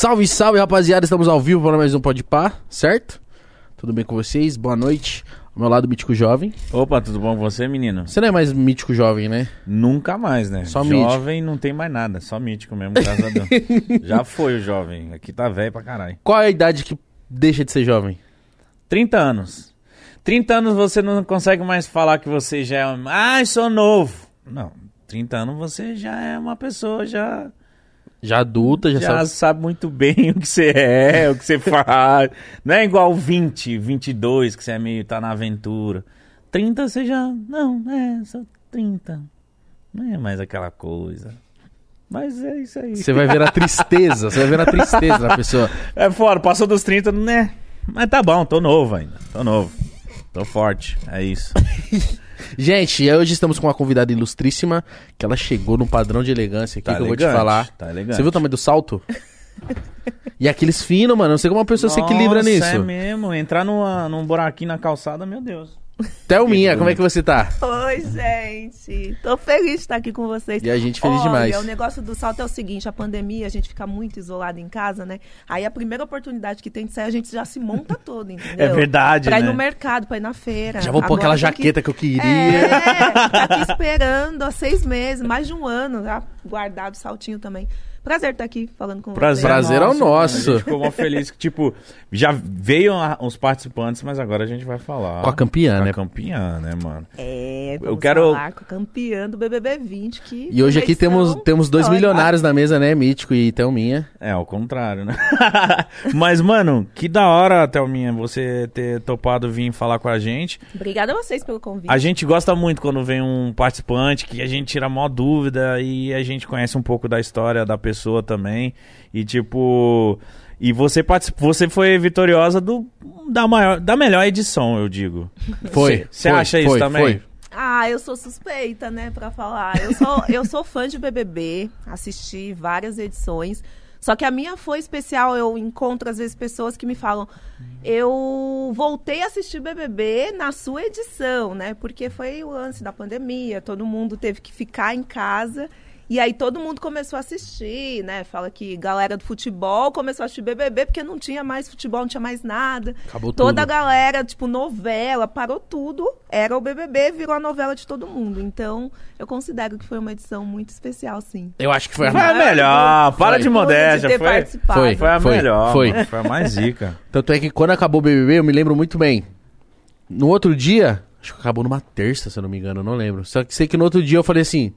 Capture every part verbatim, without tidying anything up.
Salve, salve, rapaziada, estamos ao vivo para mais um PodPá, certo? Tudo bem com vocês? Boa noite. Ao meu lado, Mítico Jovem. Opa, tudo bom com você, menino? Você não é mais Mítico Jovem, né? Nunca mais, né? Só Mítico. Jovem não tem mais nada, só Mítico mesmo, graças a Deus. Já foi o jovem, aqui tá velho pra caralho. Qual é a idade que deixa de ser jovem? trinta anos. trinta anos você não consegue mais falar que você já é... Ah, sou novo. Não, trinta anos você já é uma pessoa, já... Já adulta, já, já sabe... sabe muito bem o que você é, o que você faz. Não é igual vinte, vinte e dois, que você é meio, tá na aventura. trinta você já... Não, é, só trinta. Não é mais aquela coisa. Mas é isso aí. Você vai ver a tristeza, você vai ver a tristeza da pessoa. É fora, passou dos trinta, né? Mas tá bom, tô novo ainda, tô novo. Tô forte, é isso. Gente, hoje estamos com uma convidada ilustríssima, que ela chegou num padrão de elegância aqui, tá que elegante, eu vou te falar. Tá elegante. Você viu o tamanho do salto? E aqueles finos, mano, não sei como uma pessoa Nossa, se equilibra nisso. É mesmo, entrar numa, num buraquinho na calçada, meu Deus. Thelminha, como é que você tá? Oi, gente. Tô feliz de estar aqui com vocês. E a gente feliz Olha, demais. O negócio do salto é o seguinte, a pandemia, a gente fica muito isolado em casa, né? Aí a primeira oportunidade que tem de sair, a gente já se monta todo, entendeu? É verdade, pra né? Pra ir no mercado, pra ir na feira. Já vou pôr aquela jaqueta que... que eu queria. É, tá aqui esperando há seis meses, mais de um ano, já guardado o saltinho também. Prazer estar aqui falando com Prazer. Você. Prazer é o nosso. A gente ficou mó feliz que, tipo, já veio os participantes, mas agora a gente vai falar. Com a campeã, com né? Com a campeã, né, mano? É, vamos Eu quero... falar com a campeã do B B B vinte. Que e hoje aqui temos, temos dois Olha. milionários na mesa, né? Mítico e Thelminha. É, ao contrário, né? Mas, mano, que da hora, Thelminha, você ter topado vir falar com a gente. Obrigada a vocês pelo convite. A gente gosta muito quando vem um participante que a gente tira a maior dúvida e a gente conhece um pouco da história da pessoa. pessoa também, e tipo, e você participou, você foi vitoriosa do, da, maior, da melhor edição, eu digo. Foi. Você acha foi, isso foi, também? Foi. Ah, eu sou suspeita, né, pra falar. Eu sou, eu sou fã de B B B, assisti várias edições, só que a minha foi especial. Eu encontro às vezes pessoas que me falam, eu voltei a assistir B B B na sua edição, né, porque foi o lance da pandemia, todo mundo teve que ficar em casa. E aí todo mundo começou a assistir, né? Fala que galera do futebol começou a assistir B B B porque não tinha mais futebol, não tinha mais nada. Acabou tudo. Toda a galera, tipo, novela, parou tudo. Era o B B B, virou a novela de todo mundo. Então, eu considero que foi uma edição muito especial, sim. Eu acho que foi a melhor. Foi a melhor. Para de modéstia. Foi, foi, foi a melhor. Foi, foi a mais zica. Tanto é que quando acabou o B B B, eu me lembro muito bem. No outro dia, acho que acabou numa terça, se eu não me engano, eu não lembro. Só que sei que no outro dia eu falei assim...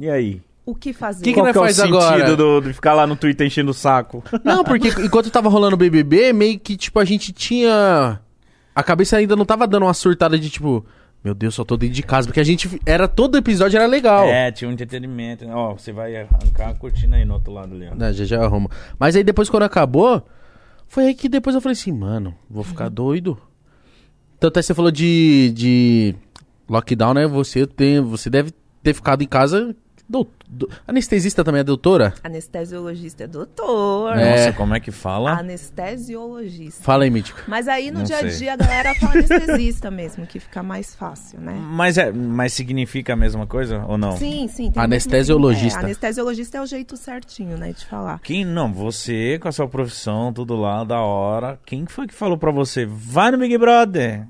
E aí? O que fazer? Que que Qual que é faz o sentido agora? Do, de ficar lá no Twitter enchendo o saco? Não, porque enquanto tava rolando o B B B, meio que, tipo, a gente tinha... A cabeça ainda não tava dando uma surtada de, tipo... Meu Deus, só tô dentro de casa. Porque a gente... Era... Todo episódio era legal. É, tinha um entretenimento. Ó, você vai arrancar a cortina aí no outro lado ali, ó. Não, já já arruma. Mas aí depois, quando acabou... Foi aí que depois eu falei assim... Mano, vou ficar doido. Tanto é que você falou de... De... Lockdown, né? Você tem... Você deve... ter ficado em casa, do, do, anestesista também é doutora? Anestesiologista é doutor. É. Nossa, como é que fala? Anestesiologista. Fala aí, Mítico. Mas aí no Não dia sei. a dia a galera fala anestesista mesmo, que fica mais fácil, né? Mas, é, mas significa a mesma coisa ou não? Sim, sim. Tem anestesiologista. É, anestesiologista é o jeito certinho, né, de falar. Quem não? Você, com a sua profissão, tudo lá, da hora. Quem foi que falou pra você? Vai no Big Brother.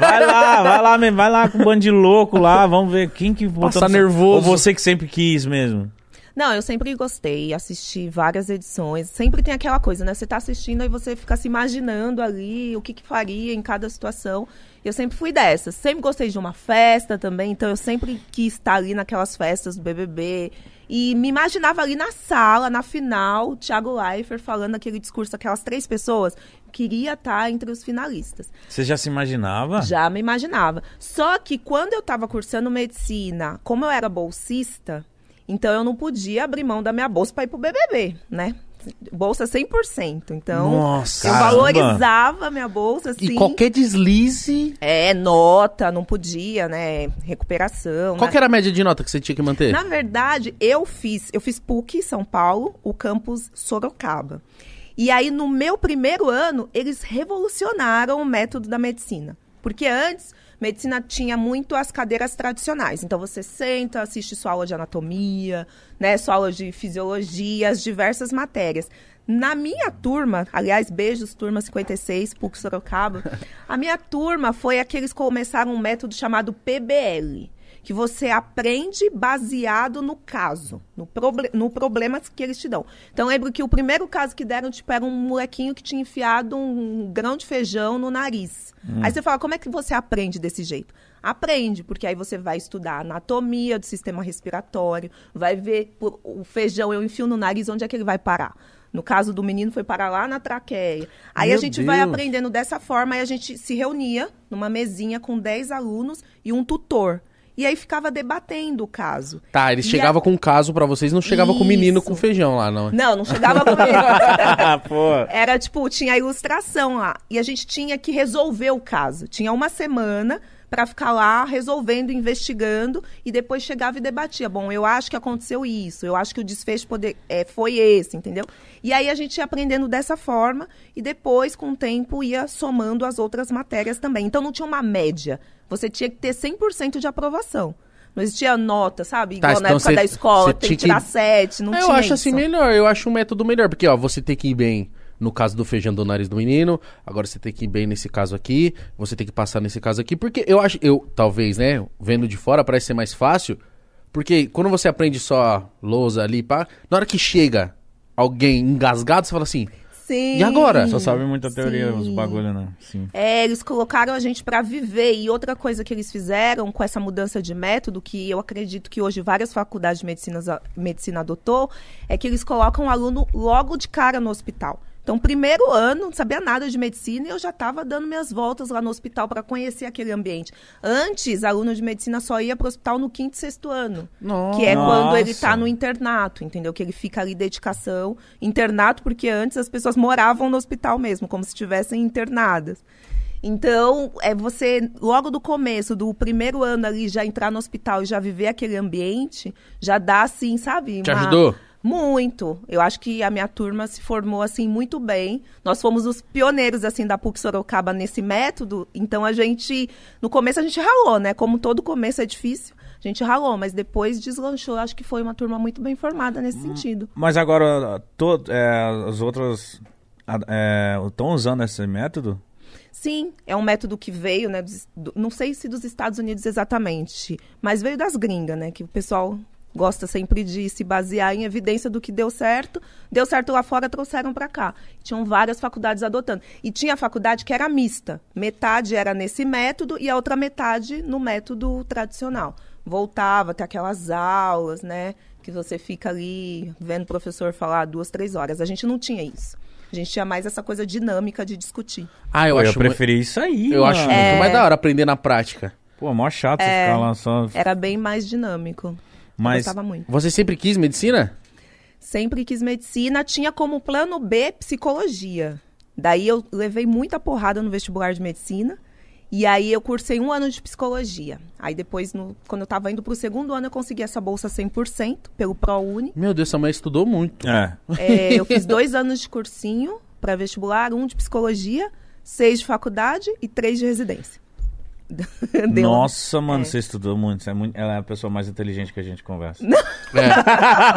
Vai lá, vai lá mesmo. Vai lá com um bando de louco lá. Vamos ver quem que botou. Passa nervoso. Ou você que sempre quis mesmo? Não, eu sempre gostei, assisti várias edições. Sempre tem aquela coisa, né? Você tá assistindo e você fica se imaginando ali o que, que faria em cada situação. Eu sempre fui dessas. Sempre gostei de uma festa também, então eu sempre quis estar ali naquelas festas do B B B. E me imaginava ali na sala, na final, o Thiago Leifert falando aquele discurso, aquelas três pessoas. Queria estar entre os finalistas. Você já se imaginava? Já me imaginava. Só que quando eu estava cursando medicina, como eu era bolsista, então eu não podia abrir mão da minha bolsa para ir pro B B B, né? Bolsa cem por cento. Então, Nossa, eu caramba. valorizava a minha bolsa, assim. E qualquer deslize... É, nota, não podia, né? Recuperação. Qual né? que era a média de nota que você tinha que manter? Na verdade, eu fiz... Eu fiz PUC, São Paulo, o campus Sorocaba. E aí, no meu primeiro ano, eles revolucionaram o método da medicina. Porque antes... medicina tinha muito as cadeiras tradicionais. Então, você senta, assiste sua aula de anatomia, né, sua aula de fisiologia, as diversas matérias. Na minha turma, aliás, beijos, turma cinquenta e seis, PUC-Sorocaba, a minha turma foi a que eles começaram um método chamado P B L, que você aprende baseado no caso, no, proble- no problema que eles te dão. Então, lembro que o primeiro caso que deram, tipo, era um molequinho que tinha enfiado um grão de feijão no nariz. Hum. Aí você fala, como é que você aprende desse jeito? Aprende, porque aí você vai estudar a anatomia do sistema respiratório, vai ver por, o feijão, eu enfio no nariz, onde é que ele vai parar? No caso do menino, foi parar lá na traqueia. Aí Meu a gente Deus. vai aprendendo dessa forma, aí a gente se reunia numa mesinha com dez alunos e um tutor. E aí ficava debatendo o caso. Tá, eles chegavam a... com o caso pra vocês, não chegava Isso. com o menino com feijão lá, não? Não, não chegava com o menino. Era tipo, tinha a ilustração lá. E a gente tinha que resolver o caso. Tinha uma semana pra ficar lá resolvendo, investigando, e depois chegava e debatia. Bom, eu acho que aconteceu isso, eu acho que o desfecho poder... é, foi esse, entendeu? E aí a gente ia aprendendo dessa forma, e depois, com o tempo, ia somando as outras matérias também. Então não tinha uma média. Você tinha que ter cem por cento de aprovação. Não existia nota, sabe? Igual tá, na então época cê, da escola, tem que tirar sete, não eu tinha Eu acho isso. assim melhor, eu acho um método melhor. Porque, ó, você tem que ir bem no caso do feijão do nariz do menino, agora você tem que ir bem nesse caso aqui, você tem que passar nesse caso aqui. Porque eu acho, eu talvez, né, vendo de fora, parece ser mais fácil. Porque quando você aprende só lousa ali, pá, na hora que chega alguém engasgado, você fala assim... Sim. E agora? Só sabe muita teoria, Sim. os bagulho, né? Sim. É, eles colocaram a gente pra viver. E outra coisa que eles fizeram com essa mudança de método, que eu acredito que hoje várias faculdades de medicina, medicina adotou, é que eles colocam o aluno logo de cara no hospital. Então, primeiro ano, não sabia nada de medicina e eu já estava dando minhas voltas lá no hospital para conhecer aquele ambiente. Antes, aluno de medicina só ia para o hospital no quinto e sexto ano, Nossa. que é quando ele está no internato, entendeu? Que ele fica ali dedicação, internato, porque antes as pessoas moravam no hospital mesmo, como se estivessem internadas. Então, é você, logo do começo, do primeiro ano ali, já entrar no hospital e já viver aquele ambiente, já dá assim, sabe? Te uma... ajudou? Muito. Eu acho que a minha turma se formou, assim, muito bem. Nós fomos os pioneiros, assim, da PUC-Sorocaba nesse método. Então, a gente... No começo, a gente ralou, né? Como todo começo é difícil, a gente ralou. Mas depois deslanchou. Acho que foi uma turma muito bem formada nesse sentido. Mas agora, to, é, as outras é, estão usando esse método? Sim, é um método que veio, né? Do, não sei se dos Estados Unidos exatamente, mas veio das gringas, né? Que o pessoal... Gosta sempre de se basear em evidência do que deu certo. Deu certo lá fora, trouxeram para cá. Tinham várias faculdades adotando. E tinha faculdade que era mista. Metade era nesse método e a outra metade no método tradicional. Voltava até aquelas aulas, né? Que você fica ali vendo o professor falar duas, três horas. A gente não tinha isso. A gente tinha mais essa coisa dinâmica de discutir. Ah, eu, Pô, acho eu preferi uma... isso aí. Eu mano. acho é... muito mais da hora aprender na prática. Pô, mó chato é... ficar lá só... Era bem mais dinâmico. Mas você sempre quis medicina? Sempre quis medicina. Tinha como plano B psicologia. Daí eu levei muita porrada no vestibular de medicina. E aí eu cursei um ano de psicologia. Aí depois, no, quando eu tava indo pro segundo ano, eu consegui essa bolsa cem por cento pelo ProUni. Meu Deus, essa mãe estudou muito. É. É, eu fiz dois anos de cursinho para vestibular, um de psicologia, seis de faculdade e três de residência. Nossa, mano, é. Você estudou muito, você é muito. Ela é a pessoa mais inteligente que a gente conversa. É.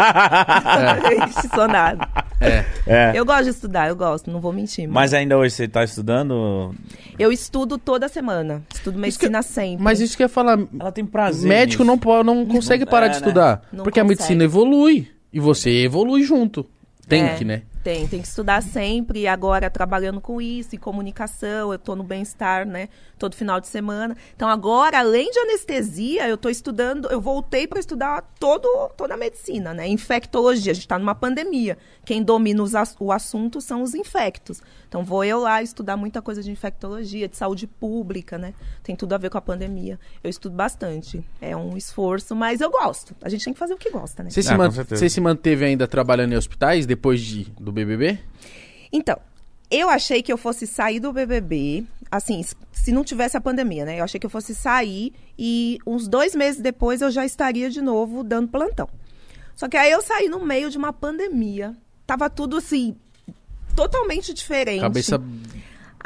É. É. Eu gosto de estudar, eu gosto, não vou mentir. Mas mano. ainda hoje você tá estudando? Eu estudo toda semana, estudo medicina que... sempre. Mas isso que eu ia falar, ela tem prazer. Médico não, não consegue parar é, de estudar, né? Porque consegue. A medicina evolui e você evolui junto. Tem é, que, né? Tem, tem que estudar sempre. E agora, trabalhando com isso, e comunicação, eu tô no bem-estar, né? Todo final de semana. Então, agora, além de anestesia, eu tô estudando... Eu voltei para estudar todo, toda a medicina, né? Infectologia. A gente tá numa pandemia. Quem domina os, o assunto são os infectos. Então, vou eu lá estudar muita coisa de infectologia, de saúde pública, né? Tem tudo a ver com a pandemia. Eu estudo bastante. É um esforço, mas eu gosto. A gente tem que fazer o que gosta, né? Você se, ah, man- você se manteve ainda trabalhando em hospitais... Depois de, do B B B? Então, eu achei que eu fosse sair do B B B, assim, se não tivesse a pandemia, né? Eu achei que eu fosse sair e uns dois meses depois eu já estaria de novo dando plantão. Só que aí eu saí no meio de uma pandemia, tava tudo assim, totalmente diferente. Cabeça...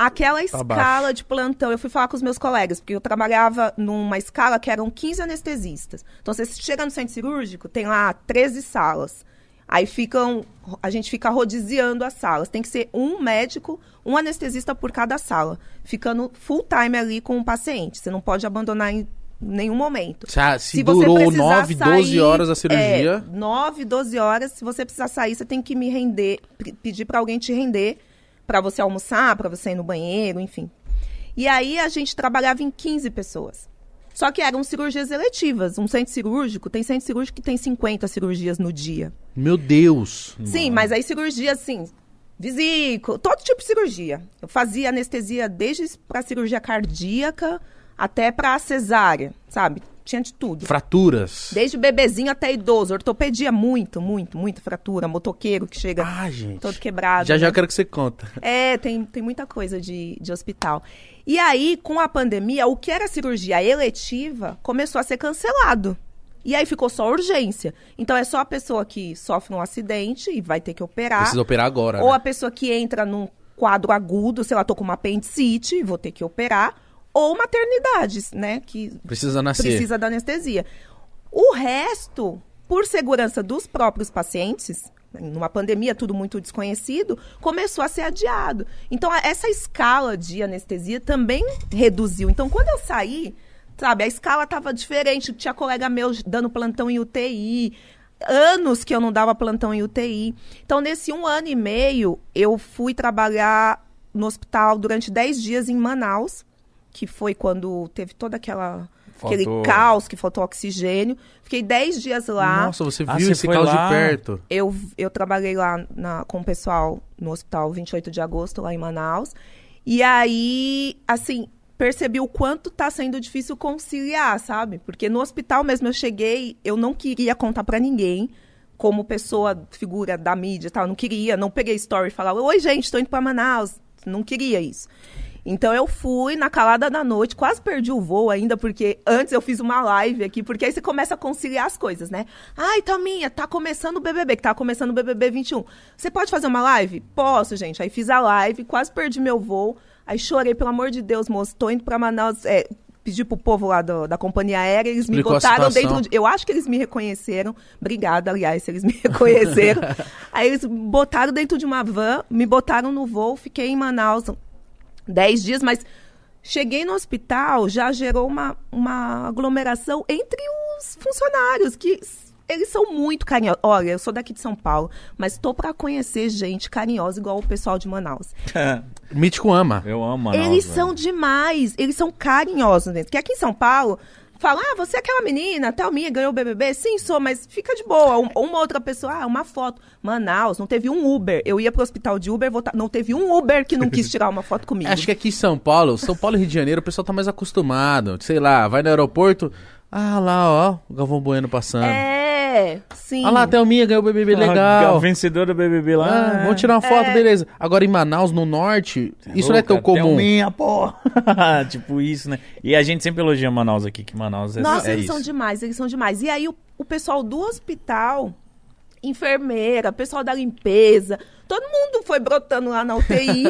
Aquela tá escala baixo. De plantão, eu fui falar com os meus colegas, porque eu trabalhava numa escala que eram quinze anestesistas. Então, você chega no centro cirúrgico, tem lá treze salas. Aí ficam, a gente fica rodiziando as salas. Tem que ser um médico, um anestesista por cada sala. Ficando full time ali com o paciente. Você não pode abandonar em nenhum momento. Se, se durou você nove, sair, doze horas a cirurgia... É, nove, doze horas. Se você precisar sair, você tem que me render, pedir para alguém te render, para você almoçar, para você ir no banheiro, enfim. E aí a gente trabalhava em quinze pessoas. Só que eram cirurgias eletivas. Um centro cirúrgico, tem centro cirúrgico que tem cinquenta cirurgias no dia. Meu Deus! Sim, mano. Mas aí cirurgia, assim, vesícula, todo tipo de cirurgia. Eu fazia anestesia desde pra cirurgia cardíaca até pra cesárea, sabe? Tinha de tudo. Fraturas. Desde bebezinho até idoso. Ortopedia, muito, muito, muita fratura. Motoqueiro que chega ah, gente. todo quebrado. Já, né? já quero que você conta. É, tem, tem muita coisa de, de hospital. E aí, com a pandemia, o que era cirurgia eletiva começou a ser cancelado. E aí ficou só urgência. Então é só a pessoa que sofre um acidente e vai ter que operar. Precisa operar agora. Ou né? a pessoa que entra num quadro agudo, sei lá, tô com uma apendicite e vou ter que operar. Ou maternidades, né? Que precisa nascer. Precisa da anestesia. O resto, por segurança dos próprios pacientes, numa pandemia, tudo muito desconhecido, começou a ser adiado. Então, essa escala de anestesia também reduziu. Então, quando eu saí, sabe, a escala estava diferente. Tinha colega meu dando plantão em U T I. Anos que eu não dava plantão em U T I. Então, nesse um ano e meio, eu fui trabalhar no hospital durante dez dias em Manaus, que foi quando teve todo aquela, aquele caos que faltou oxigênio. Fiquei dez dias lá. Nossa, você viu ah, você esse caos lá? De perto? Eu, eu trabalhei lá na, com o pessoal no Hospital vinte e oito de Agosto, lá em Manaus. E aí, assim, percebi o quanto tá sendo difícil conciliar, sabe? Porque no hospital mesmo eu cheguei, eu não queria contar pra ninguém, como pessoa, figura da mídia e tal. Não queria, não peguei story e falava, oi gente, tô indo pra Manaus. Não queria isso. Então, eu fui na calada da noite, quase perdi o voo ainda, porque antes eu fiz uma live aqui, porque aí você começa a conciliar as coisas, né? Ai, Thelminha, tá começando o B B B, que tá começando o B B B vinte e um. Você pode fazer uma live? Posso, gente. Aí fiz a live, quase perdi meu voo, aí chorei, pelo amor de Deus, moço, tô indo pra Manaus, é, pedi pro povo lá do, da companhia aérea, eles Explicou me botaram dentro de... Eu acho que eles me reconheceram, obrigada, aliás, se eles me reconheceram. Aí eles botaram dentro de uma van, me botaram no voo, fiquei em Manaus... dez dias, mas cheguei no hospital, já gerou uma, uma aglomeração entre os funcionários, que eles são muito carinhosos. Olha, eu sou daqui de São Paulo, mas tô pra conhecer gente carinhosa igual o pessoal de Manaus. É. Mítico ama. Eu amo Manaus. Eles velho. são demais, eles são carinhosos. Porque aqui em São Paulo... Fala, ah, você é aquela menina, Thelminha, ganhou o B B B? Sim, sou, mas fica de boa. Um, uma outra pessoa, ah, uma foto. Manaus, não teve um Uber. Eu ia pro hospital de Uber, voltar, não teve um Uber que não quis tirar uma foto comigo. Acho que aqui em São Paulo, São Paulo e Rio de Janeiro, o pessoal tá mais acostumado. Sei lá, vai no aeroporto, ah lá, ó, o Galvão Bueno passando. É, sim. Ah lá, Thelminha ganhou o B B B, legal. Ah, vencedor do B B B lá. Ah, vamos tirar uma foto, é. beleza. Agora em Manaus, no norte, é isso louca, não é tão comum. Thelminha, porra. Tipo isso, né? E a gente sempre elogia Manaus aqui, que Manaus é, Nossa, é eles isso. são demais, eles são demais. E aí o, o pessoal do hospital, enfermeira, pessoal da limpeza, todo mundo foi brotando lá na U T I.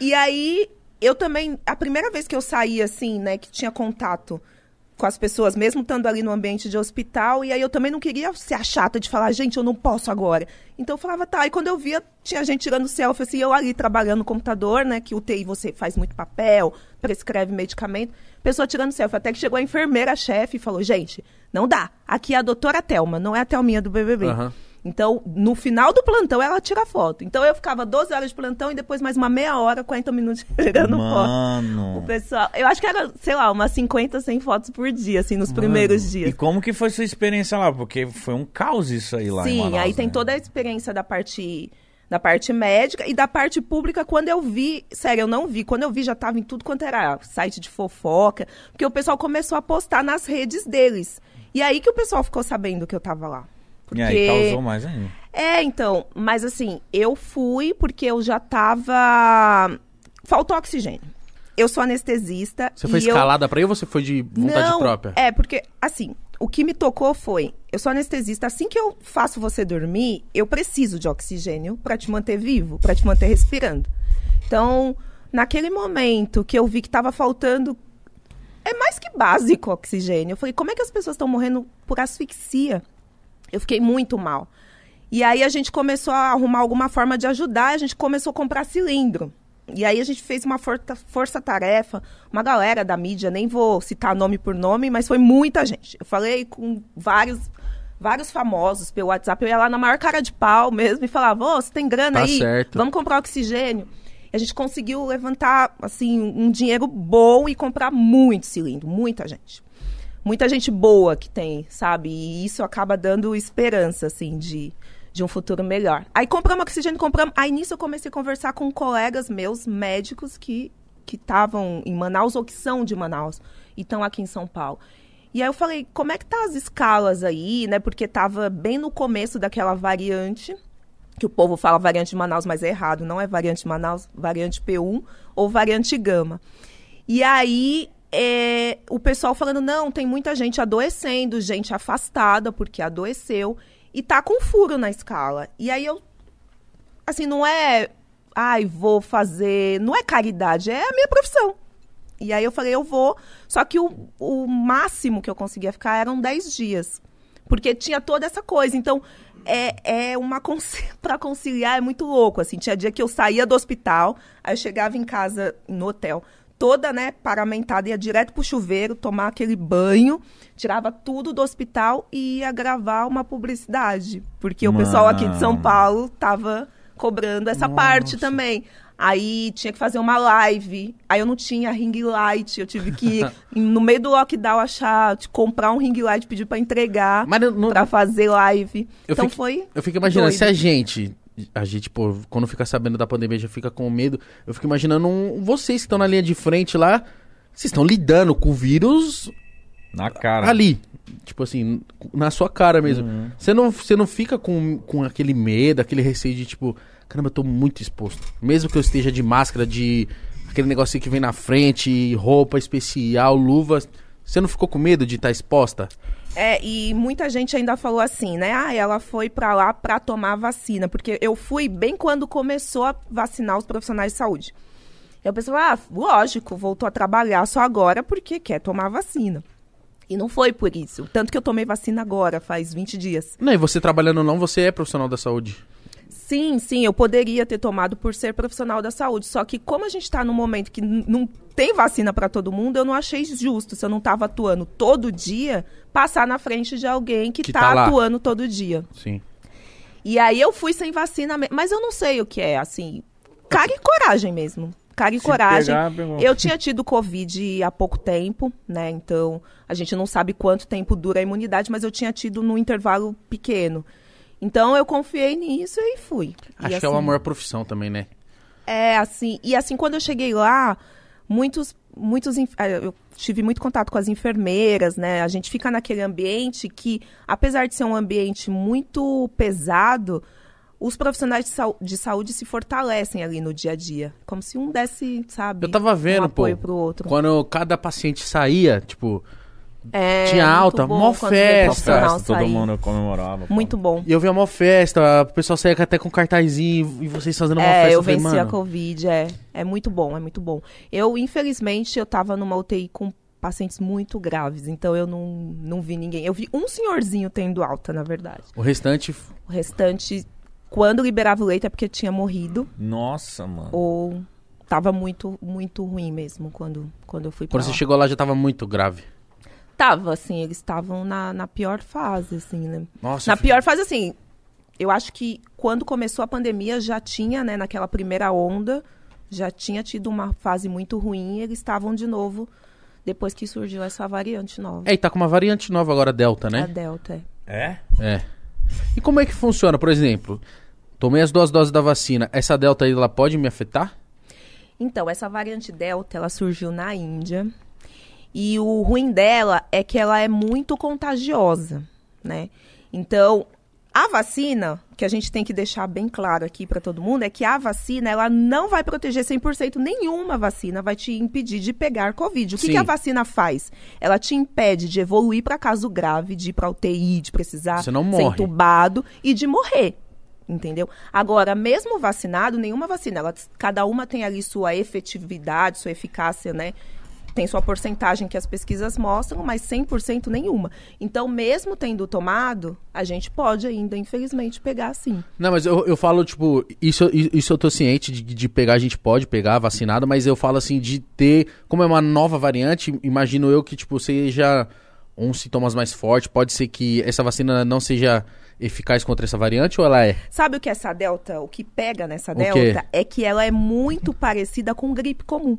E aí eu também, a primeira vez que eu saí assim, né, que tinha contato com as pessoas, mesmo estando ali no ambiente de hospital, e aí eu também não queria ser a chata de falar, gente, eu não posso agora. Então eu falava, tá, e quando eu via, tinha gente tirando selfie, assim, eu ali trabalhando no computador, né, que U T I você faz muito papel, prescreve medicamento, pessoa tirando selfie, até que chegou a enfermeira-chefe e falou, gente, não dá, aqui é a doutora Thelma, não é a Thelminha do B B B. Uhum. Então, no final do plantão, ela tira foto. Então, eu ficava doze horas de plantão e depois mais uma meia hora, quarenta minutos tirando Mano. foto. O pessoal, eu acho que era, sei lá, umas cinquenta, cem fotos por dia, assim, nos Mano. primeiros dias. E como que foi sua experiência lá? Porque foi um caos isso aí lá Sim, em Manaus, aí tem né? toda a experiência da parte, da parte médica e da parte pública. Quando eu vi, sério, eu não vi. Quando eu vi, já tava em tudo quanto era site de fofoca. Porque o pessoal começou a postar nas redes deles. E aí que o pessoal ficou sabendo que eu tava lá. Porque... E aí causou mais ainda. É, então, mas assim, eu fui porque eu já tava... Faltou oxigênio. Eu sou anestesista. Você foi escalada eu... pra ir ou você foi de vontade Não, própria? É, porque assim, o que me tocou foi, eu sou anestesista, assim que eu faço você dormir, eu preciso de oxigênio pra te manter vivo, pra te manter respirando. Então, naquele momento que eu vi que estava faltando, é mais que básico, oxigênio. Eu falei, como é que as pessoas estão morrendo por asfixia? Eu fiquei muito mal. E aí a gente começou a arrumar alguma forma de ajudar, a gente começou a comprar cilindro. E aí a gente fez uma força-tarefa, uma galera da mídia, nem vou citar nome por nome, mas foi muita gente. Eu falei com vários, vários famosos pelo WhatsApp, eu ia lá na maior cara de pau mesmo e falava, ô, você tem grana aí? Tá certo. Vamos comprar oxigênio. E a gente conseguiu levantar, assim, um dinheiro bom e comprar muito cilindro, muita gente. Muita gente boa que tem, sabe? E isso acaba dando esperança, assim, de... de um futuro melhor. Aí compramos oxigênio, compramos... Aí nisso eu comecei a conversar com colegas meus, médicos, que estavam em Manaus ou que são de Manaus e estão aqui em São Paulo. E aí eu falei, como é que tá as escalas aí, né? Porque estava bem no começo daquela variante, que o povo fala variante de Manaus, mas é errado, não é variante de Manaus, variante P um ou variante Gama. E aí... É, o pessoal falando, não, tem muita gente adoecendo, gente afastada porque adoeceu e tá com furo na escala. E aí eu, assim, não é, ai, vou fazer, não é caridade, é a minha profissão. E aí eu falei, eu vou, só que o, o máximo que eu conseguia ficar eram dez dias, porque tinha toda essa coisa, então é, é uma, pra conciliar é muito louco, assim, tinha dia que eu saía do hospital, aí eu chegava em casa, no hotel, toda, né, paramentada, ia direto pro chuveiro, tomar aquele banho, tirava tudo do hospital e ia gravar uma publicidade. Porque Mano. o pessoal aqui de São Paulo tava cobrando essa Nossa. parte também. Aí tinha que fazer uma live, aí eu não tinha ring light, eu tive que, no meio do lockdown, achar, comprar um ring light, pedir pra entregar, Mas eu não... pra fazer live. Eu então fico, foi Eu fico imaginando, doido. se a gente... A gente, pô, quando fica sabendo da pandemia, já fica com medo. Eu fico imaginando um, vocês que estão na linha de frente lá, vocês estão lidando com o vírus... Na cara. Ali. Tipo assim, na sua cara mesmo. Uhum. Você não, você não fica com, com aquele medo, aquele receio de tipo... Caramba, eu tô muito exposto. Mesmo que eu esteja de máscara, de... Aquele negocinho que vem na frente, roupa especial, luvas... Você não ficou com medo de estar exposta? É, e muita gente ainda falou assim, né? Ah, ela foi pra lá pra tomar vacina. Porque eu fui bem quando começou a vacinar os profissionais de saúde. Eu pensei, ah, lógico, voltou a trabalhar só agora porque quer tomar vacina. E não foi por isso. Tanto que eu tomei vacina agora, faz vinte dias. Não, e você trabalhando ou não, você é profissional da saúde? Sim, sim, eu poderia ter tomado por ser profissional da saúde. Só que como a gente está num momento que n- não tem vacina para todo mundo, eu não achei justo, se eu não estava atuando todo dia, passar na frente de alguém que está atuando todo dia. Sim. E aí eu fui sem vacina, mas eu não sei o que é, assim, cara e coragem mesmo. Cara e coragem. Pegar, eu tinha tido Covid há pouco tempo, né? Então a gente não sabe quanto tempo dura a imunidade, mas eu tinha tido num intervalo pequeno. Então, eu confiei nisso e fui. Acho e, assim, que é o amor à profissão também, né? É, assim... E, assim, quando eu cheguei lá, muitos... muitos eu tive muito contato com as enfermeiras, né? A gente fica naquele ambiente que, apesar de ser um ambiente muito pesado, os profissionais de, sa- de saúde se fortalecem ali no dia a dia. Como se um desse, sabe... Eu tava vendo, um apoio pô, pro outro. Quando cada paciente saía, tipo... É, tinha alta, mó festa, festa todo mundo comemorava. Pô. Muito bom. E eu vi a mó festa, o pessoal saía até com cartazinho e vocês fazendo uma é, festa. É, eu venci falei, a Covid, é, é muito bom, é muito bom. Eu, infelizmente, eu tava numa U T I com pacientes muito graves, então eu não, não vi ninguém. Eu vi um senhorzinho tendo alta, na verdade. O restante? O restante, quando liberava o leito é porque tinha morrido. Nossa, mano. Ou tava muito, muito ruim mesmo quando, quando eu fui pra Quando lá. Você chegou lá já tava muito grave. Tava, assim, eles estavam na, na pior fase, assim, né? Nossa, na filho. pior fase, assim, eu acho que quando começou a pandemia já tinha, né, naquela primeira onda, já tinha tido uma fase muito ruim e eles estavam de novo depois que surgiu essa variante nova. É, e tá com uma variante nova agora, Delta, né? A Delta, é. É? É. E como é que funciona, por exemplo, tomei as duas doses da vacina, essa Delta aí, ela pode me afetar? Então, essa variante Delta, ela surgiu na Índia... E o ruim dela é que ela é muito contagiosa, né? Então, a vacina, que a gente tem que deixar bem claro aqui para todo mundo, é que a vacina, ela não vai proteger cem por cento. Nenhuma vacina vai te impedir de pegar Covid. O que, que a vacina faz? Ela te impede de evoluir para caso grave, de ir para U T I, de precisar ser entubado e de morrer. entendeu? Agora, mesmo vacinado, nenhuma vacina, ela, cada uma tem ali sua efetividade, sua eficácia, né? Tem sua porcentagem que as pesquisas mostram, mas cem por cento nenhuma. Então, mesmo tendo tomado, a gente pode ainda, infelizmente, pegar sim. Não, mas eu, eu falo, tipo, isso, isso eu tô ciente de, de pegar, a gente pode pegar vacinado, mas eu falo assim de ter, como é uma nova variante, imagino eu que, tipo, seja uns sintomas mais fortes, pode ser que essa vacina não seja eficaz contra essa variante ou ela é? Sabe o que essa delta, o que pega nessa delta é que ela é muito parecida com gripe comum.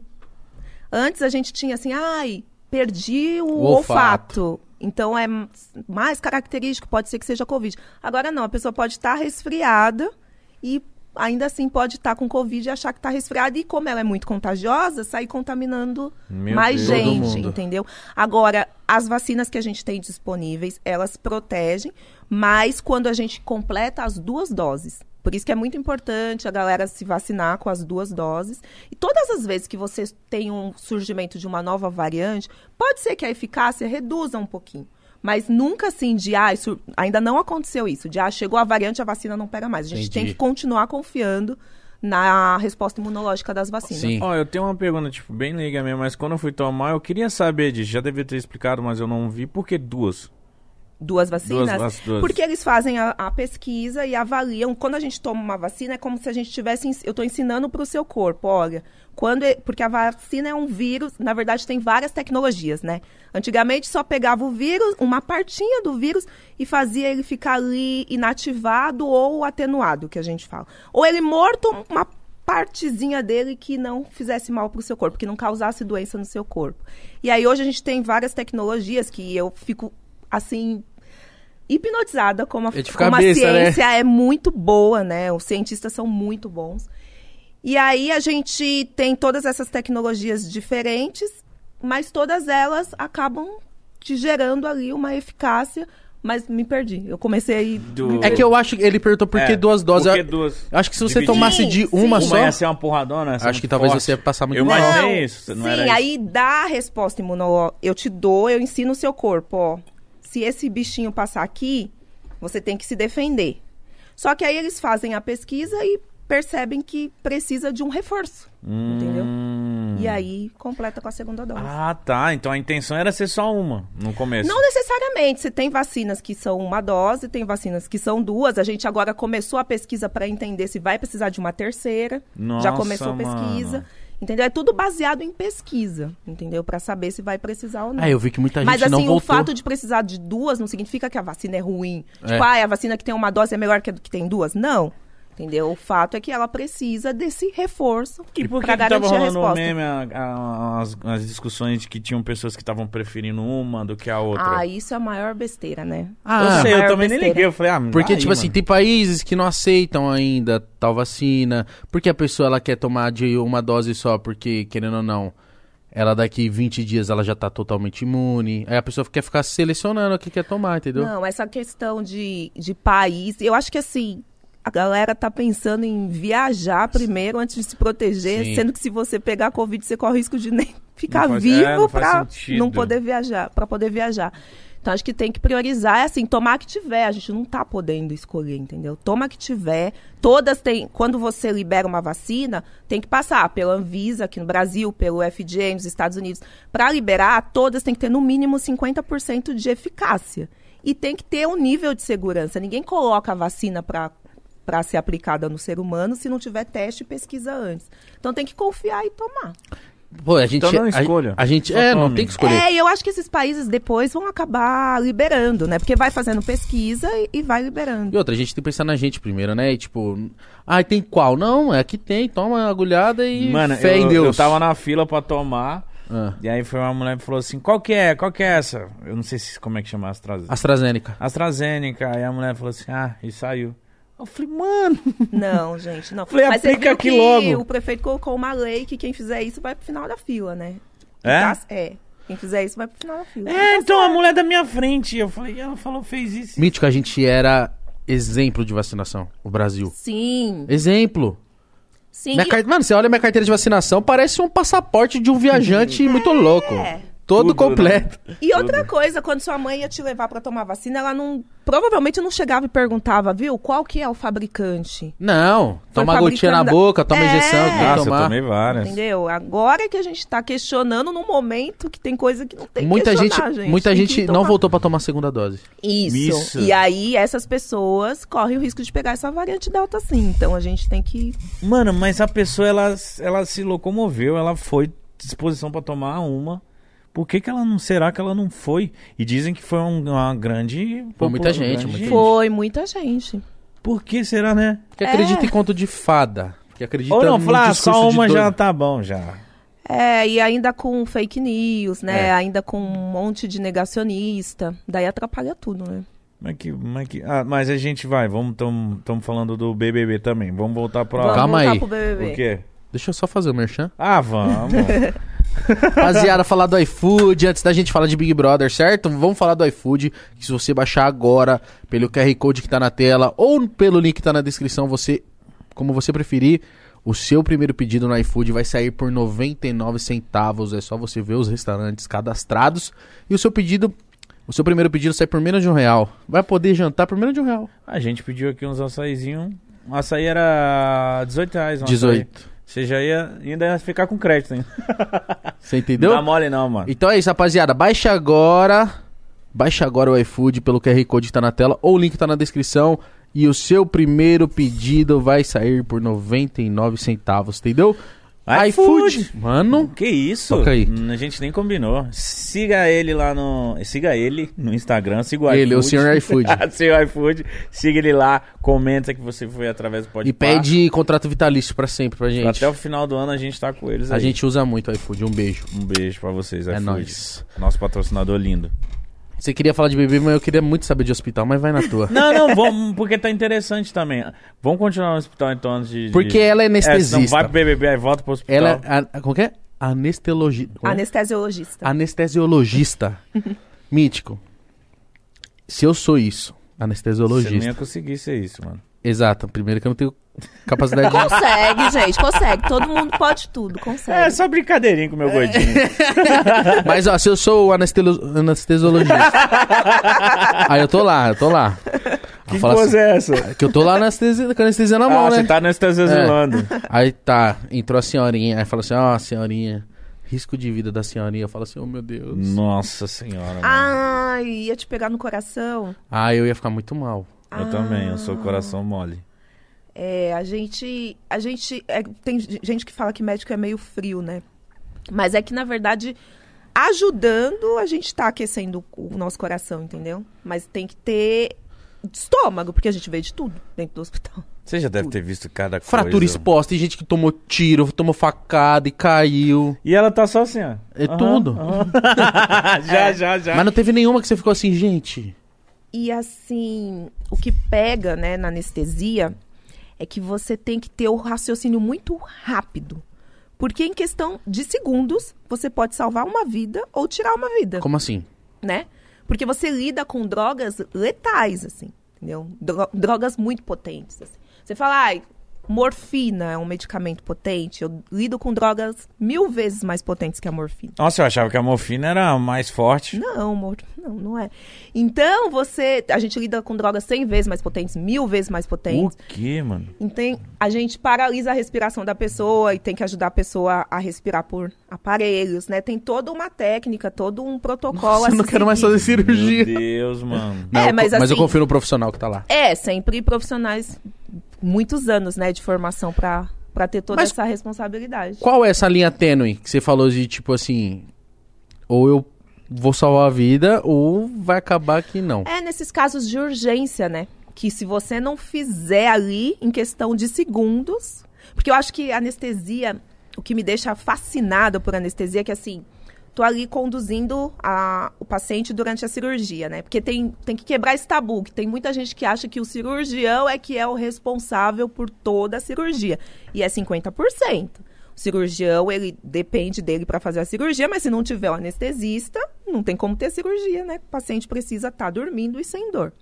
Antes a gente tinha assim, ai, perdi o, o olfato. olfato. Então é mais característico, pode ser que seja Covid. Agora não, a pessoa pode estar resfriada e ainda assim pode estar com Covid e achar que está resfriada. E como ela é muito contagiosa, sai contaminando Meu mais Deus, gente, entendeu? Agora, as vacinas que a gente tem disponíveis, elas protegem, mas quando a gente completa as duas doses. Por isso que é muito importante a galera se vacinar com as duas doses. E todas as vezes que você tem um surgimento de uma nova variante, pode ser que a eficácia reduza um pouquinho. Mas nunca assim de, ah, isso, ainda não aconteceu isso. De, ah, chegou a variante, a vacina não pega mais. A gente Entendi. tem que continuar confiando na resposta imunológica das vacinas. Sim. Ó, eu tenho uma pergunta, tipo, bem leiga mesmo, mas quando eu fui tomar, eu queria saber disso. Já devia ter explicado, mas eu não vi. Por que duas? Duas vacinas, duas, duas. Porque eles fazem a, a pesquisa e avaliam. Quando a gente toma uma vacina, é como se a gente tivesse... Eu estou ensinando para o seu corpo, olha... Quando, porque a vacina é um vírus... Na verdade, tem várias tecnologias, né? Antigamente, só pegava o vírus, uma partinha do vírus... E fazia ele ficar ali inativado ou atenuado, que a gente fala. Ou ele morto, uma partezinha dele que não fizesse mal para o seu corpo. Que não causasse doença no seu corpo. E aí, hoje, a gente tem várias tecnologias que eu fico... assim, hipnotizada, como a, como a besta, ciência né? é muito boa, né? Os cientistas são muito bons. E aí a gente tem todas essas tecnologias diferentes, mas todas elas acabam te gerando ali uma eficácia... Mas me perdi, eu comecei... Do... É que eu acho que ele perguntou por que é, duas doses. Por que duas? Acho que se você Dividir. tomasse de uma sim. só... Uma ia ser uma porradona. Acho que, que talvez você ia passar muito mal. Eu imaginei isso, não sim, era isso. Sim, aí dá a resposta imunológica. Eu te dou, eu ensino o seu corpo, ó. Se esse bichinho passar aqui, você tem que se defender. Só que aí eles fazem a pesquisa e percebem que precisa de um reforço, hum. entendeu? E aí completa com a segunda dose. Ah, tá. Então a intenção era ser só uma no começo. Não necessariamente. Você tem vacinas que são uma dose, tem vacinas que são duas. A gente agora começou a pesquisa para entender se vai precisar de uma terceira. Nossa, já começou a pesquisa. Mano. Entendeu? É tudo baseado em pesquisa, entendeu? Pra saber se vai precisar ou não. Ah, eu vi que muita gente não voltou. Mas assim, não o fato de precisar de duas não significa que a vacina é ruim. É. Tipo, ah, a vacina que tem uma dose é melhor que a que tem duas? Não. Entendeu? O fato é que ela precisa desse reforço e por que pra garantir tava a resposta. Meme a, a, as, as discussões de que tinham pessoas que estavam preferindo uma do que a outra. Ah, isso é a maior besteira, né? Ah, eu sei, eu também besteira. nem liguei. Eu falei, ah, Porque, daí, tipo mano. assim, tem países que não aceitam ainda tal vacina. Porque a pessoa ela quer tomar de uma dose só, porque, querendo ou não, ela daqui vinte dias ela já tá totalmente imune. Aí a pessoa quer ficar selecionando o que quer tomar, entendeu? Não, essa questão de, de país, eu acho que assim... A galera tá pensando em viajar primeiro antes de se proteger, Sim. sendo que se você pegar Covid, você corre o risco de nem ficar não faz, vivo é, não pra não poder viajar, pra poder viajar. Então, acho que tem que priorizar, é assim, tomar que tiver. A gente não tá podendo escolher, entendeu? Toma que tiver. Todas têm... Quando você libera uma vacina, tem que passar pela Anvisa aqui no Brasil, pelo F D A nos Estados Unidos. Pra liberar, todas tem que ter no mínimo cinquenta por cento de eficácia. E tem que ter um nível de segurança. Ninguém coloca a vacina pra... para ser aplicada no ser humano, se não tiver teste e pesquisa antes. Então tem que confiar e tomar. Pô, a gente, então não escolha. A, a gente, é, tome. não tem que escolher. É, e eu acho que esses países depois vão acabar liberando, né? Porque vai fazendo pesquisa e, e vai liberando. E outra, a gente tem que pensar na gente primeiro, né? E tipo, ah, tem qual? Não, é que tem, toma a agulhada e Mano, fé eu, em Deus. Eu tava na fila para tomar, ah. e aí foi uma mulher que falou assim, qual que é? Qual que é essa? Eu não sei se, como é que chama, AstraZeneca. AstraZeneca. AstraZeneca. Aí a mulher falou assim, ah, e saiu. Eu falei, mano... Não, gente, não. Falei, mas aplica aqui logo. O prefeito colocou uma lei que quem fizer isso vai pro final da fila, né? É? Tá, é. Quem fizer isso vai pro final da fila. É, então tá a mulher da minha frente. Eu falei, ela falou, fez isso. Mítico, a gente era exemplo de vacinação, o Brasil. Sim. Exemplo. Sim. Minha e... carte... Mano, você olha minha carteira de vacinação, parece um passaporte de um viajante é. muito louco. É. Todo tudo, completo. Né? E outra tudo. Coisa, quando sua mãe ia te levar pra tomar vacina, ela não provavelmente não chegava e perguntava, viu, qual que é o fabricante? Não, foi toma a gotinha na da... boca, toma é. injeção. Ah, eu tomei várias. Entendeu? Agora que a gente tá questionando num momento que tem coisa que não tem muita que questionar, gente. gente. Muita tem gente não voltou pra tomar a segunda dose. Isso. Isso. E aí, essas pessoas correm o risco de pegar essa variante Delta, sim. Então, a gente tem que... Mano, mas a pessoa, ela, ela se locomoveu, ela foi de disposição pra tomar uma... Por que que ela não... Será que ela não foi? E dizem que foi um, uma grande... Foi muita gente, grande gente. Foi muita gente. Por que será, né? Porque é. acredita em conto de fada. Porque acredita Ou não, Flá, só uma de já tá bom, já. É, e ainda com fake news, né? É. Ainda com um monte de negacionista. Daí atrapalha tudo, né? Mas, que, mas, que... Ah, mas a gente vai, vamos... Estamos falando do B B B também. Vamos voltar para... Vamos Calma voltar aí. Pro B B B. O quê? Deixa eu só fazer o merchan. Ah, vamos. Rapaziada, falar do iFood. Antes da gente falar de Big Brother, certo? Vamos falar do iFood. Que se você baixar agora pelo Q R Code que tá na tela ou pelo link que tá na descrição, você, como você preferir, o seu primeiro pedido no iFood vai sair por noventa e nove centavos. É só você ver os restaurantes cadastrados. E o seu pedido, o seu primeiro pedido sai por menos de um real. Vai poder jantar por menos de um real. A gente pediu aqui uns açaizinhos. O açaí era dezoito reais. dezoito. Você já ia, ainda ia ficar com crédito, hein? Você entendeu? Não dá mole não, mano. Então é isso, rapaziada. Baixa agora. Baixa agora o iFood pelo Q R Code que tá na tela ou o link que tá na descrição. E o seu primeiro pedido vai sair por noventa e nove centavos, entendeu? iFood. iFood. Mano. Que isso? Toca aí. A gente nem combinou. Siga ele lá no... Siga ele no Instagram. Siga o iFood. Ele, o senhor iFood. O senhor iFood. Siga ele lá. Comenta que você foi através do PodPá. E pede contrato vitalício pra sempre pra gente. Até o final do ano a gente tá com eles aí. A gente usa muito o iFood. Um beijo. Um beijo pra vocês, iFood. É nóis. Nosso patrocinador lindo. Você queria falar de bebê, mas eu queria muito saber de hospital, mas vai na tua. Não, não, vamos, porque tá interessante também. Vamos continuar no hospital, então, antes de... Porque de... ela é anestesista. É, não vai pro B B B, aí volta pro hospital. Ela é... Como que é? Anestesiologista. Anestesiologista. Anestesiologista. Mítico. Se eu sou isso, anestesiologista... Você nem ia conseguir ser isso, mano. Exato. Primeiro que eu não tenho capacidade de... Consegue, gente. Consegue. Todo mundo pode tudo. Consegue. É só brincadeirinha com o meu gordinho. Mas, ó, se eu sou o anestelo... anestesiologista... Aí eu tô lá, eu tô lá. Que coisa assim, é essa? Que eu tô lá anestesia, com anestesia na ah, mão, né? Ah, você tá anestesiolando. É. Aí tá, entrou a senhorinha. Aí fala assim, ó, oh, senhorinha... Risco de vida da senhorinha. Eu falo assim, oh meu Deus. Nossa senhora. Ai, mano. Ia te pegar no coração. Ah, eu ia ficar muito mal. Eu ah. também, eu sou coração mole. É, a gente... A gente é, tem gente que fala que médico é meio frio, né? Mas é que, na verdade, ajudando, a gente tá aquecendo o nosso coração, entendeu? Mas tem que ter estômago, porque a gente vê de tudo dentro do hospital. Você já deve tudo. Ter visto cada coisa. Fratura exposta, tem gente que tomou tiro, tomou facada e caiu. E ela tá só assim, ó. É uhum, tudo. Uhum. já, é. já, já. Mas não teve nenhuma que você ficou assim, gente... E assim, o que pega, né, na anestesia é que você tem que ter o raciocínio muito rápido. Porque em questão de segundos, você pode salvar uma vida ou tirar uma vida. Como assim? Né? Porque você lida com drogas letais, assim, entendeu? Drogas muito potentes, assim. Você fala, ah, morfina é um medicamento potente. Eu lido com drogas mil vezes mais potentes que a morfina. Nossa, eu achava que a morfina era mais forte. Não, mor... não, não é. Então, você... A gente lida com drogas cem vezes mais potentes, mil vezes mais potentes. O quê, mano? Então, a gente paralisa a respiração da pessoa e tem que ajudar a pessoa a respirar por aparelhos, né? Tem toda uma técnica, todo um protocolo. Nossa, eu não quero mais fazer cirurgia. Meu Deus, mano. Não, é, mas, assim, mas eu confio no profissional que tá lá. É, sempre profissionais... muitos anos, né, de formação pra, pra ter toda Mas essa responsabilidade. Qual é essa linha tênue que você falou de, tipo assim, ou eu vou salvar a vida ou vai acabar que não? É, nesses casos de urgência, né, que se você não fizer ali em questão de segundos, porque eu acho que anestesia, o que me deixa fascinado por anestesia é que, assim, tô ali conduzindo a, o paciente durante a cirurgia, né? Porque tem, tem que quebrar esse tabu, que tem muita gente que acha que o cirurgião é que é o responsável por toda a cirurgia. E é cinquenta por cento. O cirurgião, ele depende dele para fazer a cirurgia, mas se não tiver o anestesista, não tem como ter cirurgia, né? O paciente precisa estar tá dormindo e sem dor.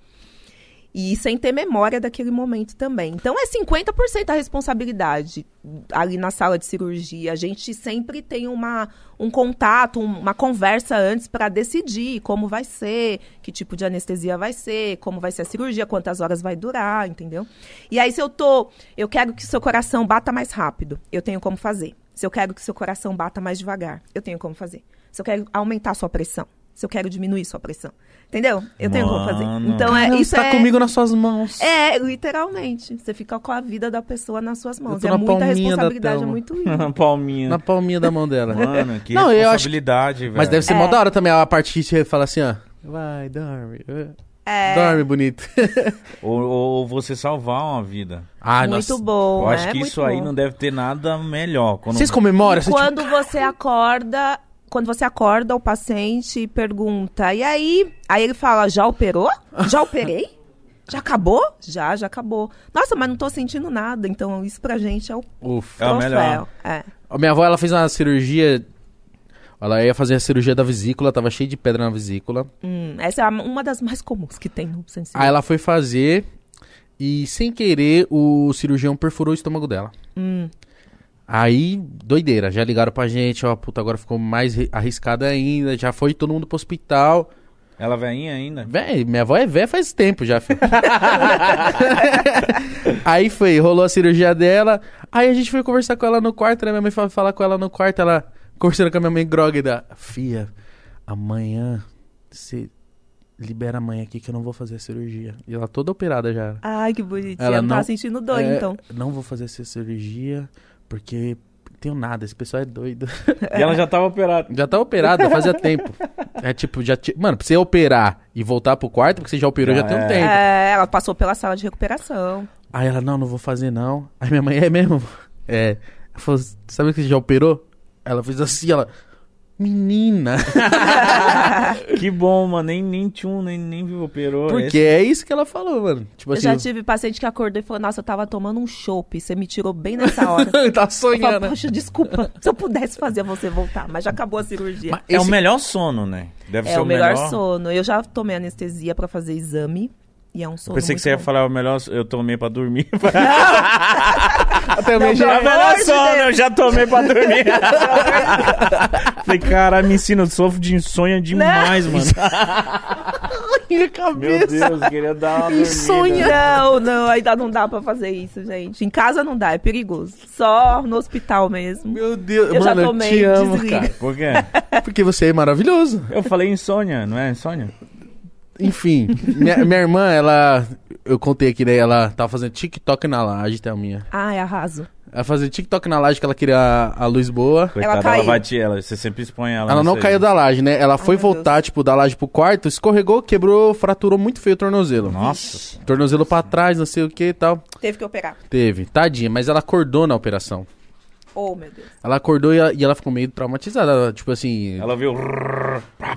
E sem ter memória daquele momento também. Então, é cinquenta por cento a responsabilidade. Ali na sala de cirurgia, a gente sempre tem uma, um contato, uma conversa antes para decidir como vai ser, que tipo de anestesia vai ser, como vai ser a cirurgia, quantas horas vai durar, entendeu? E aí, se eu tô... Eu quero que seu coração bata mais rápido, eu tenho como fazer. Se eu quero que seu coração bata mais devagar, eu tenho como fazer. Se eu quero aumentar a sua pressão, se eu quero diminuir sua pressão. Entendeu? Eu Mano. tenho como fazer. Então, é, isso tá é... comigo nas suas mãos. É, literalmente. Você fica com a vida da pessoa nas suas mãos. É muita responsabilidade, é muito isso. Na palminha. Na palminha da mão dela. Mano, que Não, responsabilidade, velho. Acho... Mas deve ser é. mó da hora também a parte que você fala assim, ó. Vai, dorme. É... Dorme bonito. ou, ou você salvar uma vida. Ah, muito nossa. bom, Eu né? acho que muito isso bom. aí não deve ter nada melhor. Quando... Vocês comemoram? Você quando tipo... você acorda... Quando você acorda, o paciente pergunta, e aí? Aí ele fala, já operou? Já operei? Já acabou? Já, já acabou. Nossa, mas não tô sentindo nada. Então, isso pra gente é o Ufa, troféu. É. A minha avó, ela fez uma cirurgia... Ela ia fazer a cirurgia da vesícula, tava cheia de pedra na vesícula. Hum, essa é uma das mais comuns que tem no centro cirúrgico. Aí ela foi fazer e, sem querer, o cirurgião perfurou o estômago dela. Hum... Aí, doideira, já ligaram pra gente, ó, puta, agora ficou mais arriscada ainda, já foi todo mundo pro hospital. Ela veinha ainda? Véi, minha avó é véia faz tempo já, filho. Aí foi, rolou a cirurgia dela, aí a gente foi conversar com ela no quarto, né, minha mãe foi falar com ela no quarto, ela conversando com a minha mãe gróguida, fia, amanhã você... libera a mãe aqui que eu não vou fazer a cirurgia. E ela toda operada já. Ai, que bonitinha. Ela não tá sentindo dor, é, então. Não vou fazer essa cirurgia porque tenho nada, esse pessoal é doido. E ela já tava operada. Já tava operada, fazia tempo. É tipo, já t... Mano, pra você operar e voltar pro quarto, porque você já operou, ah, já é. tem um tempo. É, ela passou pela sala de recuperação. Aí ela, não, não vou fazer não. Aí minha mãe, é mesmo? É. Ela falou, sabe que você já operou? Ela fez assim, ela... Menina! Que bom, mano. Nem, nem tchum, nem, nem vivo operou. Porque é isso que ela falou, mano. Tipo assim, eu já tive paciente que acordou e falou, nossa, eu tava tomando um chopp, você me tirou bem nessa hora. Tá sonhando. Eu falo, poxa, desculpa. Se eu pudesse fazer você voltar, mas já acabou a cirurgia. Mas é esse... o melhor sono, né? Deve é ser o melhor. É o melhor sono. Eu já tomei anestesia pra fazer exame. E é um sono. Eu pensei que você ia bom. falar o melhor. Eu tomei pra dormir. Eu também não, já é o melhor sono, de eu já tomei pra dormir. Falei, cara, me ensina, eu sofro de insônia demais, não. mano. Minha cabeça. Meu Deus, queria dar uma insônia. Não, não, ainda não dá pra fazer isso, gente. Em casa não dá, é perigoso. Só no hospital mesmo. Meu Deus, eu mano, já tomei, eu te amo, desliga. Cara. Por quê? Porque você é maravilhoso. Eu falei insônia, não é insônia? Enfim, minha, minha irmã, ela... Eu contei aqui, daí ela tava fazendo TikTok na laje, Thelminha. Ah, é arraso. Ela fazia TikTok na laje, que ela queria a, a luz boa. Coitada, ela, ela batia, ela, você sempre expõe ela. Ela não caiu jeito. da laje, né? Ela Ai, foi voltar, Deus. tipo, da laje pro quarto, escorregou, quebrou, fraturou muito feio o tornozelo. Nossa. Tornozelo Nossa. pra trás, não sei o que e tal. Teve que operar. Teve, tadinha, mas ela acordou na operação. Oh, meu Deus. Ela acordou e ela, e ela ficou meio traumatizada, ela, tipo assim... Ela viu...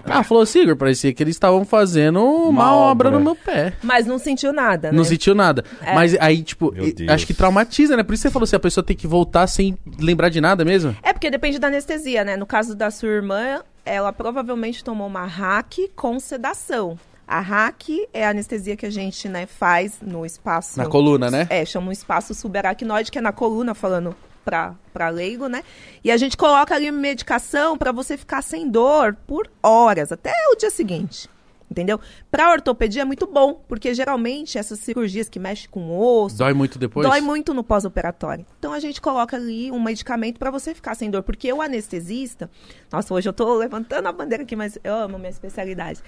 Ah, falou, Sigurd, parecia que eles estavam fazendo uma, uma obra. obra no meu pé. Mas não sentiu nada, né? Não sentiu nada. É. Mas aí, tipo, acho que traumatiza, né? Por isso você falou assim, a pessoa tem que voltar sem lembrar de nada mesmo? É, porque depende da anestesia, né? No caso da sua irmã, ela provavelmente tomou uma hack com sedação. A hack é a anestesia que a gente, né, faz no espaço... Na coluna, né? É, chama um espaço subaracnoide, que é na coluna, falando... para leigo, né? E a gente coloca ali medicação para você ficar sem dor por horas, até o dia seguinte, entendeu? Para ortopedia é muito bom, porque geralmente essas cirurgias que mexem com osso... Dói muito depois? Dói muito no pós-operatório. Então a gente coloca ali um medicamento para você ficar sem dor, porque o anestesista... Nossa, hoje eu tô levantando a bandeira aqui, mas eu amo minha especialidade.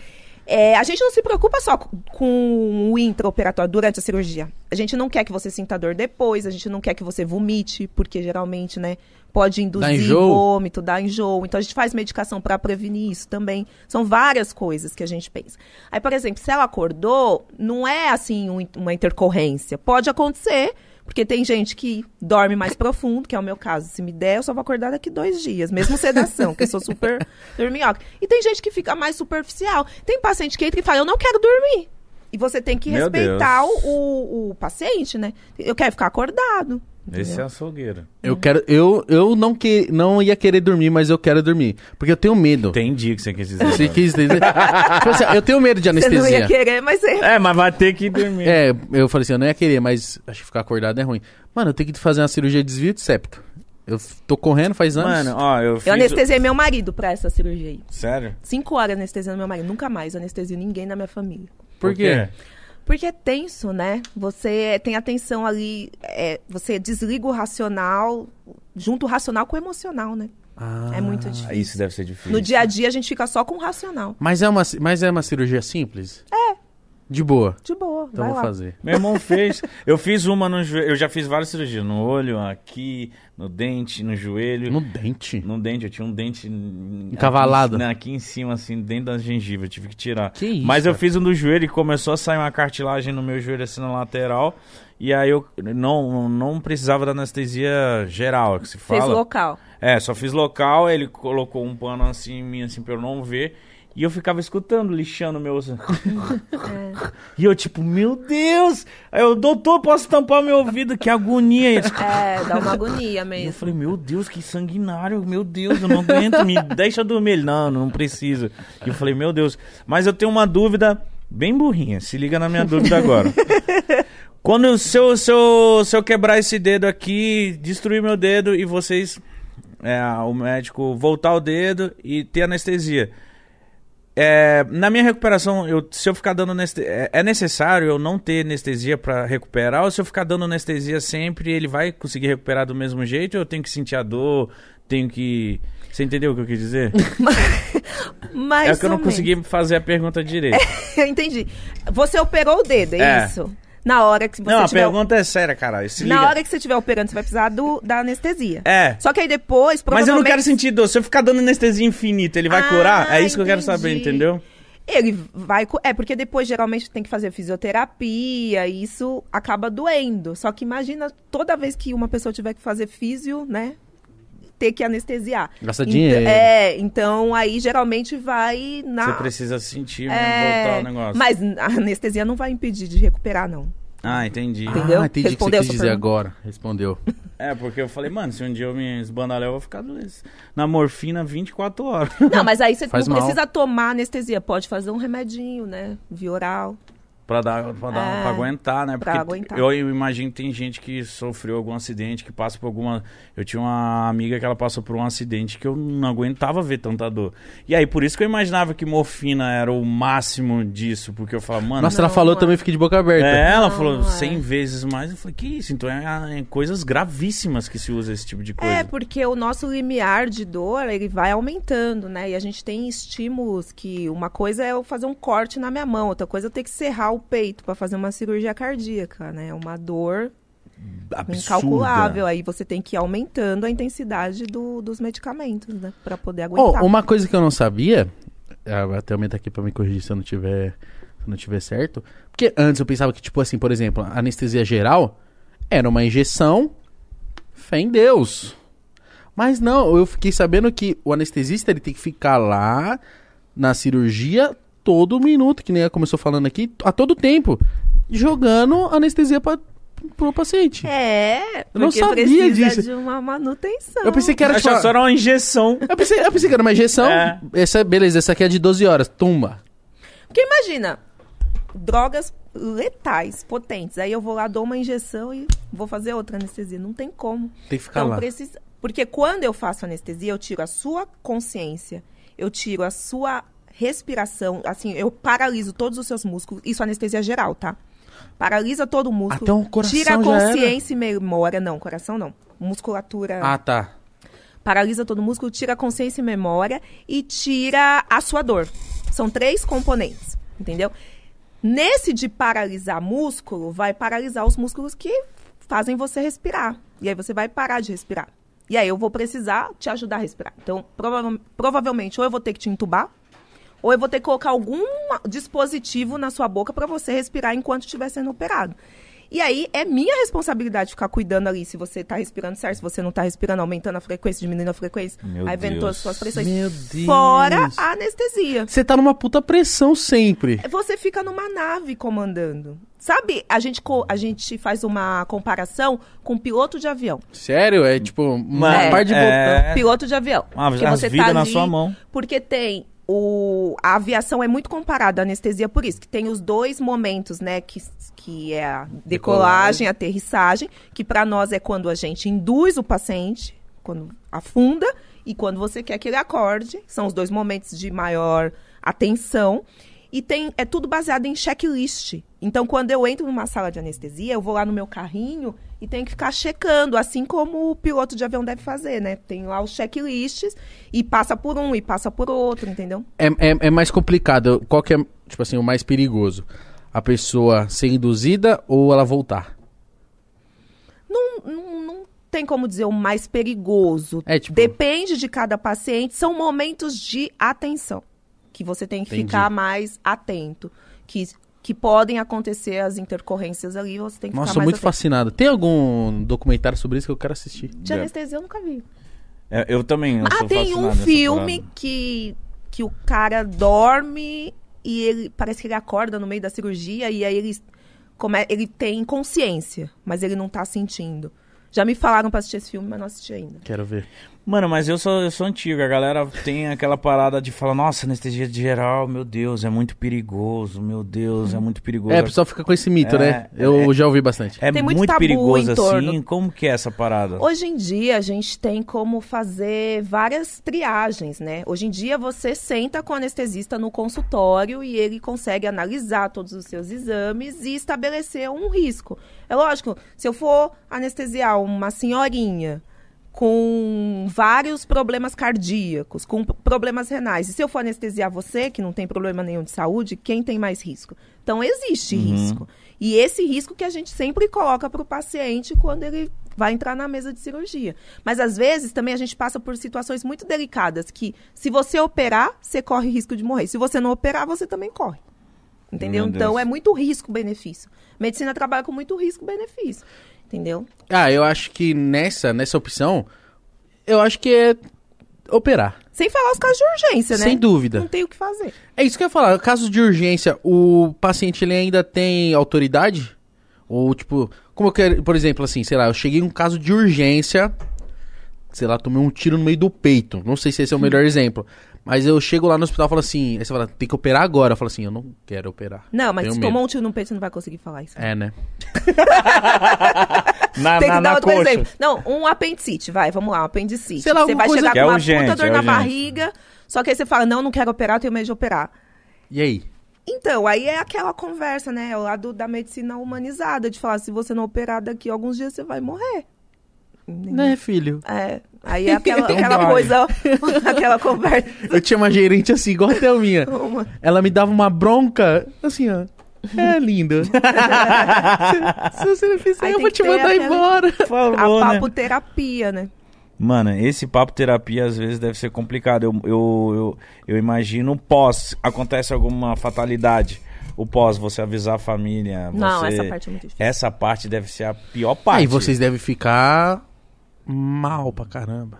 É, a gente não se preocupa só com o intraoperatório durante a cirurgia. A gente não quer que você sinta dor depois, a gente não quer que você vomite, porque geralmente, né, pode induzir vômito, dar enjoo. Então, a gente faz medicação para prevenir isso também. São várias coisas que a gente pensa. Aí, por exemplo, se ela acordou, não é, assim, um, uma intercorrência. Pode acontecer... Porque tem gente que dorme mais profundo, que é o meu caso. Se me der, eu só vou acordar daqui dois dias. Mesmo sedação, que eu sou super dorminhoca. E tem gente que fica mais superficial. Tem paciente que entra e fala, eu não quero dormir. E você tem que meu respeitar o, o, o paciente, né? Eu quero ficar acordado. Esse é açougueiro. Eu quero, eu, eu não, que, não ia querer dormir, mas eu quero dormir. Porque eu tenho medo. Entendi o que você quis dizer. Você quis dizer. Tipo assim, eu tenho medo de anestesia. Você não ia querer, mas você... É, mas vai ter que dormir. É, eu falei assim, eu não ia querer, mas acho que ficar acordado é ruim. Mano, eu tenho que fazer uma cirurgia de desvio de septo. Eu tô correndo faz anos. Mano, ó, eu fiz... Eu anestesiei meu marido pra essa cirurgia aí. Sério? Cinco horas anestesiando meu marido. Nunca mais anestesio ninguém na minha família. Por, Por quê? quê? Porque é tenso, né? Você tem a tensão ali, é, você desliga o racional, junta o racional com o emocional, né? Ah, é muito difícil. Isso deve ser difícil. No dia a dia a gente fica só com o racional. Mas é uma, mas é uma cirurgia simples? É. De boa? De boa, então vou lá fazer. Meu irmão fez, eu fiz uma no joelho, eu já fiz várias cirurgias, no olho, aqui, no dente, no joelho. No dente? No dente, eu tinha um dente... Encavalado? Aqui, aqui em cima, assim, dentro da gengiva, eu tive que tirar. Que isso? Mas eu cara? fiz um no joelho e começou a sair uma cartilagem no meu joelho, assim, na lateral, e aí eu não, não precisava da anestesia geral, é que se fala. Fez local? É, só fiz local, ele colocou um pano assim em mim, assim, pra eu não ver... E eu ficava escutando, lixando meu osso. É. E eu tipo, meu Deus! Aí eu, doutor, posso tampar meu ouvido? Que agonia isso. É, dá uma agonia mesmo. E eu falei, meu Deus, que sanguinário. Meu Deus, eu não aguento. Me deixa dormir. Ele, não, não preciso. E eu falei, meu Deus. Mas eu tenho uma dúvida bem burrinha. Se liga na minha dúvida agora. Quando se eu, se eu, se eu quebrar esse dedo aqui, destruir meu dedo e vocês... É, o médico voltar o dedo e ter anestesia... É, na minha recuperação, eu, se eu ficar dando anestesia, é necessário eu não ter anestesia pra recuperar? Ou se eu ficar dando anestesia sempre, ele vai conseguir recuperar do mesmo jeito? Ou eu tenho que sentir a dor? Tenho que... Você entendeu o que eu quis dizer? Mais é que eu não consegui fazer a pergunta direito. É, eu entendi. Você operou o dedo, é, é. isso? Na hora que você Não, a tiver... pergunta é séria, caralho. Se liga. Na hora que você estiver operando, você vai precisar do, da anestesia. É. Só que aí depois... Provavelmente... Mas eu não quero sentir dor. Se eu ficar dando anestesia infinita, ele vai ah, curar? É isso entendi. que eu quero saber, entendeu? Ele vai... É, porque depois, geralmente, tem que fazer fisioterapia e isso acaba doendo. Só que imagina, toda vez que uma pessoa tiver que fazer fisio, né? Ter que anestesiar. Gasta dinheiro. É, então aí geralmente vai na... Você precisa sentir, é... voltar o negócio. Mas a anestesia não vai impedir de recuperar, não. Ah, entendi. Entendeu? Ah, entendi o que você quis dizer agora. Respondeu. É, porque eu falei, mano, se um dia eu me esbandalhar, eu vou ficar na morfina vinte e quatro horas. Não, mas aí você Faz não mal. precisa tomar anestesia. Pode fazer um remedinho, né? Via oral. Pra, dar, pra, dar, é, pra aguentar, né? Porque pra aguentar. Eu imagino que tem gente que sofreu algum acidente, que passa por alguma... Eu tinha uma amiga que ela passou por um acidente que eu não aguentava ver tanta dor. E aí, por isso que eu imaginava que morfina era o máximo disso, porque eu falava, mano... Nossa, não, ela falou, eu também fiquei de boca aberta. É, ela não, falou cem é. vezes mais. Eu falei, que isso? Então é, é coisas gravíssimas que se usa esse tipo de coisa. É, porque o nosso limiar de dor, ele vai aumentando, né? E a gente tem estímulos que... Uma coisa é eu fazer um corte na minha mão, outra coisa é eu ter que serrar o peito para fazer uma cirurgia cardíaca, né? Uma dor absurda, incalculável. Aí você tem que ir aumentando a intensidade do, dos medicamentos, né? Para poder aguentar. Oh, uma coisa que eu não sabia, até aumenta aqui para me corrigir se eu não tiver, se não tiver certo, porque antes eu pensava que, tipo assim, por exemplo, a anestesia geral era uma injeção, fé em Deus. Mas não, eu fiquei sabendo que o anestesista, ele tem que ficar lá na cirurgia todo minuto, que nem ela começou falando aqui, a todo tempo, jogando anestesia para o paciente. É, eu não sabia disso. De uma manutenção. Eu pensei que era, tipo, só era uma injeção. Eu pensei, eu pensei que era uma injeção. É. Essa, beleza, essa aqui é de doze horas, tumba. Porque imagina, drogas letais, potentes, aí eu vou lá, dou uma injeção e vou fazer outra anestesia. Não tem como. Tem que ficar então, lá. Precisa... Porque quando eu faço anestesia, eu tiro a sua consciência, eu tiro a sua... respiração, assim, eu paraliso todos os seus músculos, isso é anestesia geral, tá? Paralisa todo o músculo, até o coração, tira a consciência e memória, não, coração não, musculatura. Ah, tá. Paralisa todo o músculo, tira a consciência e memória e tira a sua dor. São três componentes, entendeu? Nesse de paralisar músculo, vai paralisar os músculos que fazem você respirar, e aí você vai parar de respirar. E aí eu vou precisar te ajudar a respirar. Então, prova- provavelmente, ou eu vou ter que te entubar, ou eu vou ter que colocar algum dispositivo na sua boca para você respirar enquanto estiver sendo operado. E aí, é minha responsabilidade ficar cuidando ali se você tá respirando certo, se você não tá respirando, aumentando a frequência, diminuindo a frequência. Meu aí vem todas as suas pressões. Meu Deus. Fora a anestesia. Você tá numa puta pressão sempre. Você fica numa nave comandando. Sabe, a gente, a gente faz uma comparação com piloto de avião. Sério? É tipo uma é, par de botão. É... Piloto de avião. Uma porque você vida tá na ali, sua mão. Porque tem... O, a aviação é muito comparada à anestesia, por isso que tem os dois momentos, né, que, que é a decolagem, a aterrissagem, que para nós é quando a gente induz o paciente, quando afunda, e quando você quer que ele acorde, são os dois momentos de maior atenção, e tem, é tudo baseado em checklist. Então, quando eu entro numa sala de anestesia, eu vou lá no meu carrinho e tenho que ficar checando, assim como o piloto de avião deve fazer, né? Tem lá os checklists e passa por um e passa por outro, entendeu? É, é, é mais complicado. Qual que é, tipo assim, o mais perigoso? A pessoa ser induzida ou ela voltar? Não, não, não tem como dizer o mais perigoso. É, tipo... Depende de cada paciente. São momentos de atenção que você tem que Entendi. ficar mais atento. Que... Que podem acontecer as intercorrências ali, você tem que Nossa, ficar mais Nossa, sou muito atento. fascinado. Tem algum documentário sobre isso que eu quero assistir? De anestesia eu nunca vi. É, eu também, eu ah, sou tem um filme que, que o cara dorme e ele parece que ele acorda no meio da cirurgia e aí ele, como é, ele tem consciência, mas ele não tá sentindo. Já me falaram pra assistir esse filme, mas não assisti ainda. Quero ver. Mano, mas eu sou, eu sou antigo. A galera tem aquela parada de falar, nossa, anestesia de geral, meu Deus, é muito perigoso, meu Deus, é muito perigoso. É, o pessoal fica com esse mito, é, né? Eu é, já ouvi bastante. É tem muito, muito tabu perigoso, em torno. Assim, como que é essa parada? Hoje em dia, a gente tem como fazer várias triagens, né? Hoje em dia, você senta com o anestesista no consultório e ele consegue analisar todos os seus exames e estabelecer um risco. É lógico, se eu for anestesiar uma senhorinha com vários problemas cardíacos, com problemas renais, e se eu for anestesiar você, que não tem problema nenhum de saúde, quem tem mais risco? Então, existe uhum. risco. E esse risco que a gente sempre coloca para o paciente quando ele vai entrar na mesa de cirurgia. Mas, às vezes, também a gente passa por situações muito delicadas, que se você operar, você corre risco de morrer. Se você não operar, você também corre. Entendeu? Então, é muito risco-benefício. Medicina trabalha com muito risco-benefício. Entendeu? Ah, eu acho que nessa, nessa opção, eu acho que é operar. Sem falar os casos de urgência, né? Sem dúvida. Não tem o que fazer. É isso que eu ia falar. Casos de urgência, o paciente ele ainda tem autoridade? Ou tipo, como eu quero, por exemplo, assim, sei lá, eu cheguei em um caso de urgência, sei lá, tomei um tiro no meio do peito. Não sei se esse é o melhor exemplo. Mas eu chego lá no hospital e falo assim, aí você fala, tem que operar agora. Eu falo assim, eu não quero operar. Não, mas se tomou um tiro no peito, você não vai conseguir falar isso. É, né? na, tem que na, dar outro coxa. exemplo. Não, um apendicite, vai, vamos lá, um apendicite. Sei lá, você vai coisa chegar que com é uma urgente, puta dor é na barriga, só que aí você fala, não, não quero operar, tenho medo de operar. E aí? Então, aí é aquela conversa, né, lá do, da medicina humanizada, de falar, se você não operar daqui a alguns dias, você vai morrer. Né, filho? É, aí é aquela, aquela coisa, aquela conversa. Eu tinha uma gerente assim, igual a Thelminha. Uma. Ela me dava uma bronca, assim, ó. É, linda. se, se você não fizer, aí eu vou te mandar embora. Falou, a papo-terapia, né? né? Mano, esse papo-terapia às vezes deve ser complicado. Eu, eu, eu, eu imagino pós, acontece alguma fatalidade. O pós, você avisar a família. Você... Não, essa parte é muito difícil. Essa parte deve ser a pior parte. Aí vocês devem ficar... mal pra caramba.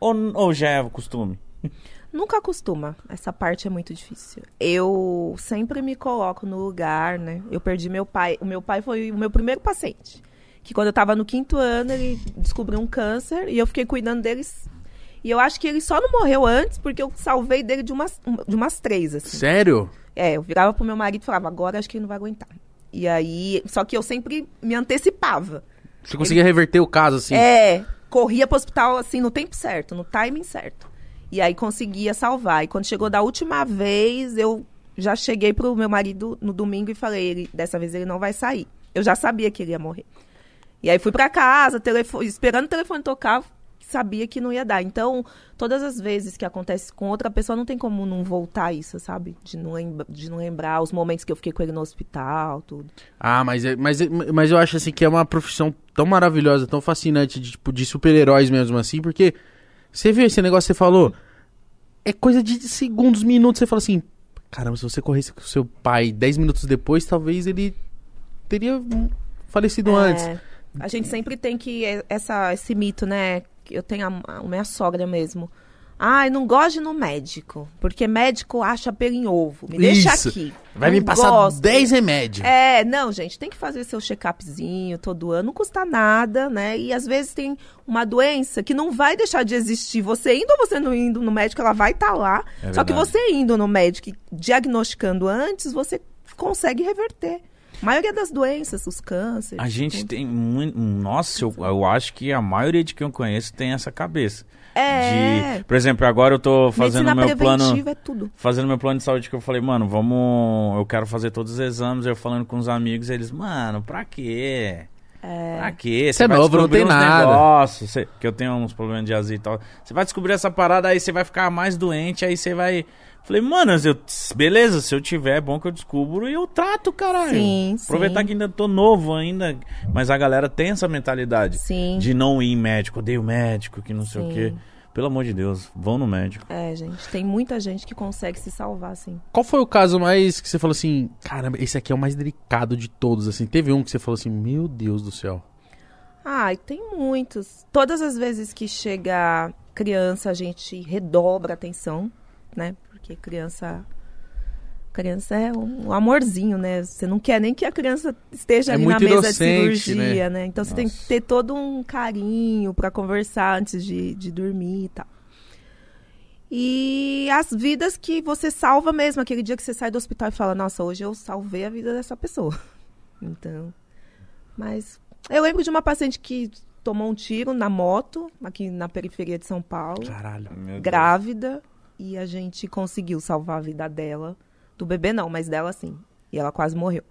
Ou, ou já é costume? Nunca acostuma. Essa parte é muito difícil. Eu sempre me coloco no lugar, né? Eu perdi meu pai. O meu pai foi o meu primeiro paciente. Que quando eu tava no quinto ano, ele descobriu um câncer e eu fiquei cuidando deles. E eu acho que ele só não morreu antes porque eu salvei dele de umas, de umas três, assim. Sério? É, eu virava pro meu marido e falava, agora acho que ele não vai aguentar. E aí, só que eu sempre me antecipava. Você conseguia ele... reverter o caso, assim? É, corria pro hospital, assim, no tempo certo, no timing certo. E aí conseguia salvar. E quando chegou da última vez, eu já cheguei pro meu marido no domingo e falei, ele, dessa vez ele não vai sair. Eu já sabia que ele ia morrer. E aí fui pra casa, telefone, esperando o telefone tocar, sabia que não ia dar. Então, todas as vezes que acontece com outra pessoa, não tem como não voltar isso, sabe? De não, lembra, de não lembrar os momentos que eu fiquei com ele no hospital, tudo. Ah, mas, é, mas, mas eu acho, assim, que é uma profissão tão maravilhosa, tão fascinante, de, tipo, de super-heróis mesmo, assim, porque você viu esse negócio que você falou, é coisa de segundos, minutos, você fala assim, caramba, se você corresse com seu pai dez minutos depois, talvez ele teria... falecido é, antes. A gente sempre tem que... Essa, esse mito, né? Eu tenho a, a minha sogra mesmo. Ai, ah, não gosto de ir no médico, porque médico acha pelo em ovo. Me deixa Isso. aqui. Vai me passar dez remédios. É, não, gente, tem que fazer seu check-upzinho todo ano, não custa nada, né? E às vezes tem uma doença que não vai deixar de existir. Você indo ou você não indo no médico, ela vai estar tá lá. É Só verdade. que você indo no médico e diagnosticando antes, você consegue reverter. A maioria das doenças, os cânceres. A gente tudo. tem muito... Nossa, eu, eu acho que a maioria de quem eu conheço tem essa cabeça. É. De, por exemplo, agora eu tô fazendo meu plano, é tudo. fazendo meu plano de saúde, que eu falei, mano, vamos, eu quero fazer todos os exames, eu falando com os amigos, eles, mano, pra quê? É. Pra quê? Você é novo, não tem nada. Negócios, cê, que eu tenho uns problemas de azia e tal. Você vai descobrir essa parada, aí você vai ficar mais doente, aí você vai... Falei, mano, eu, beleza, se eu tiver, é bom que eu descubro e eu trato, caralho. Sim, Aproveitar sim. que ainda tô novo ainda, mas a galera tem essa mentalidade sim. de não ir em médico, odeio médico, que não sei sim. o quê. Pelo amor de Deus, vão no médico. É, gente, tem muita gente que consegue se salvar, assim. Qual foi o caso mais que você falou assim, caramba, esse aqui é o mais delicado de todos, assim? Teve um que você falou assim, meu Deus do céu. Ai, tem muitos. Todas as vezes que chega criança, a gente redobra a atenção, né? Porque criança, criança é um amorzinho, né? Você não quer nem que a criança esteja é ali na mesa inocente, de cirurgia, né? né? Então Nossa. você tem que ter todo um carinho para conversar antes de, de dormir e tal. E as vidas que você salva mesmo, aquele dia que você sai do hospital e fala, nossa, hoje eu salvei a vida dessa pessoa. Então, mas eu lembro de uma paciente que tomou um tiro na moto, aqui na periferia de São Paulo. Caralho, meu grávida. Deus. E a gente conseguiu salvar a vida dela. Do bebê não, mas dela sim. E ela quase morreu.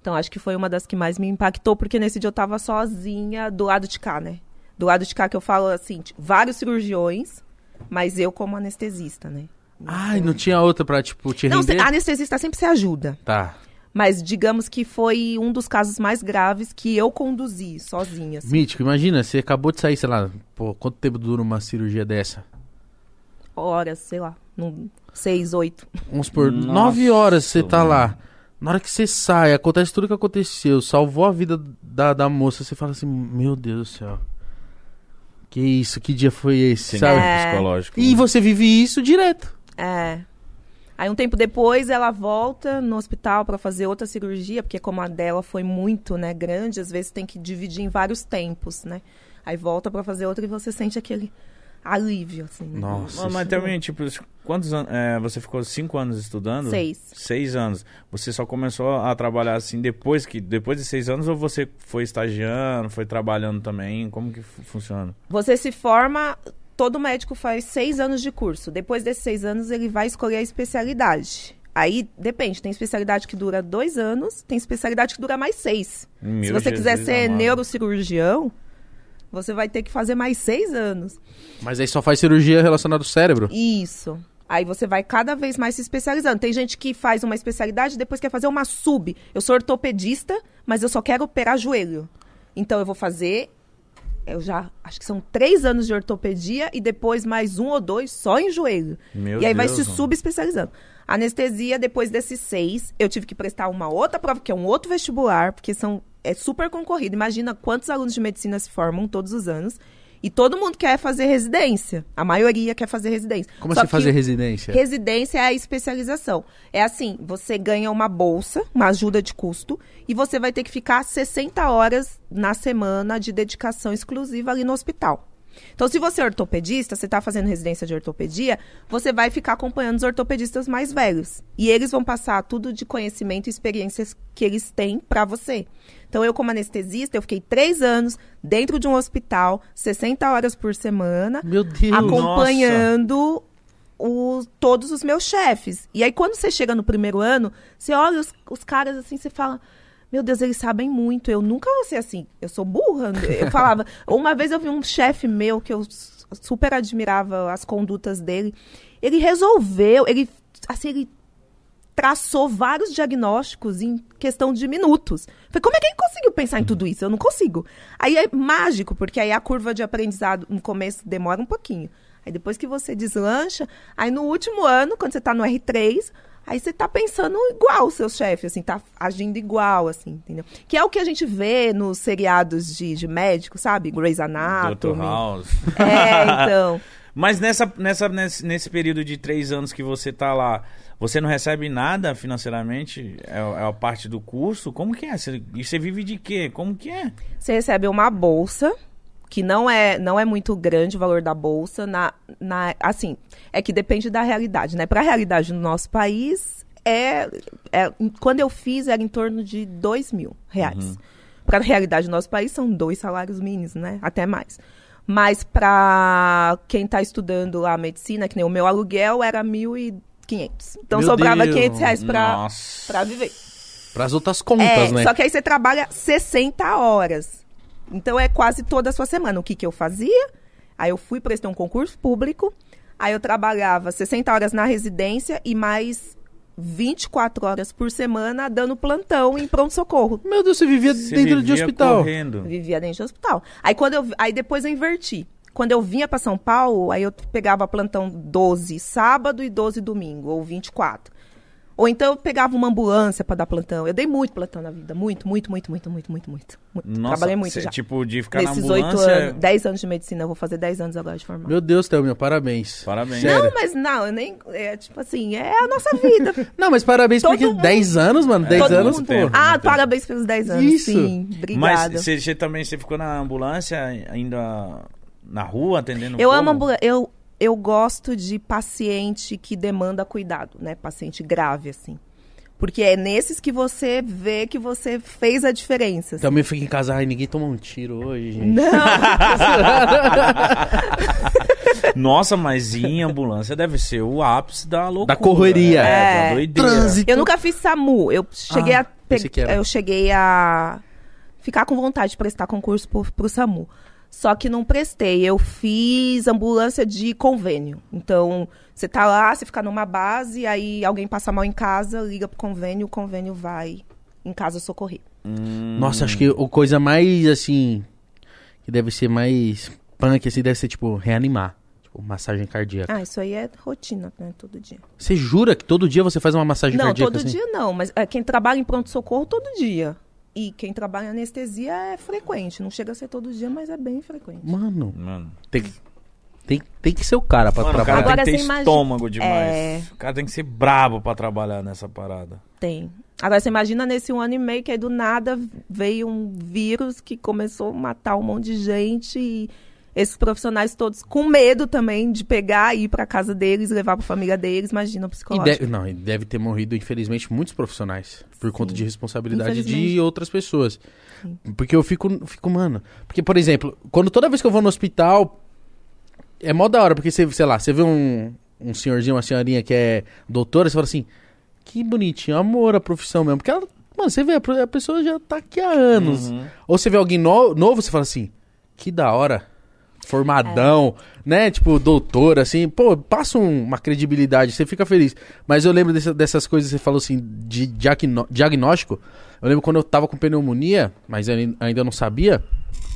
Então acho que foi uma das que mais me impactou, porque nesse dia eu tava sozinha do lado de cá, né? Do lado de cá que eu falo assim, tipo, vários cirurgiões, mas eu como anestesista, né? Então, Ai, não tinha outra pra, tipo, te render? Não, anestesista sempre se ajuda. Tá. Mas digamos que foi um dos casos mais graves que eu conduzi sozinha. Assim. Mítico, imagina, você acabou de sair, sei lá, pô, quanto tempo dura uma cirurgia dessa? Horas, sei lá, num, seis, oito. Vamos por Nossa, nove horas você tá mano. lá. Na hora que você sai, acontece tudo que aconteceu, salvou a vida da, da moça, você fala assim, meu Deus do céu. Que isso, que dia foi esse? Sabe? É... Psicológico. E você vive isso direto. É. Aí um tempo depois ela volta no hospital pra fazer outra cirurgia, porque como a dela foi muito, né, grande, às vezes tem que dividir em vários tempos, né? Aí volta pra fazer outra e você sente aquele... alívio, assim, né? Nossa. Mas também, tipo, quantos anos... É, você ficou cinco anos estudando? Seis. Seis anos. Você só começou a trabalhar, assim, depois que depois de seis anos? Ou você foi estagiando, foi trabalhando também? Como que funciona? Você se forma... Todo médico faz seis anos de curso. Depois desses seis anos, ele vai escolher a especialidade. Aí, depende. Tem especialidade que dura dois anos, tem especialidade que dura mais seis. Meu Se você Jesus quiser ser amado. neurocirurgião... Você vai ter que fazer mais seis anos. Mas aí só faz cirurgia relacionada ao cérebro? Isso. Aí você vai cada vez mais se especializando. Tem gente que faz uma especialidade e depois quer fazer uma sub. Eu sou ortopedista, mas eu só quero operar joelho. Então eu vou fazer... Eu já... Acho que são três anos de ortopedia e depois mais um ou dois só em joelho. Meu Deus. E aí vai se subespecializando. Anestesia, depois desses seis, eu tive que prestar uma outra prova, que é um outro vestibular, porque são... É super concorrido. Imagina quantos alunos de medicina se formam todos os anos. E todo mundo quer fazer residência. A maioria quer fazer residência. Como assim fazer residência? Residência é a especialização. É assim, você ganha uma bolsa, uma ajuda de custo, e você vai ter que ficar sessenta horas na semana de dedicação exclusiva ali no hospital. Então, se você é ortopedista, você está fazendo residência de ortopedia, você vai ficar acompanhando os ortopedistas mais velhos. E eles vão passar tudo de conhecimento e experiências que eles têm para você. Então, eu como anestesista, eu fiquei três anos dentro de um hospital, sessenta horas por semana, Meu Deus, acompanhando o, todos os meus chefes. E aí, quando você chega no primeiro ano, você olha os, os caras assim, você fala... Meu Deus, eles sabem muito. Eu nunca vou ser assim. Eu sou burra. Eu falava... Uma vez eu vi um chefe meu que eu super admirava as condutas dele. Ele resolveu... Ele, assim, ele traçou vários diagnósticos em questão de minutos. Falei, como é que ele conseguiu pensar em tudo isso? Eu não consigo. Aí é mágico, porque aí a curva de aprendizado no começo demora um pouquinho. Aí depois que você deslancha... Aí no último ano, quando você tá no R três... Aí você tá pensando igual o seu chefe, assim, tá agindo igual, assim, entendeu? Que é o que a gente vê nos seriados de, de médico, sabe? Grey's Anatomy. doutor House. É, então... Mas nessa, nessa, nesse, nesse período de três anos que você tá lá, você não recebe nada financeiramente? É, é a parte do curso? Como que é? Você, e você vive de quê? Como que é? Você recebe uma bolsa, que não é, não é muito grande o valor da bolsa. Na, na, assim, é que depende da realidade, né? Para a realidade do nosso país, é, é, quando eu fiz era em torno de dois mil reais. Uhum. Para a realidade do nosso país, são dois salários mínimos, né? Até mais. Mas para quem está estudando a medicina, que nem o meu aluguel, era mil e quinhentos. Então meu sobrava Deus. quinhentos reais para viver. Para as outras contas, é, né? Só que aí você trabalha sessenta horas. Então é quase toda a sua semana. O que, que eu fazia? Aí eu fui prestar um concurso público. Aí eu trabalhava sessenta horas na residência e mais... vinte e quatro horas por semana dando plantão em pronto-socorro. Meu Deus, você vivia você dentro vivia de hospital. Correndo. Vivia dentro de hospital. Aí, quando eu, aí depois eu inverti. Quando eu vinha para São Paulo, aí eu pegava plantão doze sábado e doze domingo, ou vinte e quatro. Ou então eu pegava uma ambulância para dar plantão. Eu dei muito plantão na vida. Muito, muito, muito, muito, muito, muito, muito. Nossa, trabalhei muito cê, já. Tipo, de ficar nesses na ambulância... Nesses oito anos, dez anos de medicina. Eu vou fazer dez anos agora de formar. Meu Deus, Thelminha, parabéns. Parabéns. Sério. Não, mas não, eu nem... É, tipo assim, é a nossa vida. Não, mas parabéns todo porque mundo. dez anos, mano. dez anos, pô. Tempo, ah, tempo. Parabéns pelos dez anos. Isso. Sim, obrigada. Mas você também, você ficou na ambulância ainda na rua, atendendo Eu povo? amo ambulância. Eu... Eu gosto de paciente que demanda cuidado, né? Paciente grave, assim. Porque é nesses que você vê que você fez a diferença. Assim. Também fica em casa, ai, ninguém toma um tiro hoje, gente. Não! Nossa, mas em ambulância deve ser o ápice da loucura. Da correria. É, é. Da doideira. Trânsito. Eu nunca fiz SAMU. Eu cheguei, ah, a pe... eu cheguei a ficar com vontade de prestar concurso pro, pro SAMU. Só que não prestei, eu fiz ambulância de convênio. Então, você tá lá, você fica numa base, aí alguém passa mal em casa, liga pro convênio, o convênio vai em casa socorrer. Hum. Nossa, acho que a coisa mais, assim, que deve ser mais punk, assim, deve ser, tipo, reanimar. Tipo, massagem cardíaca. Ah, isso aí é rotina, né? Todo dia. Você jura que todo dia você faz uma massagem não, cardíaca? Não, todo assim? dia não, mas é, quem trabalha em pronto-socorro, todo dia. E quem trabalha em anestesia é frequente. Não chega a ser todo dia, mas é bem frequente. Mano, Mano. Tem, que, tem, tem que ser o cara pra Mano, trabalhar. O cara Agora tem que ter estômago imagina... demais. É... O cara tem que ser brabo pra trabalhar nessa parada. Tem. Agora, você imagina nesse um ano e meio que aí do nada veio um vírus que começou a matar um monte de gente e... Esses profissionais todos com medo também de pegar e ir pra casa deles, levar pra família deles, imagina o psicológico. E deve, não, deve ter morrido, infelizmente, muitos profissionais por Sim. conta de responsabilidade de outras pessoas. Sim. Porque eu fico, fico, mano... Porque, por exemplo, quando toda vez que eu vou no hospital, é mó da hora, porque, você, sei lá, você vê um, um senhorzinho, uma senhorinha que é doutora, você fala assim, que bonitinho, amor a profissão mesmo. Porque, ela, mano, você vê, a pessoa já tá aqui há anos. Uhum. Ou você vê alguém no, novo, você fala assim, que da hora. Formadão, é. né? Tipo, doutor, assim, pô, passa um, uma credibilidade, você fica feliz. Mas eu lembro dessa, dessas coisas, você falou assim, de diagno, diagnóstico. Eu lembro quando eu tava com pneumonia, mas eu ainda não sabia.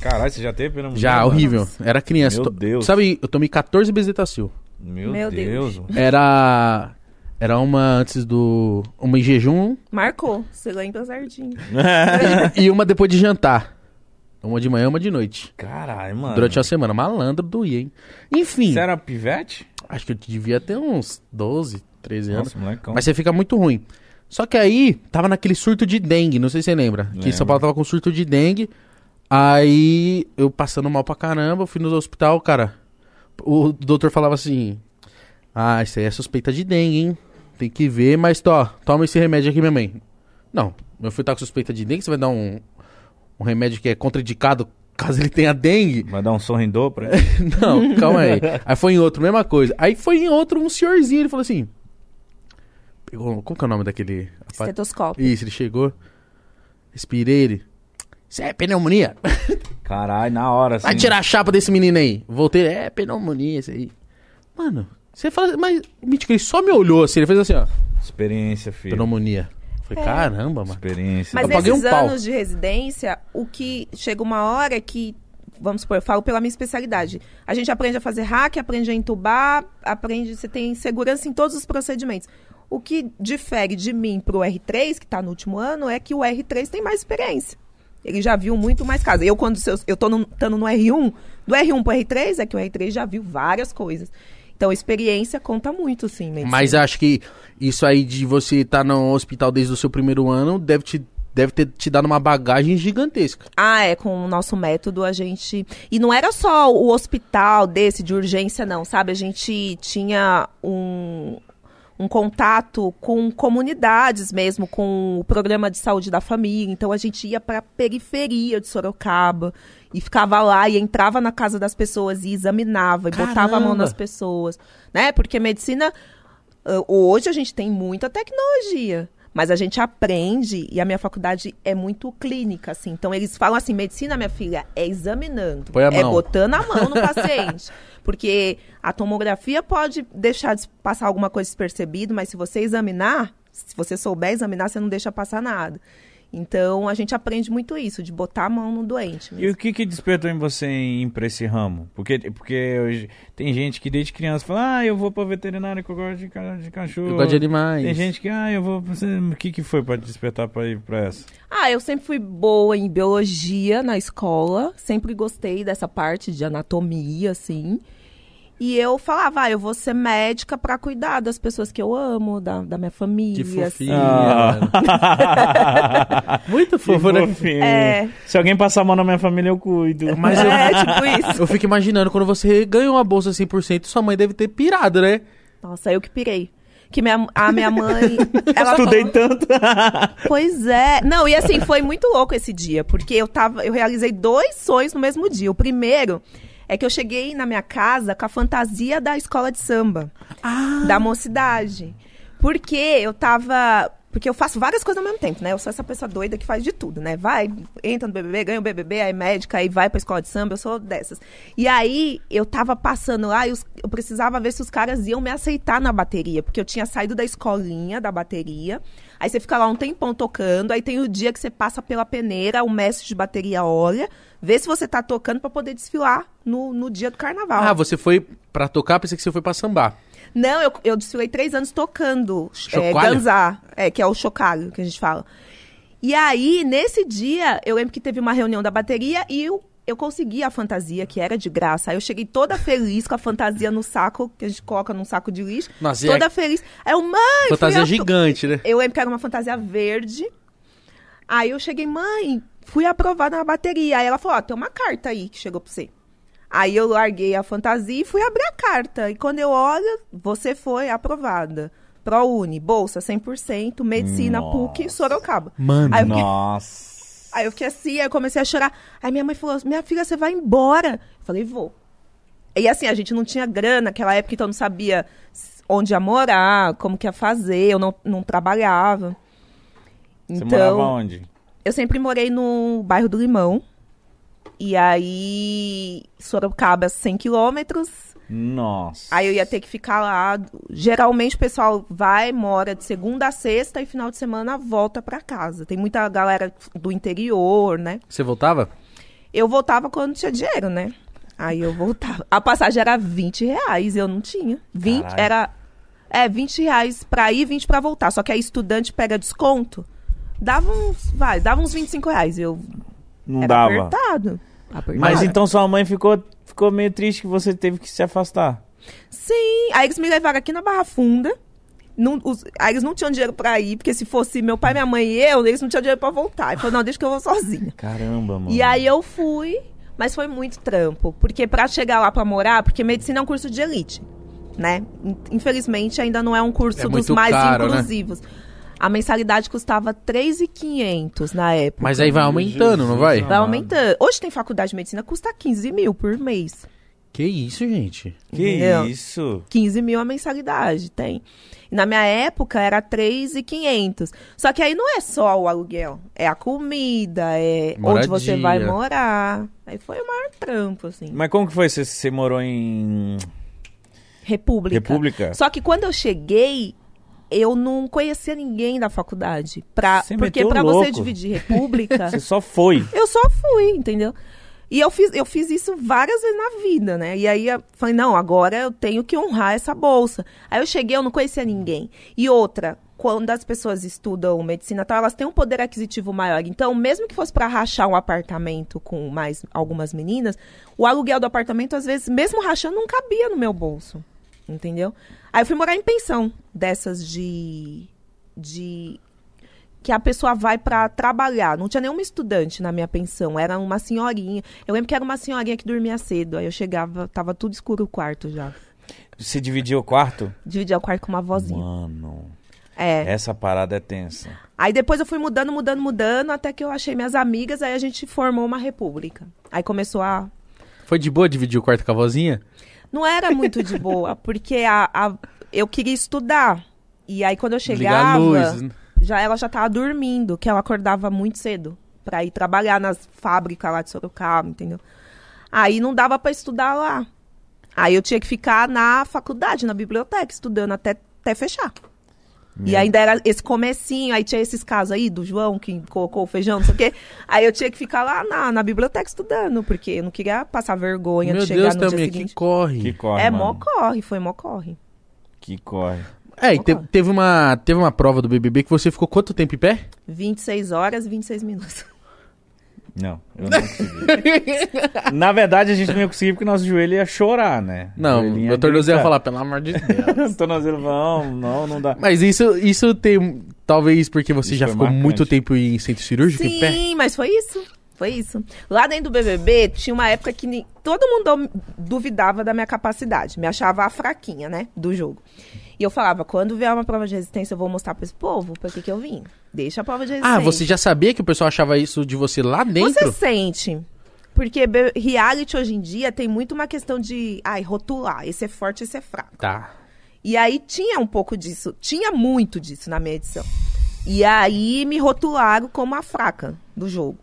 Caralho, você já teve pneumonia? Já, mano? Horrível. Era criança. Meu Tô, Deus. Sabe, eu tomei catorze Bezetacil. Meu, Meu Deus. Deus. Era... Era uma antes do... Uma em jejum. Marcou, você lembra certinho. E uma depois de jantar. Uma de manhã, uma de noite. Caralho, mano. Durante a semana. Malandro doía, hein? Enfim. Você era pivete? Acho que eu devia ter uns doze, treze anos. Nossa, molecão. Mas você fica muito ruim. Só que aí, tava naquele surto de dengue. Não sei se você lembra. Lembra. Que São Paulo tava com surto de dengue. Aí, eu passando mal pra caramba, eu fui no hospital, cara. O doutor falava assim... Ah, isso aí é suspeita de dengue, hein? Tem que ver, mas tó, toma esse remédio aqui, minha mãe. Não, meu filho tá com suspeita de dengue, você vai dar um... Um remédio que é contraindicado caso ele tenha dengue. Vai dar um sorrindô pra ele? Não, calma aí. Aí foi em outro, mesma coisa. Aí foi em outro, um senhorzinho, ele falou assim... Pegou, como que é o nome daquele... Estetoscópio. Isso, ele chegou. Respirei ele. Isso é pneumonia. Caralho, na hora. Assim. Vai tirar a chapa desse menino aí. Voltei, é pneumonia isso aí. Mano, você fala... Mas, Mítico, ele só me olhou assim, ele fez assim, ó. Experiência, filho. Pneumonia. Falei, é. Caramba, mano. Experiência. Mas eu nesses um anos pau. de residência, o que chega uma hora que, vamos supor, eu falo pela minha especialidade. A gente aprende a fazer hack, aprende a entubar, aprende, você tem segurança em todos os procedimentos. O que difere de mim para o R três, que está no último ano, é que o R três tem mais experiência. Ele já viu muito mais casos. Eu, quando seus, eu estou estando no R um, do R um para o R três, é que o R três já viu várias coisas. Então, a experiência conta muito, sim. Medicina. Mas acho que isso aí de você estar tá no hospital desde o seu primeiro ano deve te... deve ter te dado uma bagagem gigantesca. Ah, é, com o nosso método a gente... E não era só o hospital desse, de urgência, não, sabe? A gente tinha um, um contato com comunidades mesmo, com o programa de saúde da família. Então, a gente ia para a periferia de Sorocaba e ficava lá e entrava na casa das pessoas e examinava e Caramba. botava a mão nas pessoas, né? Porque medicina... Hoje a gente tem muita tecnologia. Mas a gente aprende, e a minha faculdade é muito clínica, assim. Então, eles falam assim, medicina, minha filha, é examinando. Põe a mão. É botando a mão no paciente. Porque a tomografia pode deixar de passar alguma coisa despercebida, mas se você examinar, se você souber examinar, você não deixa passar nada. Então, a gente aprende muito isso, de botar a mão no doente. Mesmo. E o que, que despertou em você ir para esse ramo? Porque, porque hoje tem gente que desde criança fala, ah, eu vou para veterinária que eu gosto de, de cachorro. Eu gosto de animais. Tem gente que, ah, eu vou... O que, que foi para despertar para ir para essa? Ah, eu sempre fui boa em biologia na escola. Sempre gostei dessa parte de anatomia, assim. E eu falava, ah, eu vou ser médica pra cuidar das pessoas que eu amo, da, da minha família. Que fofinha. Ah. Muito fofo, né? É. Se alguém passar a mão na minha família, eu cuido. Mas eu, é, tipo isso. Eu fico imaginando, quando você ganhou uma bolsa cem por cento, sua mãe deve ter pirado, né? Nossa, eu que pirei. Que minha, a minha mãe... ela Estudei falou... tanto. Pois é. Não, e assim, foi muito louco esse dia, porque eu, tava, eu realizei dois sonhos no mesmo dia. O primeiro... é que eu cheguei na minha casa com a fantasia da escola de samba, ah. da mocidade. Porque eu tava... Porque eu faço várias coisas ao mesmo tempo, né? Eu sou essa pessoa doida que faz de tudo, né? Vai, entra no B B B, ganha o B B B, aí médica, aí vai pra escola de samba, eu sou dessas. E aí, eu tava passando lá e os... eu precisava ver se os caras iam me aceitar na bateria. Porque eu tinha saído da escolinha, da bateria. Aí você fica lá um tempão tocando, aí tem o dia que você passa pela peneira, o mestre de bateria olha... Vê se você tá tocando pra poder desfilar no, no dia do carnaval. Ah, você foi pra tocar, pensei que você foi pra sambar. Não, eu, eu desfilei três anos tocando. É, ganzá, é, que é o chocalho que a gente fala. E aí, nesse dia, eu lembro que teve uma reunião da bateria e eu, eu consegui a fantasia, que era de graça. Aí eu cheguei toda feliz com a fantasia no saco, que a gente coloca num saco de lixo. Nossa, toda é... feliz. Aí eu, mãe... Fantasia gigante, né? Eu lembro que era uma fantasia verde. Aí eu cheguei, mãe... Fui aprovada na bateria. Aí ela falou, ó, tem uma carta aí que chegou pra você. Aí eu larguei a fantasia e fui abrir a carta. E quando eu olho, você foi aprovada. ProUni, bolsa cem por cento, medicina, nossa. P U C, Sorocaba. Mano, aí fiquei, nossa. Aí eu fiquei assim, aí eu comecei a chorar. Aí minha mãe falou, minha filha, você vai embora? Eu falei, vou. E assim, a gente não tinha grana naquela época, então eu não sabia onde ia morar, como que ia fazer, eu não, não trabalhava. Você então, morava onde? Eu sempre morei no bairro do Limão. E aí, Sorocaba, cem quilômetros. Nossa. Aí eu ia ter que ficar lá. Geralmente o pessoal vai, mora de segunda a sexta e final de semana volta pra casa. Tem muita galera do interior, né? Você voltava? Eu voltava quando tinha dinheiro, né? Aí eu voltava. A passagem era vinte reais, eu não tinha. vinte, era, é, vinte reais pra ir e vinte pra voltar. Só que aí estudante pega desconto. Dava uns, vai, dava uns vinte e cinco reais. Eu não era dava. Apertado, apertado. Mas então sua mãe ficou, ficou meio triste que você teve que se afastar. Sim, aí eles me levaram aqui na Barra Funda. Não, os, aí eles não tinham dinheiro pra ir, porque se fosse meu pai, minha mãe e eu, eles não tinham dinheiro pra voltar. Ele falou, não, deixa que eu vou sozinha. Caramba, mano. E aí eu fui, mas foi muito trampo. Porque pra chegar lá pra morar, porque medicina é um curso de elite, né? Infelizmente ainda não é um curso é dos mais caro, inclusivos, né? A mensalidade custava três mil e quinhentos reais na época. Mas aí vai aumentando, Jesus, não vai? Vai aumentando. Hoje tem faculdade de medicina, custa quinze mil por mês. Que isso, gente? Que entendeu? Isso? quinze mil a mensalidade, tem. E na minha época era três mil e quinhentos reais. Só que aí não é só o aluguel, é a comida, é moradia. Onde você vai morar. Aí foi o maior trampo, assim. Mas como que foi? Você, você morou em... República. República. Só que quando eu cheguei... Eu não conhecia ninguém da faculdade. Pra, porque pra louco. Você dividir república... Você só foi. Eu só fui, entendeu? E eu fiz, eu fiz isso várias vezes na vida, né? E aí eu falei, não, agora eu tenho que honrar essa bolsa. Aí eu cheguei, eu não conhecia ninguém. E outra, quando as pessoas estudam medicina e tal, elas têm um poder aquisitivo maior. Então, mesmo que fosse para rachar um apartamento com mais algumas meninas, o aluguel do apartamento, às vezes, mesmo rachando, não cabia no meu bolso. Entendeu? Aí eu fui morar em pensão dessas de... de... que a pessoa vai para trabalhar. Não tinha nenhuma estudante na minha pensão, era uma senhorinha. Eu lembro que era uma senhorinha que dormia cedo. Aí eu chegava, tava tudo escuro o quarto já. Você dividia o quarto? Dividia o quarto com uma vozinha. Mano, é. Essa parada é tensa. Aí depois eu fui mudando, mudando, mudando, até que eu achei minhas amigas, aí a gente formou uma república. Aí começou a... Foi de boa dividir o quarto com a vozinha? Não era muito de boa, porque a, a, eu queria estudar. E aí quando eu chegava... Ligar a luz, né? Já, ela já tava dormindo, que ela acordava muito cedo pra ir trabalhar nas fábricas lá de Sorocaba, entendeu? Aí não dava pra estudar lá. Aí eu tinha que ficar na faculdade, na biblioteca, estudando até, até fechar. Meu. E ainda era esse comecinho, aí tinha esses casos aí do João, que colocou o feijão, não sei o quê. Aí eu tinha que ficar lá na, na biblioteca estudando, porque eu não queria passar vergonha Meu de chegar Deus, no também, dia seguinte. Que corre. Que corre, é, mano. mó corre, foi mó corre. Que corre. É, e te, teve, uma, teve uma prova do B B B que você ficou quanto tempo em pé? vinte e seis horas e vinte e seis minutos. Não, eu não consegui. Na verdade, a gente não ia conseguir porque nosso joelho ia chorar, né? Não, meu tornozelo ia falar, pelo amor de Deus. O tornozelo não, não, não dá. Mas isso, isso tem, talvez porque você isso já ficou marcante. Muito tempo em centro cirúrgico Sim, em pé? Sim, mas foi isso, foi isso. Lá dentro do B B B, tinha uma época que ni... todo mundo duvidava da minha capacidade. Me achava a fraquinha, né, do jogo. E eu falava, quando vier uma prova de resistência, eu vou mostrar pra esse povo pra que que eu vim. Deixa a prova de resistência. Ah, você já sabia que o pessoal achava isso de você lá dentro? Você sente. Porque reality hoje em dia tem muito uma questão de, ai, rotular. Esse é forte, esse é fraco. Tá. E aí tinha um pouco disso. Tinha muito disso na minha edição. E aí me rotularam como a fraca do jogo.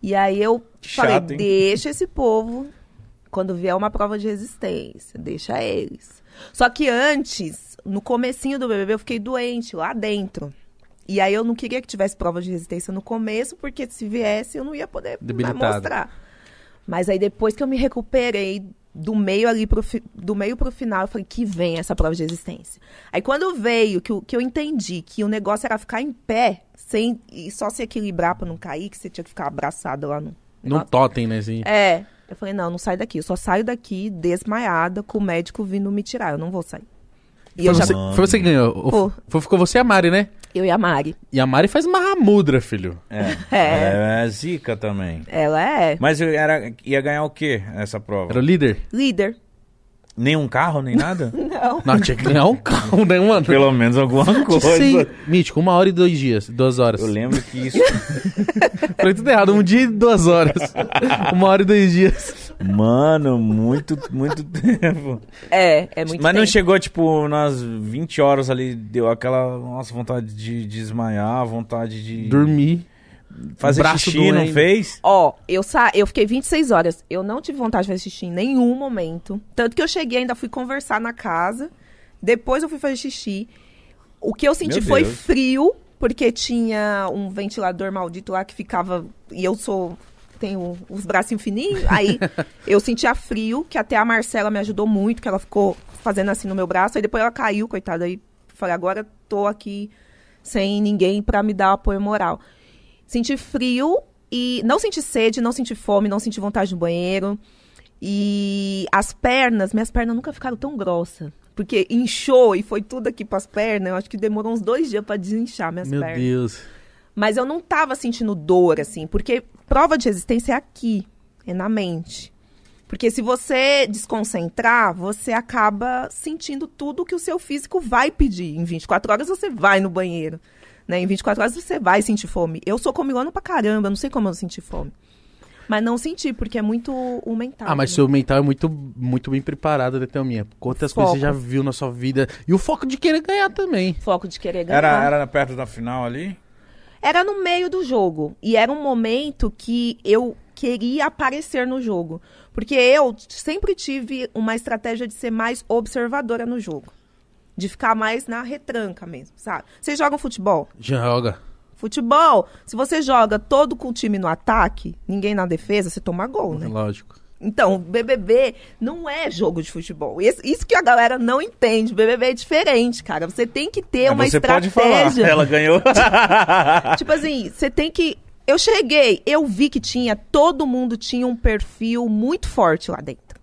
E aí eu Chato, falei, hein? Deixa esse povo, quando vier uma prova de resistência, deixa eles. Só que antes... No comecinho do B B B eu fiquei doente lá dentro. E aí eu não queria que tivesse prova de resistência no começo, porque se viesse eu não ia poder mostrar. Mas aí depois que eu me recuperei do meio ali pro fi... do meio pro final, eu falei que vem essa prova de resistência. Aí quando veio que eu, que eu entendi que o negócio era ficar em pé sem e só se equilibrar pra não cair, que você tinha que ficar abraçado lá no... Num totem, né? Assim. É. Eu falei, não, não sai daqui. Eu só saio daqui desmaiada com o médico vindo me tirar. Eu não vou sair. E foi, já... você, foi você que ganhou. Pô. Foi, ficou você e a Mari, né? Eu e a Mari. E a Mari faz marramudra, filho. É. É. É zica também. Ela é. Mas era, ia ganhar o quê nessa prova? Era o líder? Líder. Nenhum carro, nem nada? Não. Não, tinha que ganhar um carro, né, mano? Pelo menos alguma coisa. Sim. Mítico, uma hora e dois dias, duas horas. Eu lembro que isso... Falei tudo errado, um dia e duas horas. Uma hora e dois dias. Mano, muito, muito tempo. É, é muito Mas tempo. Mas não chegou, tipo, nas vinte horas ali, deu aquela, nossa, vontade de desmaiar, vontade de... Dormir. Fazer xixi, não fez? Ó, eu, sa... eu fiquei vinte e seis horas. Eu não tive vontade de fazer xixi em nenhum momento. Tanto que eu cheguei, ainda fui conversar na casa. Depois eu fui fazer xixi. O que eu senti foi frio, porque tinha um ventilador maldito lá que ficava... E eu sou... tenho os bracinhos fininhos. Aí eu sentia frio, que até a Marcela me ajudou muito, que ela ficou fazendo assim no meu braço. Aí depois ela caiu, coitada. Aí falei, agora tô aqui sem ninguém pra me dar apoio moral. Senti frio e não senti sede, não senti fome, não senti vontade no banheiro. E as pernas, minhas pernas nunca ficaram tão grossas. Porque inchou e foi tudo aqui pras pernas. Eu acho que demorou uns dois dias pra desinchar minhas Meu pernas. Meu Deus. Mas eu não tava sentindo dor, assim. Porque prova de resistência é aqui, é na mente. Porque se você desconcentrar, você acaba sentindo tudo que o seu físico vai pedir. Em vinte e quatro horas você vai no banheiro. Né? Em vinte e quatro horas você vai sentir fome. Eu sou comilona pra caramba, eu não sei como eu senti fome. Mas não senti, porque é muito o mental. Ah, mas né? Seu mental é muito, muito bem preparado, né, Thelminha? Quantas foco. Coisas você já viu na sua vida. E o foco de querer ganhar também. Foco de querer ganhar. Era, era perto da final ali? Era no meio do jogo. E era um momento que eu queria aparecer no jogo. Porque eu sempre tive uma estratégia de ser mais observadora no jogo. De ficar mais na retranca mesmo, sabe? Vocês jogam futebol? Joga. Futebol, se você joga todo com o time no ataque, ninguém na defesa, você toma gol, né? Lógico. Então, B B B não é jogo de futebol. Isso que a galera não entende. B B B é diferente, cara. Você tem que ter Mas uma você estratégia. Pode falar. Ela ganhou. Tipo, tipo assim, você tem que... Eu cheguei, eu vi que tinha... Todo mundo tinha um perfil muito forte lá dentro.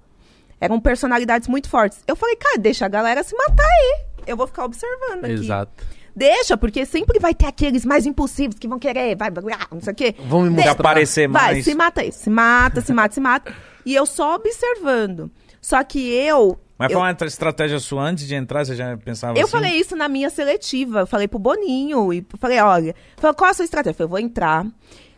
Eram personalidades muito fortes. Eu falei, cara, deixa a galera se matar aí. Eu vou ficar observando aqui. Exato. Deixa, porque sempre vai ter aqueles mais impulsivos que vão querer, vai, não sei o quê. Vão me mudar, aparecer mais. Vai, se mata aí. Se mata, se mata, se mata. E eu só observando. Só que eu... Mas foi uma eu, estratégia sua antes de entrar, você já pensava eu assim? Eu falei isso na minha seletiva. Eu falei pro Boninho. E falei, olha... Falei, qual a sua estratégia? Eu falei, eu vou entrar,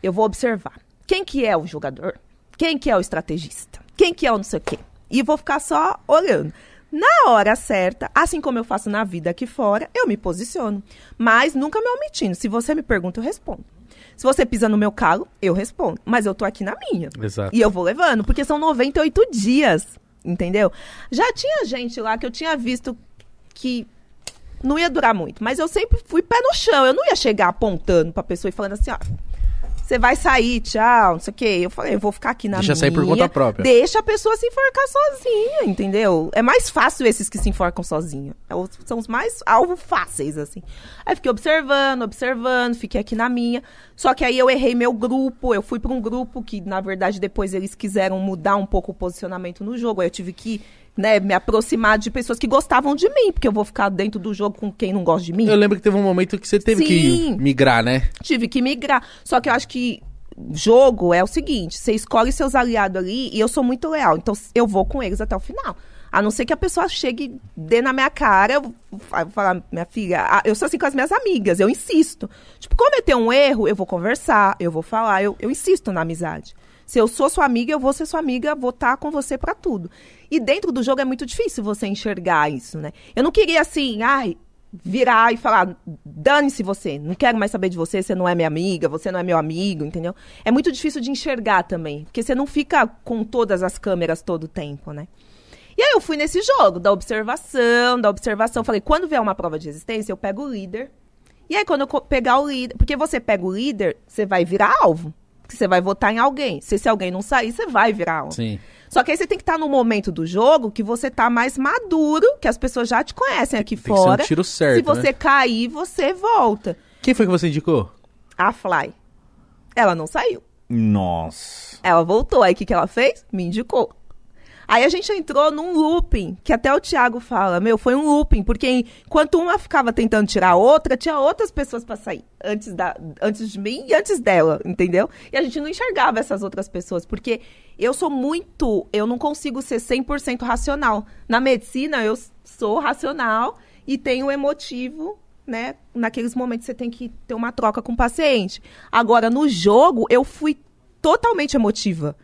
eu vou observar. Quem que é o jogador? Quem que é o estrategista? Quem que é o não sei o quê? E vou ficar só olhando. Na hora certa, assim como eu faço na vida aqui fora, eu me posiciono. Mas nunca me omitindo. Se você me pergunta, eu respondo. Se você pisa no meu calo, eu respondo. Mas eu tô aqui na minha. Exato. E eu vou levando, porque são noventa e oito dias, entendeu? Já tinha gente lá que eu tinha visto que não ia durar muito. Mas eu sempre fui pé no chão. Eu não ia chegar apontando pra pessoa e falando assim, ó... Você vai sair, tchau, não sei o quê. Eu falei, eu vou ficar aqui na minha. Deixa sair por conta própria. Deixa a pessoa se enforcar sozinha, entendeu? É mais fácil esses que se enforcam sozinha. São os mais alvo fáceis, assim. Aí fiquei observando, observando, fiquei aqui na minha. Só que aí eu errei meu grupo, eu fui para um grupo que, na verdade, depois eles quiseram mudar um pouco o posicionamento no jogo. Aí eu tive que... Né, me aproximar de pessoas que gostavam de mim, porque eu vou ficar dentro do jogo com quem não gosta de mim. Eu lembro que teve um momento que você teve Sim, que migrar, né? Tive que migrar. Só que eu acho que jogo é o seguinte, você escolhe seus aliados ali e eu sou muito leal, então eu vou com eles até o final. A não ser que a pessoa chegue, dê na minha cara, eu vou falar, minha filha, eu sou assim com as minhas amigas, eu insisto. Tipo, cometer um erro, eu vou conversar, eu vou falar, eu, eu insisto na amizade. Se eu sou sua amiga, eu vou ser sua amiga, vou estar com você pra tudo. E dentro do jogo é muito difícil você enxergar isso, né? Eu não queria, assim, ai, virar e falar, dane-se você, não quero mais saber de você, você não é minha amiga, você não é meu amigo, entendeu? É muito difícil de enxergar também, porque você não fica com todas as câmeras todo o tempo, né? E aí eu fui nesse jogo da observação, da observação. Falei, quando vier uma prova de resistência, eu pego o líder. E aí quando eu pegar o líder, porque você pega o líder, você vai virar alvo. Que você vai votar em alguém. Se esse alguém não sair, você vai virar um. Sim. Só que aí você tem que estar no momento do jogo que você tá mais maduro, que as pessoas já te conhecem aqui tem fora. Que ser um tiro certo, se você né? cair, você volta. Quem foi que você indicou? A Fly. Ela não saiu. Nossa. Ela voltou. Aí o que, que ela fez? Me indicou. Aí a gente entrou num looping, que até o Thiago fala, meu, foi um looping, porque enquanto uma ficava tentando tirar a outra, tinha outras pessoas pra sair, antes, da, antes de mim e antes dela, entendeu? E a gente não enxergava essas outras pessoas, porque eu sou muito, eu não consigo ser cem por cento racional. Na medicina, eu sou racional e tenho emotivo, né? Naqueles momentos você tem que ter uma troca com o paciente. Agora, no jogo, eu fui totalmente emotiva.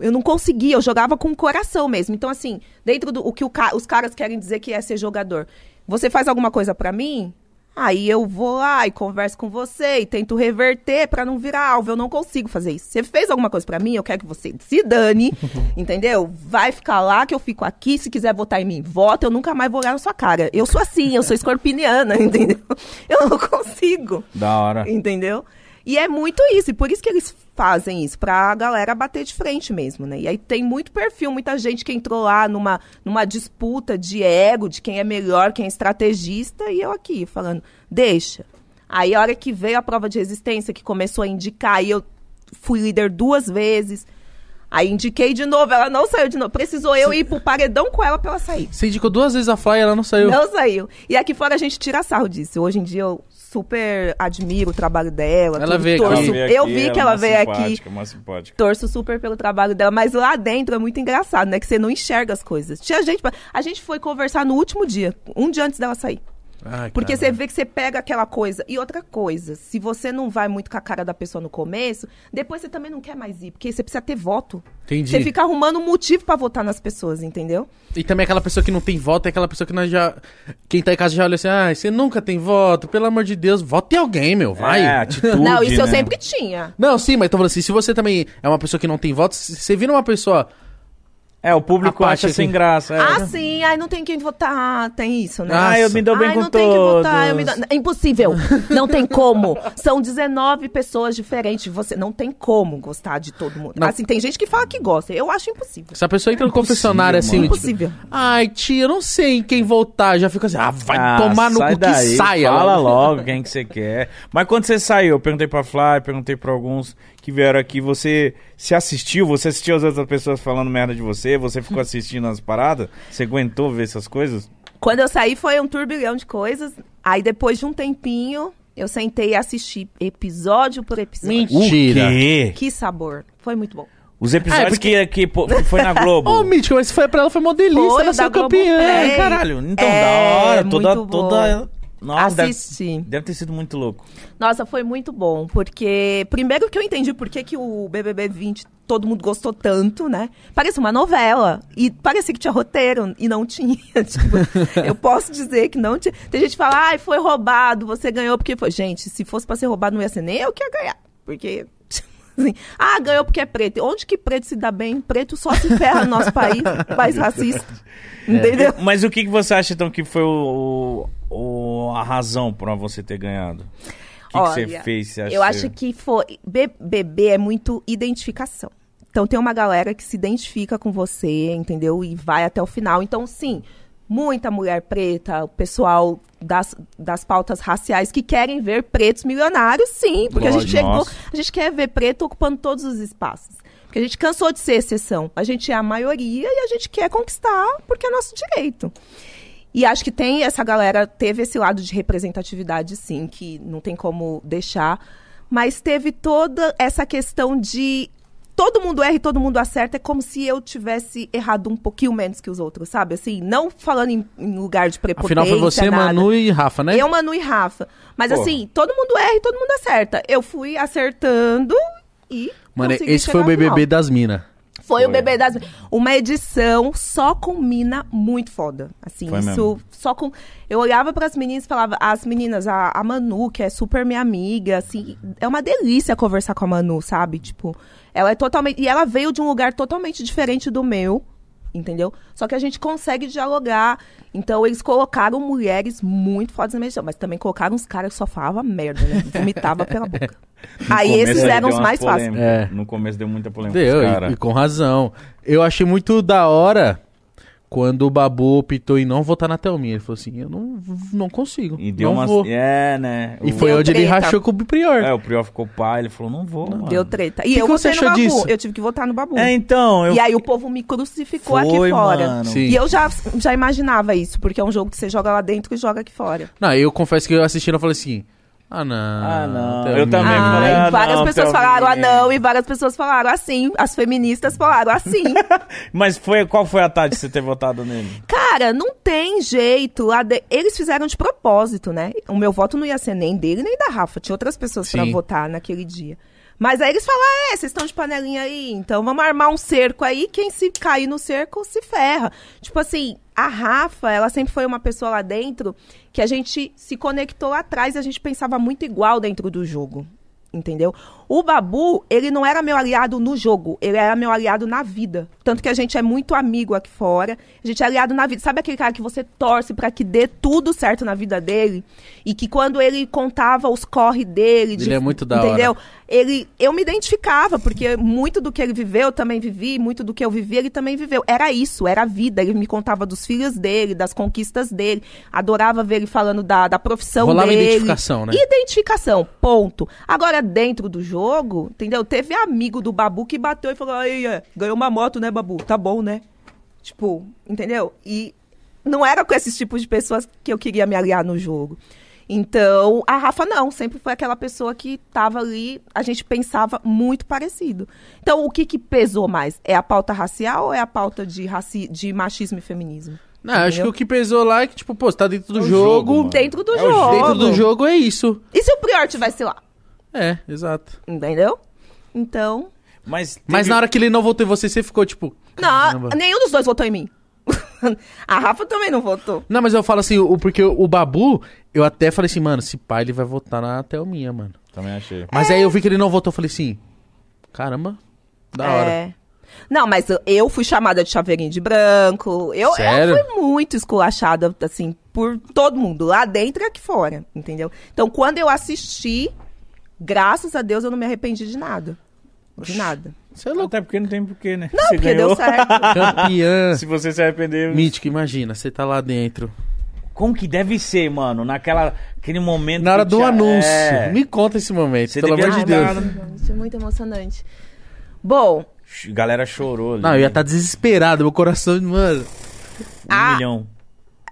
Eu não conseguia, eu jogava com o coração mesmo. Então, assim, dentro do o que o ca- os caras querem dizer que é ser jogador. Você faz alguma coisa pra mim, aí eu vou lá e converso com você e tento reverter pra não virar alvo. Eu não consigo fazer isso. Você fez alguma coisa pra mim, eu quero que você se dane, entendeu? Vai ficar lá que eu fico aqui. Se quiser votar em mim, vota. Eu nunca mais vou olhar na sua cara. Eu sou assim, eu sou escorpiniana, entendeu? Eu não consigo. Da hora. Entendeu? E é muito isso, e por isso que eles fazem isso, pra galera bater de frente mesmo, né? E aí tem muito perfil, muita gente que entrou lá numa, numa disputa de ego, de quem é melhor, quem é estrategista, e eu aqui falando, deixa. Aí a hora que veio a prova de resistência, que começou a indicar, aí eu fui líder duas vezes, aí indiquei de novo, ela não saiu de novo, precisou eu Sim. ir pro paredão com ela pra ela sair. Você indicou duas vezes a Fly, ela não saiu. Não saiu. E aqui fora a gente tira sarro disso, hoje em dia eu... super admiro o trabalho dela. Ela veio aqui. Eu vi que ela veio aqui. Torço super pelo trabalho dela, mas lá dentro é muito engraçado, né? Que você não enxerga as coisas. Tinha gente pra... A gente foi conversar no último dia, um dia antes dela sair. Ai, porque caramba. Você vê que você pega aquela coisa. E outra coisa, se você não vai muito com a cara da pessoa no começo, depois você também não quer mais ir, porque você precisa ter voto. Entendi. Você fica arrumando um motivo pra votar nas pessoas, entendeu? E também aquela pessoa que não tem voto é aquela pessoa que nós já... Quem tá em casa já olha assim, ah, você nunca tem voto, pelo amor de Deus, vota em alguém, meu, vai. É, atitude, não, isso né? eu sempre tinha. Não, sim, mas tô falando assim, se você também é uma pessoa que não tem voto, se você vira uma pessoa... É, o público acha sem que... graça. É. Ah, sim, aí não tem quem votar, tem isso, né? Ah, eu me dou bem ai, com não todos. Tem quem votar, eu me dou... É impossível, não tem como. São dezenove pessoas diferentes, você não tem como gostar de todo mundo. Não. Assim, tem gente que fala que gosta, eu acho impossível. Se a pessoa entra no confessionário assim... É impossível. Tipo, ai, tia, eu não sei em quem votar, já fica assim, ah, vai ah, tomar no cu daí, que saia. Fala logo quem que você quer. Mas quando você saiu, eu perguntei pra Fly, perguntei pra alguns que vieram aqui, você se assistiu, você assistiu as outras pessoas falando merda de você? Você ficou assistindo as paradas? Você aguentou ver essas coisas? Quando eu saí foi um turbilhão de coisas. Aí depois de um tempinho, eu sentei e assisti episódio por episódio. Mentira! Que sabor! Foi muito bom. Os episódios ah, é porque... que, que foi na Globo. Ô, oh, Mítico, mas foi pra ela, foi modelista, foi, ela saiu campeã. É, caralho, então é, da hora, toda... toda... Nossa, assisti. Deve, deve ter sido muito louco. Nossa, foi muito bom, porque... Primeiro que eu entendi por que que o B B B vinte todo mundo gostou tanto, né? Parecia uma novela. E parecia que tinha roteiro, e não tinha. Tipo, eu posso dizer que não tinha. Tem gente que fala, ai, ah, foi roubado, você ganhou porque foi... Gente, se fosse pra ser roubado, não ia ser nem eu que ia ganhar. Porque... Assim, ah, ganhou porque é preto. Onde que preto se dá bem? Preto só se ferra no nosso país, país racista. É. Entendeu? Mas o que que você acha, então, que foi o... Ou a razão pra você ter ganhado? O que você fez? Você acha eu que... acho que foi... B B B é muito identificação. Então tem uma galera que se identifica com você, entendeu? E vai até o final. Então sim, muita mulher preta, o pessoal das, das pautas raciais que querem ver pretos milionários, sim. Porque Lógico, a gente chegou... Nossa. A gente quer ver preto ocupando todos os espaços. Porque a gente cansou de ser exceção. A gente é a maioria e a gente quer conquistar porque é nosso direito. E acho que tem essa galera, teve esse lado de representatividade, sim, que não tem como deixar. Mas teve toda essa questão de todo mundo erra e todo mundo acerta. É como se eu tivesse errado um pouquinho menos que os outros, sabe? Assim, não falando em, em lugar de prepotência. Afinal, foi você, nada. Manu e Rafa, né? Eu, Manu e Rafa. Mas Porra. assim, todo mundo erra e todo mundo acerta. Eu fui acertando e Mano, esse foi o B B B das minas. Foi, foi o bebê das... Uma edição só com mina muito foda. Assim, foi isso... Mesmo. Só com... Eu olhava pras meninas e falava... As meninas, a, a Manu, que é super minha amiga, assim... É uma delícia conversar com a Manu, sabe? Tipo, ela é totalmente... E ela veio de um lugar totalmente diferente do meu, entendeu? Só que a gente consegue dialogar. Então, eles colocaram mulheres muito fodas na minha edição. Mas também colocaram uns caras que só falavam merda, né? Vomitava pela boca. No Aí esses eram os mais fáceis. É. No começo deu muita polêmica. Deu, cara. E, e com razão. Eu achei muito da hora quando o Babu optou em não votar na Thelminha. Ele falou assim, eu não, não consigo. E deu uma... Vou. É, né? E o... foi deu onde treta. Ele rachou com o Prior. É, o Prior ficou pá, ele falou, não vou, não, mano. Deu treta. E que eu que votei no Babu. Disso? Eu tive que votar no Babu. É, então... Eu... E aí o povo me crucificou foi, aqui fora. E eu já, já imaginava isso, porque é um jogo que você joga lá dentro e joga aqui fora. Não, eu confesso que eu assistindo, eu falei assim... Ah, não. Ah, não. Thelminha. Eu também falei. Ah, ah, várias não, pessoas Thelminha. falaram ah, não. E várias pessoas falaram assim. As feministas falaram assim. Mas foi, qual foi a tarde de você ter votado nele? Cara, não tem jeito. Eles fizeram de propósito, né? O meu voto não ia ser nem dele, nem da Rafa. Tinha outras pessoas Sim. pra votar naquele dia. Mas aí eles falaram, é, vocês estão de panelinha aí, então vamos armar um cerco aí, quem se cair no cerco se ferra. Tipo assim, a Rafa, ela sempre foi uma pessoa lá dentro que a gente se conectou lá atrás e a gente pensava muito igual dentro do jogo, entendeu? O Babu, ele não era meu aliado no jogo, ele era meu aliado na vida. Tanto que a gente é muito amigo aqui fora, a gente é aliado na vida. Sabe aquele cara que você torce pra que dê tudo certo na vida dele? E que quando ele contava os corre dele... De, ele é muito da entendeu? Hora. Ele, eu me identificava, porque muito do que ele viveu, eu também vivi, muito do que eu vivi, ele também viveu. Era isso, era a vida. Ele me contava dos filhos dele, das conquistas dele. Adorava ver ele falando da, da profissão Rolava dele. Rolava identificação, né? Identificação, ponto. Agora, dentro do jogo, entendeu? Teve amigo do Babu que bateu e falou, aí, ganhou uma moto, né, Babu? Tá bom, né? Tipo, entendeu? E não era com esses tipos de pessoas que eu queria me aliar no jogo. Então, a Rafa não, sempre foi aquela pessoa que tava ali, a gente pensava muito parecido. Então, o que que pesou mais? É a pauta racial ou é a pauta de, raci- de machismo e feminismo? Não, entendeu? Acho que o que pesou lá é que, tipo, pô, você tá dentro do o jogo... jogo dentro do é jogo. Dentro do jogo é isso. E se o Prior tivesse lá? É, exato. Entendeu? Então... Mas, teve... Mas na hora que ele não votou em você, você ficou, tipo... Não, nenhum dos dois votou em mim. A Rafa também não votou. Não, mas eu falo assim, o, porque o, o Babu, eu até falei assim, mano, esse pai ele vai votar na Thelminha, mano. Também achei. Mas é. Aí eu vi que ele não votou, eu falei assim, caramba, da é. hora. Não, mas eu fui chamada de chaveirinho de branco. Eu, eu fui muito esculachada, assim, por todo mundo, lá dentro e aqui fora, entendeu? Então, quando eu assisti, graças a Deus, eu não me arrependi de nada. De nada. Você é louco. Até porque não tem porquê, né? Não, você porque ganhou. Deu certo. Campeã. Se você se arrepender... Eu... Mítico, imagina, você tá lá dentro. Como que deve ser, mano? Naquela... Aquele momento... Na hora do já... anúncio. É... Me conta esse momento, você pelo devia... amor de Deus. Ai, foi muito emocionante. Bom... A galera chorou ali. Não, eu ia estar tá desesperado, meu coração, mano. Um ah, milhão.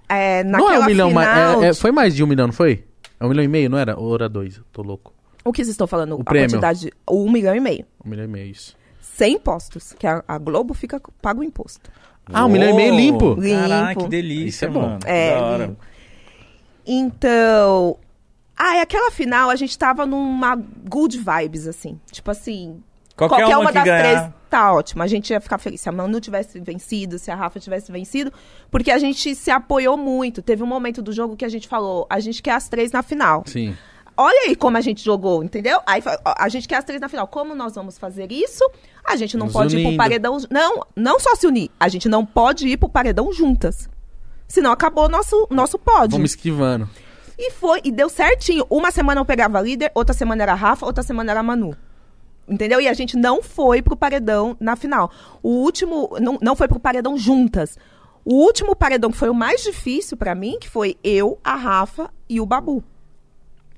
É, naquela não é um milhão, final... mas é, é, foi mais de um milhão, não foi? É um milhão e meio, não era? Ou era dois? Eu tô louco. O que vocês estão falando? O a prêmio. Quantidade de um milhão e meio. Um milhão e meio, isso. Sem impostos, que a, a Globo fica, paga o imposto. Ah, um oh, milhão e meio limpo? Limpo. Caraca, que delícia, isso é bom. Mano. É, da hora. Limpo. Então... Ah, aquela final a gente tava numa good vibes, assim. Tipo assim... Qualquer, Qualquer uma, uma das ganhar. Três tá ótima. A gente ia ficar feliz se a Manu tivesse vencido, se a Rafa tivesse vencido, porque a gente se apoiou muito. Teve um momento do jogo que a gente falou, a gente quer as três na final. Sim. Olha aí como a gente jogou, entendeu? Aí a gente quer as três na final. Como nós vamos fazer isso? A gente não Nos pode unindo. Ir pro paredão... Não, não só se unir. A gente não pode ir pro paredão juntas. Senão acabou o nosso, nosso pódio. Vamos esquivando. E foi, e deu certinho. Uma semana eu pegava líder, outra semana era a Rafa, outra semana era a Manu. Entendeu? E a gente não foi pro paredão na final. O último... Não, não foi pro paredão juntas. O último paredão que foi o mais difícil pra mim, que foi eu, a Rafa e o Babu.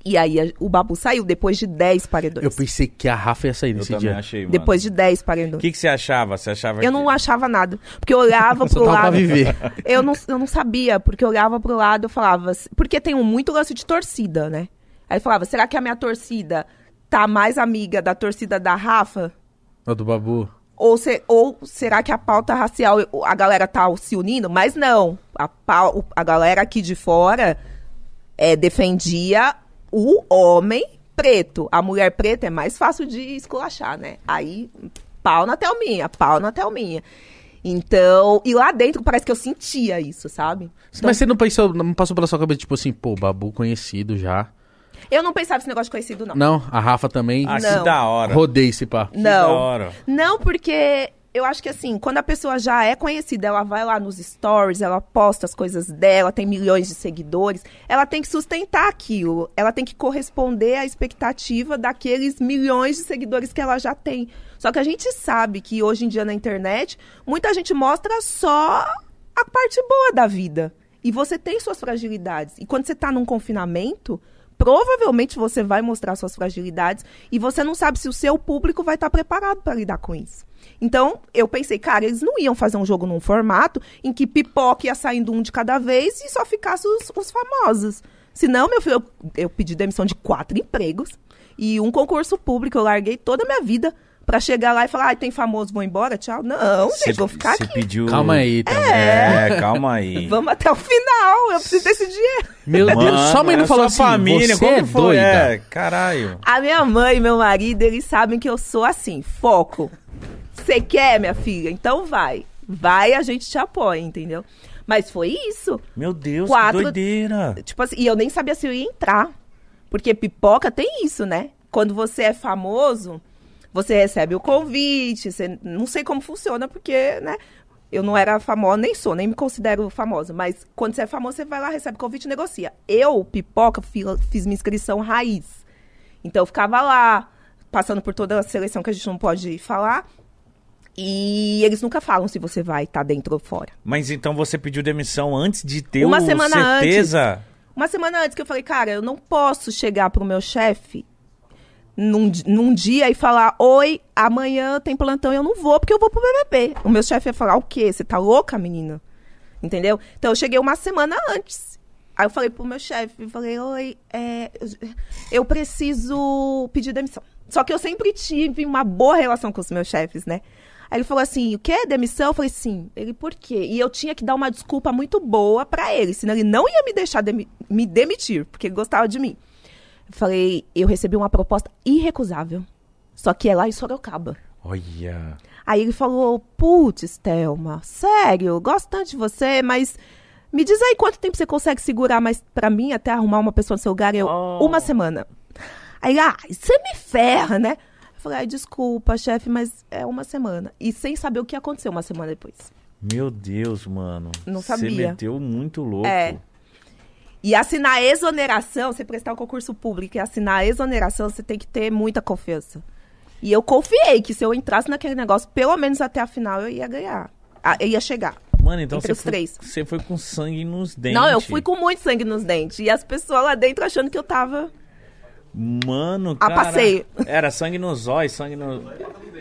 E aí a, o Babu saiu depois de dez paredões. Eu pensei que a Rafa ia sair nesse eu dia. Achei, mano. Depois de dez paredões. O que, que você achava? Você achava eu que... não achava nada. Porque eu olhava pro lado... Pra viver. Eu não, eu não sabia, porque eu olhava pro lado e falava... Porque tem um muito lance de torcida, né? Aí eu falava, será que a minha torcida... tá mais amiga da torcida da Rafa? Ou do Babu? Ou, se, ou será que a pauta racial, a galera tá se unindo? Mas não. A, pau, a galera aqui de fora é, defendia o homem preto. A mulher preta é mais fácil de esculachar, né? Aí, pau na Thelminha, pau na Thelminha. Então, e lá dentro parece que eu sentia isso, sabe? Então... Mas você não pensou, não passou pela sua cabeça, tipo assim, pô, Babu conhecido já. Eu não pensava esse negócio de conhecido, não. Não, a Rafa também. Ah, que da hora. Rodei esse pá. Não. Da hora. Não, porque eu acho que assim, quando a pessoa já é conhecida, ela vai lá nos stories, ela posta as coisas dela, tem milhões de seguidores, ela tem que sustentar aquilo, ela tem que corresponder à expectativa daqueles milhões de seguidores que ela já tem. Só que a gente sabe que hoje em dia na internet, muita gente mostra só a parte boa da vida. E você tem suas fragilidades. E quando você tá num confinamento... Provavelmente você vai mostrar suas fragilidades e você não sabe se o seu público vai estar preparado para lidar com isso. Então, eu pensei, cara, eles não iam fazer um jogo num formato em que pipoca ia saindo um de cada vez e só ficasse os, os famosos. Senão, meu filho, eu, eu pedi demissão de quatro empregos e um concurso público, eu larguei toda a minha vida pra chegar lá e falar, ai, ah, tem famoso, vou embora, tchau. Não, cê, gente, vou ficar aqui. Pediu... Calma aí, também. É. é, calma aí. Vamos até o final, eu preciso desse dinheiro. Meu Mano, Deus, sua mãe não falou assim, família, você é foi? Doida. É, caralho. A minha mãe e meu marido, eles sabem que eu sou assim, foco. Você quer, minha filha? Então vai. Vai, a gente te apoia, entendeu? Mas foi isso. Meu Deus, Quatro... que doideira. Tipo assim, e eu nem sabia se eu ia entrar. Porque pipoca tem isso, né? Quando você é famoso... Você recebe o convite, você... não sei como funciona, porque, né? Eu não era famosa, nem sou, nem me considero famosa. Mas quando você é famosa, você vai lá, recebe o convite e negocia. Eu, pipoca, fiz minha inscrição raiz. Então, eu ficava lá, passando por toda a seleção que a gente não pode falar. E eles nunca falam se você vai estar tá dentro ou fora. Mas então você pediu demissão antes de ter uma semana certeza? Antes, uma semana antes que eu falei, cara, eu não posso chegar pro meu chefe... Num, num dia e falar, oi, amanhã tem plantão e eu não vou, porque eu vou pro B B B. O meu chefe ia falar, o quê? Você tá louca, menina? Entendeu? Então, eu cheguei uma semana antes. Aí eu falei pro meu chefe, falei, oi, é, eu preciso pedir demissão. Só que eu sempre tive uma boa relação com os meus chefes, né? Aí ele falou assim, o quê? Demissão? Eu falei, sim. Ele, por quê? E eu tinha que dar uma desculpa muito boa pra ele, senão ele não ia me deixar de, me demitir, porque ele gostava de mim. Falei, eu recebi uma proposta irrecusável. Só que é lá em Sorocaba. Olha! Aí ele falou, putz, Thelma, sério, gosto tanto de você, mas me diz aí quanto tempo você consegue segurar mais pra mim até arrumar uma pessoa no seu lugar? Eu, oh. uma semana. Aí, ah, você me ferra, né? Eu falei, ai, desculpa, chefe, mas é uma semana. E sem saber o que aconteceu uma semana depois. Meu Deus, mano. Não sabia. Você meteu muito louco. É. E assinar a exoneração, você prestar um concurso público e assinar a exoneração, você tem que ter muita confiança. E eu confiei que se eu entrasse naquele negócio, pelo menos até a final, eu ia ganhar. Eu ia chegar. Mano, então você foi, você foi com sangue nos dentes. Não, eu fui com muito sangue nos dentes. E as pessoas lá dentro achando que eu tava... Mano, cara... A passeio. Era sangue nos olhos, sangue no...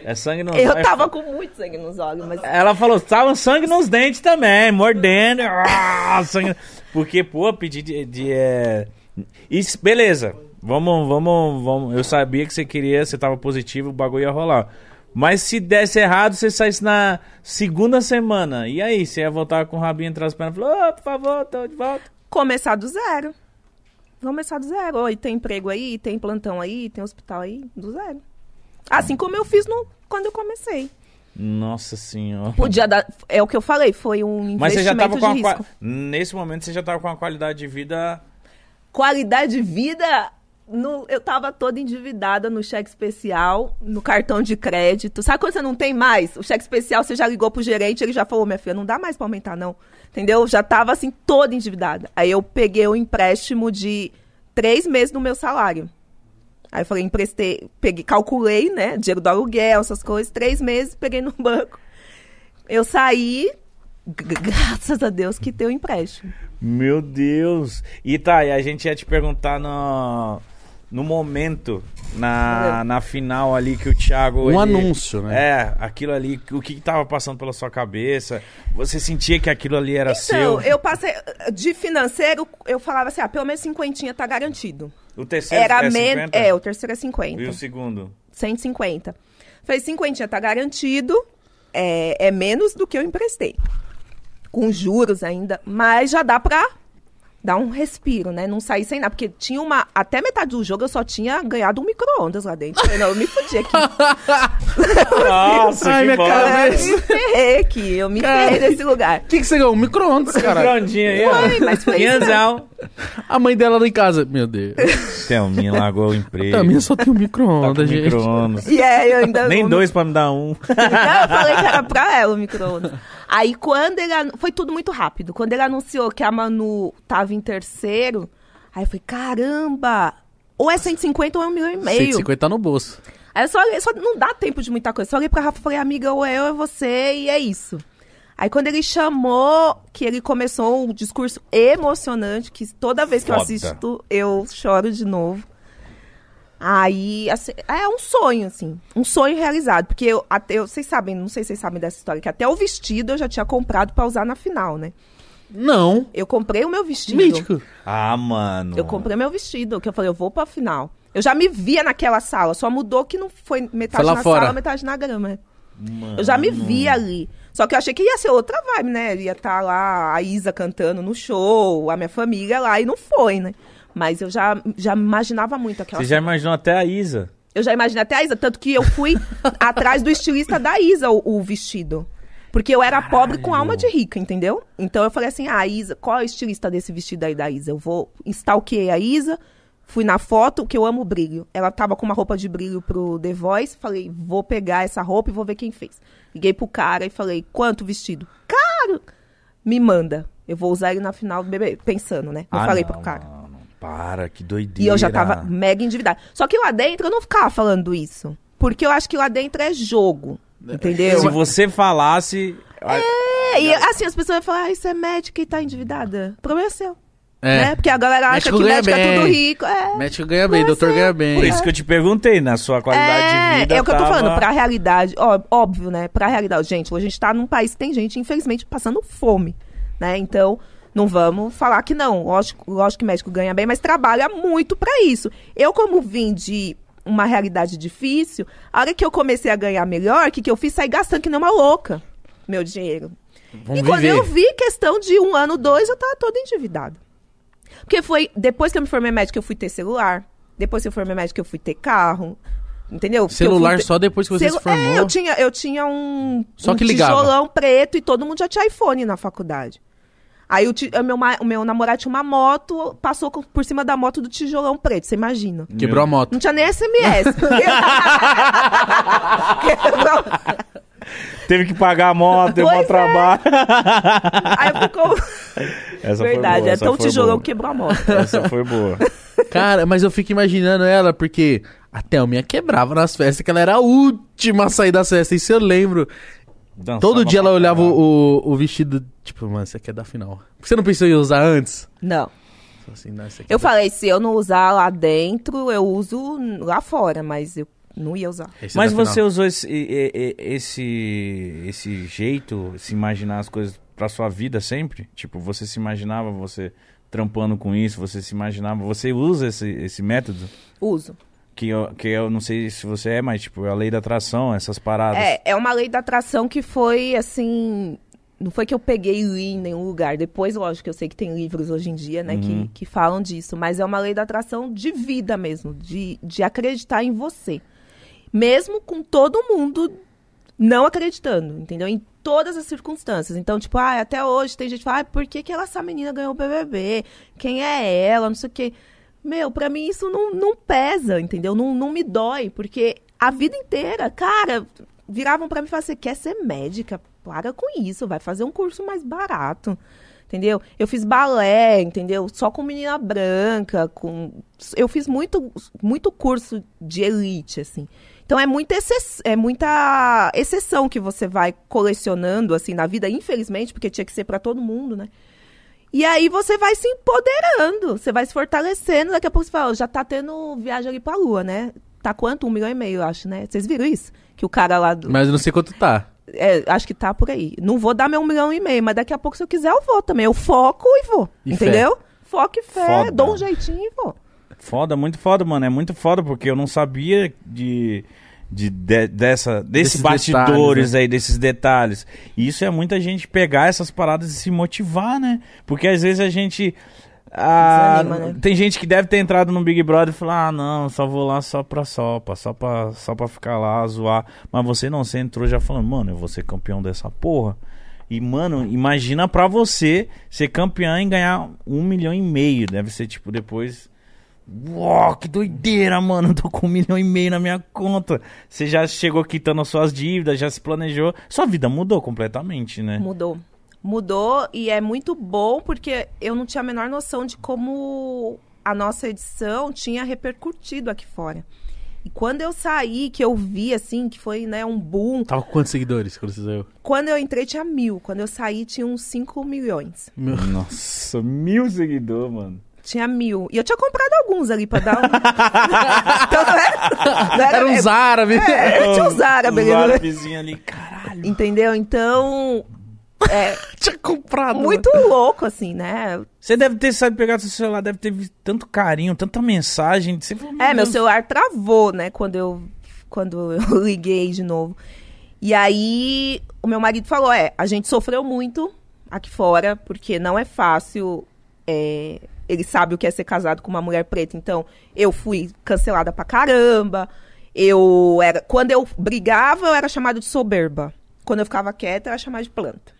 É sangue nos olhos. Eu tava com muito sangue nos olhos, mas... Ela falou, tava sangue nos dentes também, mordendo. Ah, sangue... Porque, pô, pedir de... de é... Isso, beleza. Vamos, vamos, vamos... Eu sabia que você queria, você tava positivo, o bagulho ia rolar. Mas se desse errado, você saísse na segunda semana. E aí, você ia voltar com o rabinho entre as pernas e falou, oh, por favor, tô de volta. Começar do zero. Vamos começar do zero. Oi, tem emprego aí, tem plantão aí, tem hospital aí, do zero. Assim como eu fiz no, quando eu comecei. Nossa senhora. Podia dar, é o que eu falei, foi um investimento. Mas você já tava com uma risco. Nesse momento você já estava com uma qualidade de vida... Qualidade de vida... No, eu tava toda endividada no cheque especial, no cartão de crédito. Sabe quando você não tem mais? O cheque especial, você já ligou pro gerente, ele já falou, minha filha, não dá mais pra aumentar, não. Entendeu? Já tava, assim, toda endividada. Aí eu peguei um empréstimo de três meses do meu salário. Aí eu falei, emprestei, peguei, calculei, né? Dinheiro do aluguel, essas coisas. Três meses, peguei no banco. Eu saí... Graças a Deus que deu empréstimo. Meu Deus. E tá, e a gente ia te perguntar no, no momento, na, na final ali que o Thiago... Um ele, anúncio, né? É, aquilo ali, o que tava passando pela sua cabeça? Você sentia que aquilo ali era então, seu? Então, eu passei... De financeiro, eu falava assim, ah, pelo menos cinquentinha tá garantido. O terceiro era é men- cinquenta? É, o terceiro é cinquenta. E o segundo? cento e cinquenta. Falei, cinquentinha tá garantido, é, é menos do que eu emprestei. Com juros ainda, mas já dá pra dar um respiro, né? Não sair sem nada, porque tinha uma... Até metade do jogo eu só tinha ganhado um micro-ondas lá dentro. Eu, não, eu me fudi aqui. Nossa, ai, que bom. Eu me ferrei aqui, eu me ferrei nesse lugar. O que, que você ganhou? Um micro-ondas, cara. Micro-ondinha aí, ó. Mas foi isso. A mãe dela lá em casa, meu Deus. Thelminha largou o emprego. Thelminha só tem um micro-ondas, tá gente. Micro-ondas. E aí, eu ainda... Nem um... dois pra me dar um. Não, eu falei que era pra ela o micro-ondas. Aí, quando ele... Anu... Foi tudo muito rápido. Quando ele anunciou que a Manu tava em terceiro, aí eu falei, caramba! Ou é cento e cinquenta ou é um milhão e meio. cento e cinquenta tá no bolso. Aí eu só, eu só... Não dá tempo de muita coisa. Só olhei pra Rafa e falei, amiga, ou é eu, ou é você, e é isso. Aí, quando ele chamou, que ele começou um discurso emocionante, que toda vez que Foda. eu assisto, eu choro de novo. Aí, assim, é um sonho, assim, um sonho realizado, porque eu, até, eu, vocês sabem, não sei se vocês sabem dessa história, que até o vestido eu já tinha comprado pra usar na final, né? Não. Eu comprei o meu vestido. Mítico. Ah, mano. Eu comprei meu vestido, que eu falei, eu vou pra final. Eu já me via naquela sala, só mudou que não foi metade foi na fora. Sala, metade na grama. Mano. Eu já me via ali. Só que eu achei que ia ser outra vibe, né? Ia estar lá a Isa cantando no show, a minha família lá, e não foi, né? Mas eu já, já imaginava muito aquela... Você já imaginou até a Isa? Eu já imaginei até a Isa, tanto que eu fui atrás do estilista da Isa o, o vestido. Porque eu era Caralho. pobre com alma de rica, entendeu? Então eu falei assim, ah, Isa, qual é o estilista desse vestido aí da Isa? Eu vou stalkeei a Isa, fui na foto, que eu amo brilho. Ela tava com uma roupa de brilho pro The Voice, falei, vou pegar essa roupa e vou ver quem fez. Liguei pro cara e falei, quanto vestido? Caro! Me manda, eu vou usar ele na final do B B B, pensando, né? Eu ah, falei não, pro cara. Não. Para, que doideira. E eu já tava mega endividada. Só que lá dentro eu não ficava falando isso. Porque eu acho que lá dentro é jogo. Entendeu? Se você falasse... É, e assim, as pessoas vão falar, ah, isso é médica e tá endividada. O problema é seu. É. Né? Porque a galera acha médico que médico bem. É tudo rico. É, médico ganha bem, doutor ganha bem. Por isso que eu te perguntei, na sua qualidade é, de vida. É o que tava... eu tô falando, pra realidade. Ó, óbvio, né? Pra realidade. Gente, hoje a gente tá num país que tem gente, infelizmente, passando fome. Né? Então... Não vamos falar que não. Lógico, lógico que médico ganha bem, mas trabalha muito pra isso. Eu, como vim de uma realidade difícil, a hora que eu comecei a ganhar melhor, o que, que eu fiz? Saí gastando que nem uma louca meu dinheiro. Vamos e viver. Quando eu vi, questão de um ano, dois, eu tava toda endividada. Porque foi, depois que eu me formei médica, eu fui ter celular. Depois que eu formei médica, eu fui ter carro. Entendeu? Celular fui... só depois que você Celu... se formou? É, eu tinha, eu tinha um, só um que tijolão preto e todo mundo já tinha iPhone na faculdade. Aí o, ti, o, meu, o meu namorado tinha uma moto, passou por cima da moto do tijolão preto, você imagina. Quebrou a moto. Não tinha nem S M S. Quebrou. Teve que pagar a moto, deu mó trabalho. Aí ficou... Essa verdade, foi boa, então o tijolão quebrou a moto. Essa foi boa. Cara, mas eu fico imaginando ela, porque a Thelminha quebrava nas festas, que ela era a última a sair das festas, isso eu lembro. Dançava todo dia ela olhava o, o, o vestido, tipo, mano, você quer dar final. Você não pensou em usar antes? Não. Assim, não, eu dá... falei, se eu não usar lá dentro, eu uso lá fora, mas eu não ia usar. Esse mas você final. Usou esse, esse, esse jeito, se imaginar as coisas pra sua vida sempre? Tipo, você se imaginava você trampando com isso, você se imaginava... Você usa esse, esse método? Uso. Que eu, que eu não sei se você é, mas tipo, a lei da atração, essas paradas. É, é uma lei da atração que foi assim... Não foi que eu peguei e li em nenhum lugar. Depois, lógico, eu sei que tem livros hoje em dia, né, uhum. que, que falam disso. Mas é uma lei da atração de vida mesmo, de, de acreditar em você. Mesmo com todo mundo não acreditando, entendeu? Em todas as circunstâncias. Então, tipo, ah, até hoje tem gente que fala, ah, por que, que ela, essa menina ganhou o B B B? Quem é ela? Não sei o quê. Meu, pra mim isso não, não pesa, entendeu? Não, não me dói, porque a vida inteira, cara, viravam pra mim e falavam assim, quer ser médica? Para com isso, vai fazer um curso mais barato, entendeu? Eu fiz balé, entendeu? Só com menina branca, com... Eu fiz muito, muito curso de elite, assim. Então é muita, exce... é muita exceção que você vai colecionando, assim, na vida, infelizmente, porque tinha que ser pra todo mundo, né? E aí você vai se empoderando, você vai se fortalecendo. Daqui a pouco você fala, já tá tendo viagem ali pra Lua, né? Tá quanto? Um milhão e meio, eu acho, né? Vocês viram isso? Que o cara lá... Do... Mas eu não sei quanto tá. É, acho que tá por aí. Não vou dar meu um milhão e meio, mas daqui a pouco, se eu quiser, eu vou também. Eu foco e vou, e entendeu? Fé. Foco e fé, foda. Dou um jeitinho e vou. Foda, muito foda, mano. É muito foda, porque eu não sabia de... De, de, dessa, desses bastidores, né? Aí, desses detalhes. E isso é muita gente pegar essas paradas e se motivar, né? Porque às vezes a gente... Ah, desanima, né? Tem gente que deve ter entrado no Big Brother e falar, ah, não, só vou lá só pra sopa, só pra, só pra ficar lá, zoar. Mas você não, você entrou já falando, mano, eu vou ser campeão dessa porra. E, mano, imagina pra você ser campeão e ganhar um milhão e meio. Deve ser, tipo, depois... Uou, que doideira, mano, tô com um milhão e meio na minha conta. Você já chegou quitando suas dívidas, já se planejou. Sua vida mudou completamente, né? Mudou. Mudou e é muito bom porque eu não tinha a menor noção de como a nossa edição tinha repercutido aqui fora. E quando eu saí, que eu vi, assim, que foi, né, um boom... Tava com quantos seguidores quando você saiu? Quando eu entrei tinha mil, quando eu saí tinha uns cinco milhões. Meu... Nossa, mil seguidores, mano. Tinha mil. E eu tinha comprado alguns ali pra dar um... Então não era... Não era, era uns árabes. É, é, tinha uns árabes. Os árabezinhos ali, caralho. Entendeu? Então... É, tinha comprado. Muito louco, assim, né? Você deve ter sabe, pegado seu celular, deve ter visto tanto carinho, tanta mensagem. Você falou, meu é, Deus. Meu celular travou, né? Quando eu, quando eu liguei de novo. E aí, o meu marido falou, é, a gente sofreu muito aqui fora, porque não é fácil... É... Ele sabe o que é ser casado com uma mulher preta. Então, eu fui cancelada pra caramba. Eu era... Quando eu brigava, eu era chamada de soberba. Quando eu ficava quieta, eu era chamada de planta.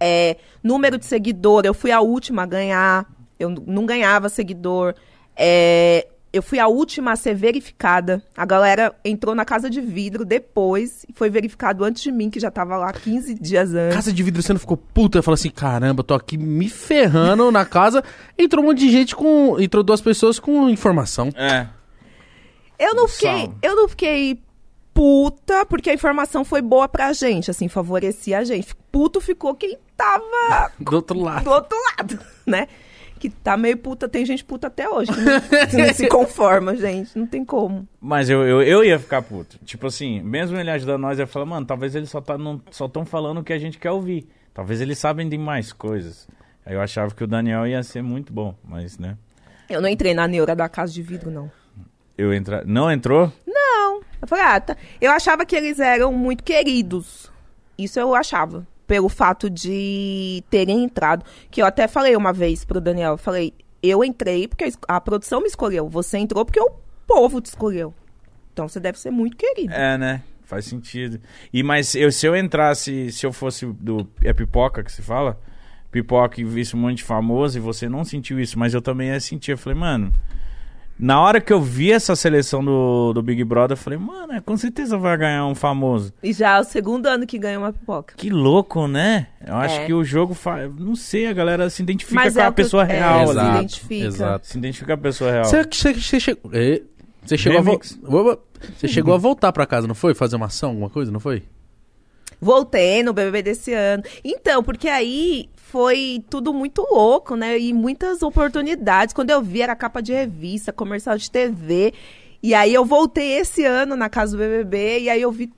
É, número de seguidor, eu fui a última a ganhar. Eu não ganhava seguidor. É, eu fui a última a ser verificada. A galera entrou na casa de vidro depois. E foi verificado antes de mim, que já tava lá quinze dias antes. Casa de vidro, você não ficou puta? Eu falei assim, caramba, tô aqui me ferrando na casa. Entrou um monte de gente com... Entrou duas pessoas com informação. É. Eu não fiquei... Eu não fiquei... puta, porque a informação foi boa pra gente, assim, favorecia a gente. Puto ficou quem tava... Do outro lado. Do outro lado, né? Que tá meio puta, tem gente puta até hoje, que não, que não se conforma, gente, não tem como. Mas eu, eu, eu ia ficar puto. Tipo assim, mesmo ele ajudando nós, eu ia falar, mano, talvez eles só tá, não, só tão falando o que a gente quer ouvir. Talvez eles sabem de mais coisas. Aí eu achava que o Daniel ia ser muito bom, mas, né? Eu não entrei na neura da casa de vidro, não. Eu entra... Não entrou? Não. Eu falei, ah, tá. Eu achava que eles eram muito queridos. Isso eu achava. Pelo fato de terem entrado. Que eu até falei uma vez pro Daniel. Eu falei, eu entrei porque a produção me escolheu. Você entrou porque o povo te escolheu. Então você deve ser muito querido. É, né? Faz sentido. E mas eu, se eu entrasse, se eu fosse do... É pipoca que se fala? pipoca e visse um monte de famoso e você não sentiu isso, mas eu também senti. Eu falei, mano, na hora que eu vi essa seleção do, do Big Brother, eu falei, mano, com certeza vai ganhar um famoso. E já é o segundo ano que ganha uma pipoca. Que louco, né? Eu é. acho que o jogo, fa... não sei, a galera se identifica mas com é a pessoa é, real. É, exato, se identifica. Exato. Se identifica com a pessoa real. Será que você chegou... Você chegou, a vo... você chegou a voltar pra casa, não foi? Fazer uma ação, alguma coisa, não foi? Voltei no B B B desse ano. Então, porque aí foi tudo muito louco, né? E muitas oportunidades. Quando eu vi, era capa de revista, comercial de T V. E aí eu voltei esse ano na casa do B B B e aí eu vi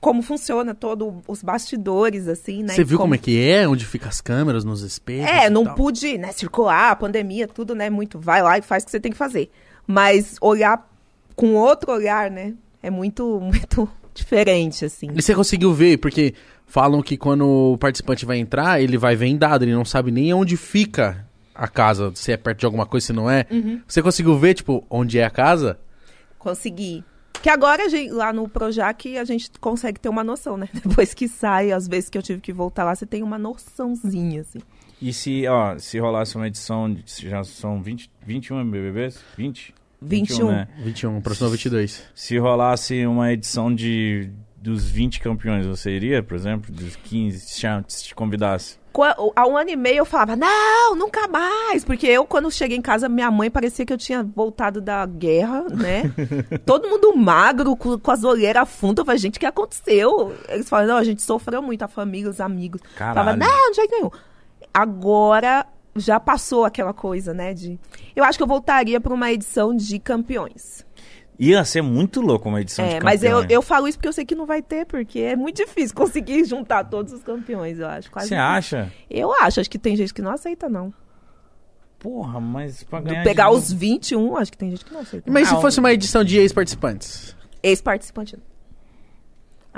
como funciona todos os bastidores, assim, né? Você viu como... como é que é? Onde ficam as câmeras, nos espelhos? É, não tal. pude, né, circular, pandemia, tudo, né? Muito vai lá e faz o que você tem que fazer. Mas olhar com outro olhar, né? É muito, muito diferente, assim. E você conseguiu ver, porque falam que quando o participante vai entrar, ele vai vendado, ele não sabe nem onde fica a casa, se é perto de alguma coisa, se não é. Uhum. Você conseguiu ver, tipo, onde é a casa? Consegui. Porque agora, a gente, lá no Projac, a gente consegue ter uma noção, né? Depois que sai, às vezes que eu tive que voltar lá, você tem uma noçãozinha, assim. E se, ó, se rolasse uma edição, de, já são vinte, vinte e um B B Bs? vinte? vinte e um, vinte e um, né? vinte e um, próximo vinte e dois. Se rolasse uma edição de, dos vinte campeões, você iria, por exemplo? Dos quinze, se te convidasse? Quando, há um ano e meio eu falava, não, nunca mais. Porque eu, quando cheguei em casa, minha mãe parecia que eu tinha voltado da guerra, né? Todo mundo magro, com, com as olheiras fundas. Eu falei, gente, o que aconteceu? Eles falaram, não, a gente sofreu muito, a família, os amigos. Caralho. Eu falava, não, de jeito nenhum. Agora... já passou aquela coisa, né? De... eu acho que eu voltaria para uma edição de campeões. Ia ser muito louco uma edição é, de campeões. Mas eu, eu falo isso porque eu sei que não vai ter, porque é muito difícil conseguir juntar todos os campeões, eu acho. Você acha? Eu acho. Acho que tem gente que não aceita, não. Porra, mas pra ganhar... pegar de... os vinte e um, acho que tem gente que não aceita. Mas ah, se fosse uma edição de ex-participantes? Ex-participante, não.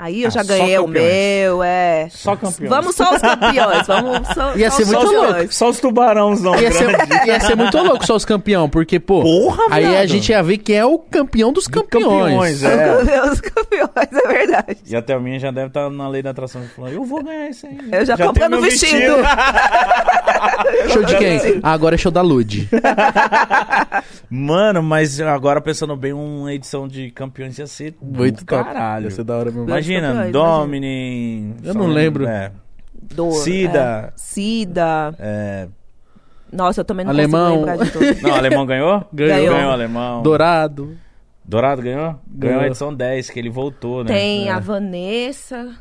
Aí eu ah, já ganhei o meu, é... só campeões. Vamos só os campeões, vamos só, ia só ser os muito campeões. Louco. Só os tubarões não, ia ser, ia ser muito louco só os campeões, porque, pô... porra, aí viado. A gente ia ver quem é o campeão dos campeões. Campeões, é. Os campeões, é verdade. E a Thelminha já deve estar na lei da atração falando, eu vou ganhar isso aí. Eu já, já comprando o vestido. vestido. Show de quem? Ah, agora é show da Lud. Mano, mas agora pensando bem, uma edição de campeões ia ser... muito caralho, ia ser da hora mesmo. Imagina, Domini... eu não lembro. É. Do, Cida. É. Cida. É. Nossa, eu também não alemão. Consigo lembrar de tudo. Não, Alemão ganhou? Ganhou. Ganhou, ganhou Alemão. Dourado. Dourado ganhou? Ganhou a edição dez, que ele voltou, né? Tem é. a Vanessa...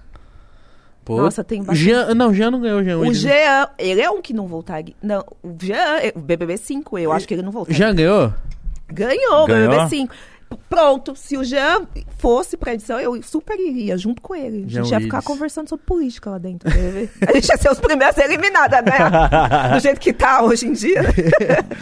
pô. Nossa, tem bastante. Jean, não, o Jean não ganhou. Jean, o ele Jean, não... ele é um que não voltaria. Não, o Jean, o B B B cinco, eu ele... acho que ele não voltaria. Jean ganhou? Ganhou, ganhou? B B B cinco. Pronto, se o Jean fosse pra edição, eu super iria junto com ele. A gente Jean ia Willis. Ficar conversando sobre política lá dentro. A gente ia ser os primeiros a ser eliminados, né? Do jeito que tá hoje em dia.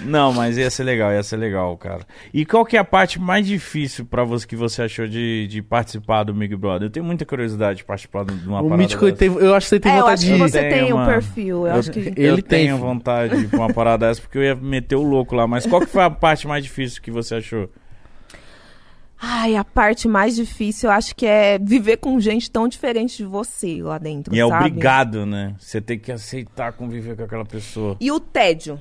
Não, mas ia ser legal, ia ser legal, cara. E qual que é a parte mais difícil pra você que você achou de, de participar do Big Brother? Eu tenho muita curiosidade de participar de uma o parada. O Mítico, tem, eu acho que você tem é, vontade de... eu acho que você tem o um perfil. Eu eu, acho que... Ele eu tem. Tenho vontade de ir pra uma parada dessa, porque eu ia meter o louco lá. Mas qual que foi a parte mais difícil que você achou? Ai, a parte mais difícil, eu acho que é viver com gente tão diferente de você lá dentro, e sabe? E é obrigado, né? Você tem que aceitar conviver com aquela pessoa. E o tédio.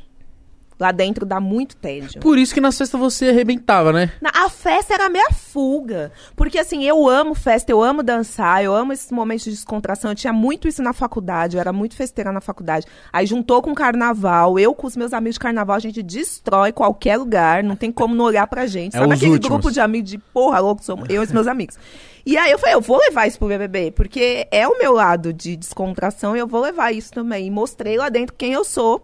Lá dentro dá muito tédio. Por isso que na festa você arrebentava, né? Na, a festa era a minha fuga. Porque assim, eu amo festa, eu amo dançar, eu amo esses momentos de descontração. Eu tinha muito isso na faculdade, eu era muito festeira na faculdade. Aí juntou com o carnaval, eu com os meus amigos de carnaval, a gente destrói qualquer lugar, não tem como não olhar pra gente. É, sabe aquele últimos. Grupo de amigos de porra louco, somos eu e os meus amigos. E aí eu falei, eu vou levar isso pro B B B, porque é o meu lado de descontração e eu vou levar isso também. E mostrei lá dentro quem eu sou.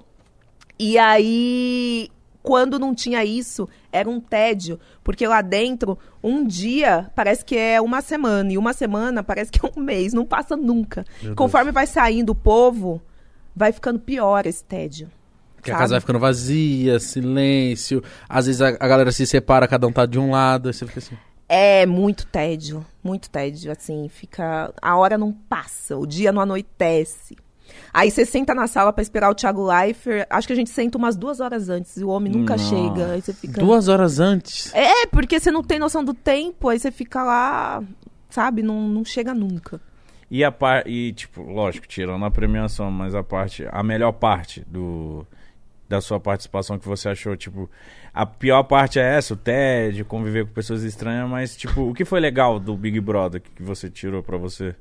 E aí, quando não tinha isso, era um tédio. Porque lá dentro, um dia parece que é uma semana. E uma semana parece que é um mês. Não passa nunca. Meu Conforme Deus. Vai saindo o povo, vai ficando pior esse tédio. Porque sabe? A casa vai ficando vazia, silêncio. Às vezes a, a galera se separa, cada um tá de um lado. Aí você fica assim... é muito tédio. Muito tédio, assim. Fica... a hora não passa, o dia não anoitece. Aí você senta na sala pra esperar o Thiago Leifert. Acho que a gente senta umas duas horas antes. E o homem nunca Nossa. Chega. Aí você fica... duas horas antes? É, porque você não tem noção do tempo. Aí você fica lá, sabe? Não, não chega nunca. E, a par... e tipo, lógico, tirando a premiação, mas a parte, a melhor parte do... da sua participação que você achou, tipo, a pior parte é essa, o tédio, conviver com pessoas estranhas, mas, tipo, o que foi legal do Big Brother que você tirou pra você?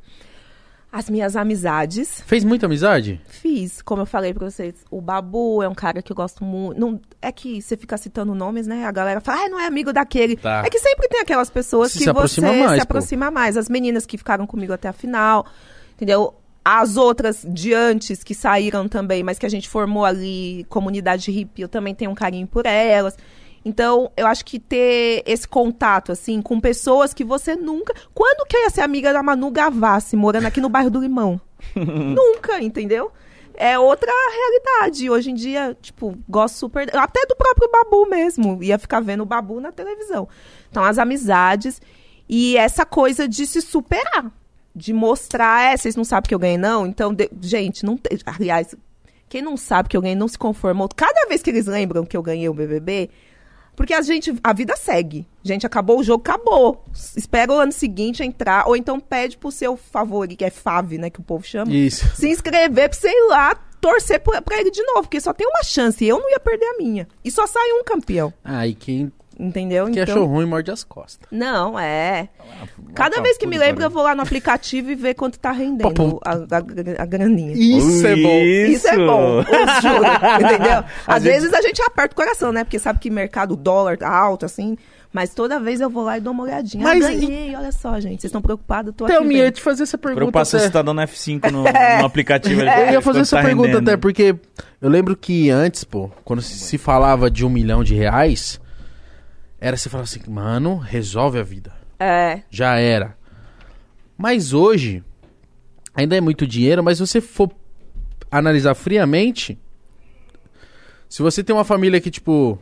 As minhas amizades. Fez muita amizade? Fiz, como eu falei pra vocês. O Babu é um cara que eu gosto muito. Não, é que você fica citando nomes, né? A galera fala, ah, não é amigo daquele. Tá. É que sempre tem aquelas pessoas se que se aproxima você mais, se aproxima pô. mais. As meninas que ficaram comigo até a final, entendeu? As outras de antes que saíram também, mas que a gente formou ali, comunidade hippie, eu também tenho um carinho por elas. Então, eu acho que ter esse contato, assim, com pessoas que você nunca... Quando que eu ia ser amiga da Manu Gavassi, morando aqui no bairro do Limão? Nunca, entendeu? É outra realidade. Hoje em dia, tipo, gosto super... Até do próprio Babu mesmo. Ia ficar vendo o Babu na televisão. Então, as amizades e essa coisa de se superar. De mostrar, é, vocês não sabem que eu ganhei, não? Então, de... gente, não tem... Aliás, quem não sabe que eu ganhei não se conformou. Cada vez que eles lembram que eu ganhei o B B B... Porque a gente, a vida segue. Gente, acabou o jogo, acabou. Espera o ano seguinte entrar. Ou então pede pro seu favorito, que é F A V, né? Que o povo chama. Isso. Se inscrever pra, sei lá, torcer pra, pra ele de novo. Porque só tem uma chance. E eu não ia perder a minha. E só sai um campeão. Ah, e quem... Entendeu? Quem então... achou ruim, morde as costas. Não, é. Cada ah, vez que me lembro, eu vou lá no aplicativo e ver quanto tá rendendo a, a, a graninha. Isso é bom. Isso é bom. Eu juro, entendeu? Às a vezes gente... a gente aperta o coração, né? Porque sabe que mercado, dólar tá alto, assim... Mas toda vez eu vou lá e dou uma olhadinha. Mas ah, ganhei, e... olha só, gente. Vocês estão preocupados? Então, eu ia te fazer essa pergunta. Preocupação até... se tá dando F cinco no, no aplicativo. É. Eu ia fazer essa tá pergunta rendendo. Até, porque eu lembro que antes, pô, quando se falava de um milhão de reais, era você falar assim, mano, resolve a vida. É. Já era. Mas hoje, ainda é muito dinheiro, mas se você for analisar friamente, se você tem uma família que, tipo...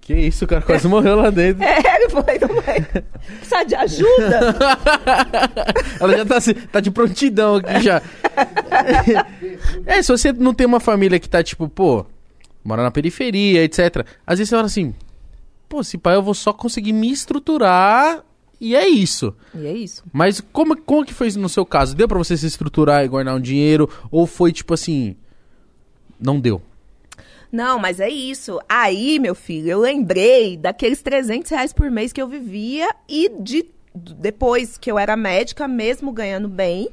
Que isso, o cara quase morreu lá dentro. É, ele foi também. Precisa de ajuda? Ela já tá, assim, tá de prontidão aqui já. É, se você não tem uma família que tá tipo, pô, mora na periferia, etcétera. Às vezes você fala assim, pô, se pai eu vou só conseguir me estruturar e é isso. E é isso. Mas como, como que foi no seu caso? Deu pra você se estruturar e guardar um dinheiro? Ou foi tipo assim, não deu? Não, mas é isso. Aí, meu filho, eu lembrei daqueles trezentos reais por mês que eu vivia e de, depois que eu era médica, mesmo ganhando bem,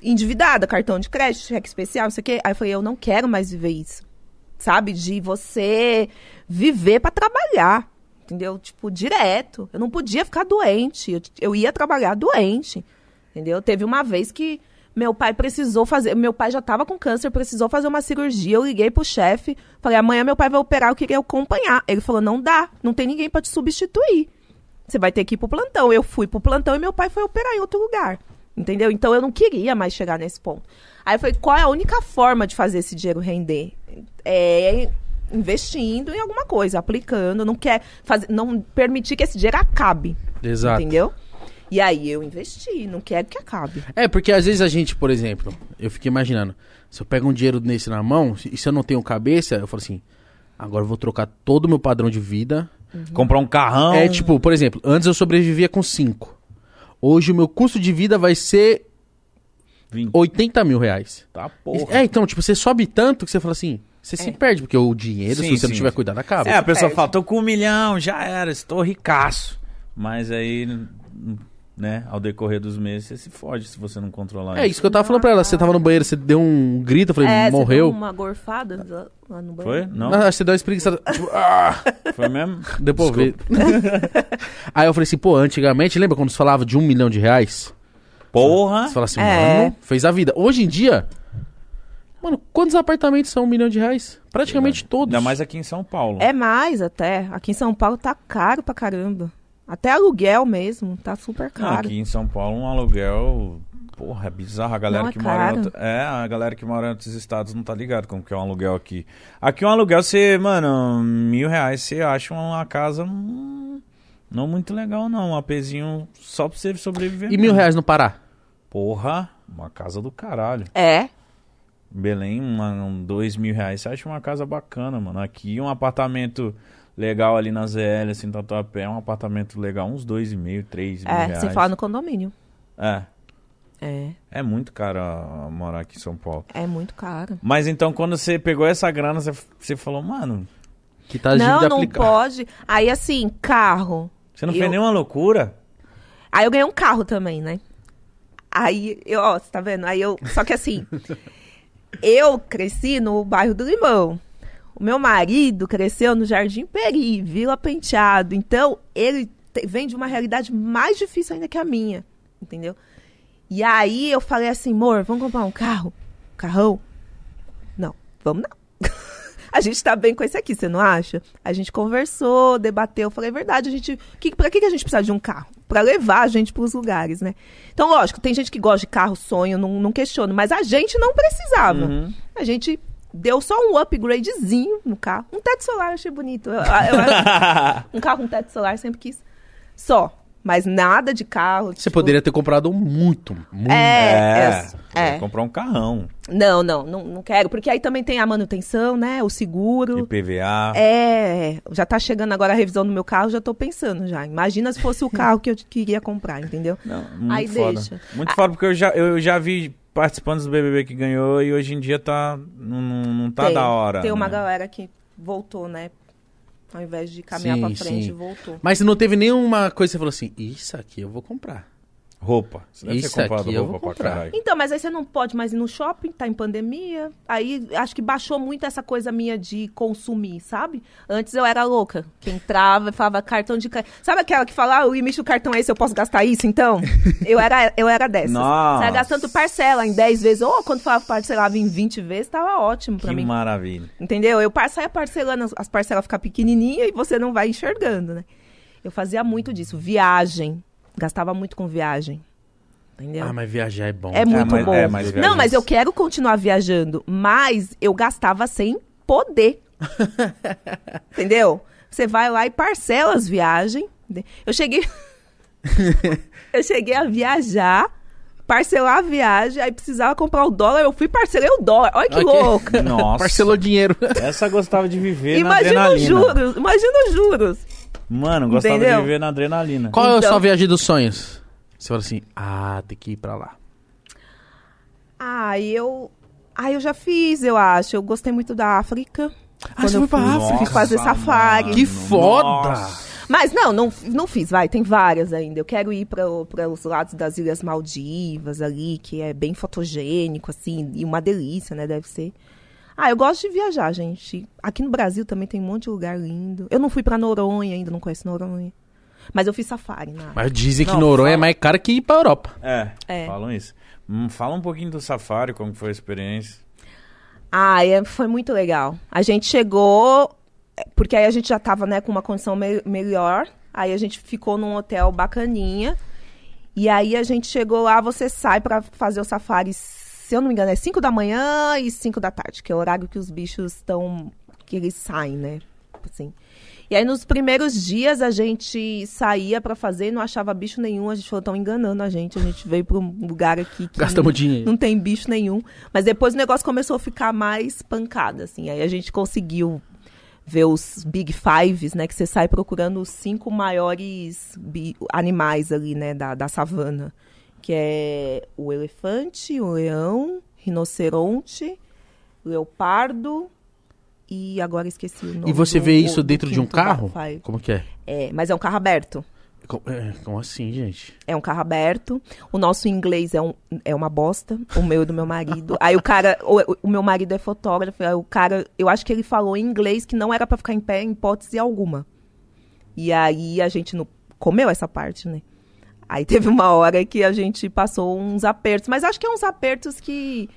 endividada, cartão de crédito, cheque especial, não sei o quê. Aí eu falei, eu não quero mais viver isso, sabe? De você viver pra trabalhar, entendeu? Tipo, direto. Eu não podia ficar doente. Eu, eu ia trabalhar doente, entendeu? Teve uma vez que... Meu pai precisou fazer... Meu pai já estava com câncer, precisou fazer uma cirurgia. Eu liguei pro chefe, falei, amanhã meu pai vai operar, eu queria acompanhar. Ele falou, não dá, não tem ninguém para te substituir. Você vai ter que ir pro plantão. Eu fui pro plantão e meu pai foi operar em outro lugar. Entendeu? Então, eu não queria mais chegar nesse ponto. Aí eu falei, qual é a única forma de fazer esse dinheiro render? É investindo em alguma coisa, aplicando. Não quer fazer, não permitir que esse dinheiro acabe. Exato. Entendeu? E aí eu investi, não quero que acabe. É, porque às vezes a gente, por exemplo, eu fiquei imaginando, se eu pego um dinheiro nesse na mão, e se eu não tenho cabeça, eu falo assim, agora eu vou trocar todo o meu padrão de vida. Uhum. Comprar um carrão. É, tipo, por exemplo, antes eu sobrevivia com cinco. Hoje o meu custo de vida vai ser vinte. oitenta mil reais. Tá, porra. É, então, tipo, você sobe tanto que você fala assim... Você é. se perde, porque o dinheiro, sim, se você sim, não tiver sim. cuidado, acaba. É, a pessoa perde. Fala, tô com um milhão, já era, estou ricaço. Mas aí... né, ao decorrer dos meses, você se fode se você não controlar. É isso, isso que eu tava falando pra ela. Você tava no banheiro, você deu um grito, eu falei, é, morreu. Você deu uma gorfada lá no banheiro? Foi? Não. Não, você deu uma espreguiçada. Tipo, ah! Foi mesmo? Depois veio. Aí eu falei assim, pô, antigamente, lembra quando você falava de um milhão de reais? Porra! Você falava assim, é. mano, fez a vida. Hoje em dia, mano, quantos apartamentos são um milhão de reais? Praticamente é. todos. Ainda mais aqui em São Paulo. É mais até. Aqui em São Paulo tá caro pra caramba. Até aluguel mesmo, tá super caro. Ah, aqui em São Paulo, um aluguel, porra, é bizarro. A galera, não, é que mora em outro... é, a galera que mora em outros estados não tá ligado como que é um aluguel aqui. Aqui um aluguel, você, mano, mil reais, você acha uma casa hum, não muito legal, não. Um apezinho só pra você sobreviver. E mesmo. Mil reais no Pará? Porra, uma casa do caralho. É. Belém, mano, dois mil reais, você acha uma casa bacana, mano. Aqui um apartamento... legal ali na Z L, assim, Tatuapé, é um apartamento legal, uns dois e meio, três mil reais. É, sem falar no condomínio. É. É. É muito caro morar aqui em São Paulo. É muito caro. Mas então, quando você pegou essa grana, você, você falou, mano... Que tá não, não aplicar. Pode. Aí, assim, carro... Você não eu... fez nenhuma loucura? Aí eu ganhei um carro também, né? Aí, eu, ó, você tá vendo? Aí eu... Só que assim, eu cresci no bairro do Limão. O meu marido cresceu no Jardim Peri, Vila Penteado. Então, ele te, vem de uma realidade mais difícil ainda que a minha, entendeu? E aí, eu falei assim, amor, vamos comprar um carro? Um carrão? Não, vamos não. A gente tá bem com esse aqui, você não acha? A gente conversou, debateu, falei, é verdade, a gente... Que, pra que a gente precisa de um carro? Pra levar a gente pros lugares, né? Então, lógico, tem gente que gosta de carro, sonho, não, não questiono, mas a gente não precisava. Uhum. A gente... Deu só um upgradezinho no carro. Um teto solar, eu achei bonito. Eu, eu, eu, um carro com um teto solar, sempre quis. Só. Mas nada de carro. Você tipo... poderia ter comprado muito. muito. É. é, é. Comprar um carrão. Não, não, não, não quero. Porque aí também tem a manutenção, né? O seguro. I P V A. É. Já tá chegando agora a revisão do meu carro, já tô pensando já. Imagina se fosse o carro que eu queria comprar, entendeu? Não, muito aí foda. deixa. Muito ah. foda, porque eu já, eu já vi... participantes do B B B que ganhou e hoje em dia tá, não, não tá tem, da hora. Tem uma né? galera que voltou, né? Ao invés de caminhar sim, pra frente, sim. voltou. Mas não teve nenhuma coisa que você falou assim, isso aqui eu vou comprar. Roupa. Você deve isso ter comprado aqui roupa eu vou comprar. Pra caralho. Então, mas aí você não pode mais ir no shopping, tá em pandemia. Aí acho que baixou muito essa coisa minha de consumir, sabe? Antes eu era louca. Que entrava e falava cartão de crédito. Sabe aquela que fala, ah, o limite do cartão é esse, eu posso gastar isso, então? eu, era, eu era dessas. Nossa. Você ia gastando parcela em dez vezes. Ou quando falava parcelava em vinte vezes, tava ótimo pra que mim. Que maravilha. Entendeu? Eu saia parcelando, as parcelas ficam pequenininhas e você não vai enxergando, né? Eu fazia muito disso. Viagem. Gastava muito com viagem, entendeu? Ah, mas viajar é bom. É muito ah, mas, bom. É, mas não, mas eu quero continuar viajando, mas eu gastava sem poder, entendeu? Você vai lá e parcela as viagens. Eu cheguei... eu cheguei a viajar, parcelar a viagem, aí precisava comprar o dólar, eu fui e parcelei o dólar. Olha que okay. louca. Nossa. Parcelou dinheiro. Essa gostava de viver imagina na adrenalina. Imagina os juros, imagina os juros. Mano, gostava entendeu? De viver na adrenalina. Qual então... é a sua viagem dos sonhos? Você fala assim, ah, tem que ir pra lá. Ah, eu... Ah, eu já fiz, eu acho. Eu gostei muito da África. Ah, você foi pra África? Nossa, fiz fazer safari. Mano, que foda! Nossa. Mas não, não, não fiz, vai. Tem várias ainda. Eu quero ir pra, pra os lados das Ilhas Maldivas ali, que é bem fotogênico, assim. E uma delícia, né? Deve ser. Ah, eu gosto de viajar, gente. Aqui no Brasil também tem um monte de lugar lindo. Eu não fui pra Noronha ainda, não conheço Noronha. Mas eu fiz safari. Na... Mas dizem que não, Noronha fala... é mais caro que ir pra Europa. É, é. falam isso. Hum, fala um pouquinho do safari, como foi a experiência. Ah, é, foi muito legal. A gente chegou, porque aí a gente já tava né, com uma condição me- melhor. Aí a gente ficou num hotel bacaninha. E aí a gente chegou lá, você sai pra fazer o safari... Se eu não me engano, é cinco da manhã e cinco da tarde, que é o horário que os bichos estão... que eles saem, né? Assim. E aí, nos primeiros dias, a gente saía pra fazer e não achava bicho nenhum. A gente falou, estão enganando a gente. A gente veio pra um lugar aqui que... Gastamos não, dinheiro. Não tem bicho nenhum. Mas depois o negócio começou a ficar mais pancada, assim. Aí a gente conseguiu ver os Big Fives, né? Que você sai procurando os cinco maiores bi- animais ali, né? Da, da savana. Que é o elefante, o leão, rinoceronte, leopardo e agora esqueci o nome. E você do, vê isso o, dentro de um carro? Wi-Fi. Como que é? É, mas é um carro aberto. Como assim, gente? É um carro aberto. O nosso inglês é, um, é uma bosta. O meu e do meu marido. Aí o cara... O, o meu marido é fotógrafo. Aí o cara... Eu acho que ele falou em inglês que não era pra ficar em pé em hipótese alguma. E aí a gente não comeu essa parte, né? Aí teve uma hora que a gente passou uns apertos. Mas acho que é uns apertos que...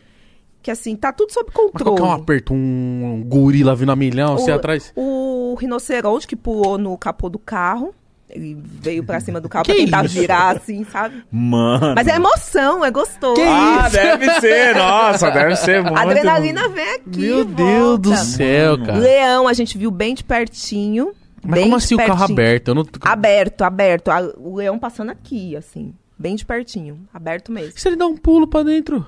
Que assim, tá tudo sob controle. Mas qual que é um aperto? Um gorila vindo a milhão, assim, atrás? O rinoceronte que pulou no capô do carro. Ele veio pra cima do carro que pra tentar isso? virar, assim, sabe? Mano! Mas é emoção, é gostoso. Que ah, isso? Deve ser! Nossa, deve ser muito. A adrenalina vem aqui, meu volta. Deus do céu, cara. Leão, a gente viu bem de pertinho. Mas bem como assim pertinho. O carro aberto? Eu não... Aberto, aberto. O leão passando aqui, assim. Bem de pertinho. Aberto mesmo. E se ele dá um pulo pra dentro?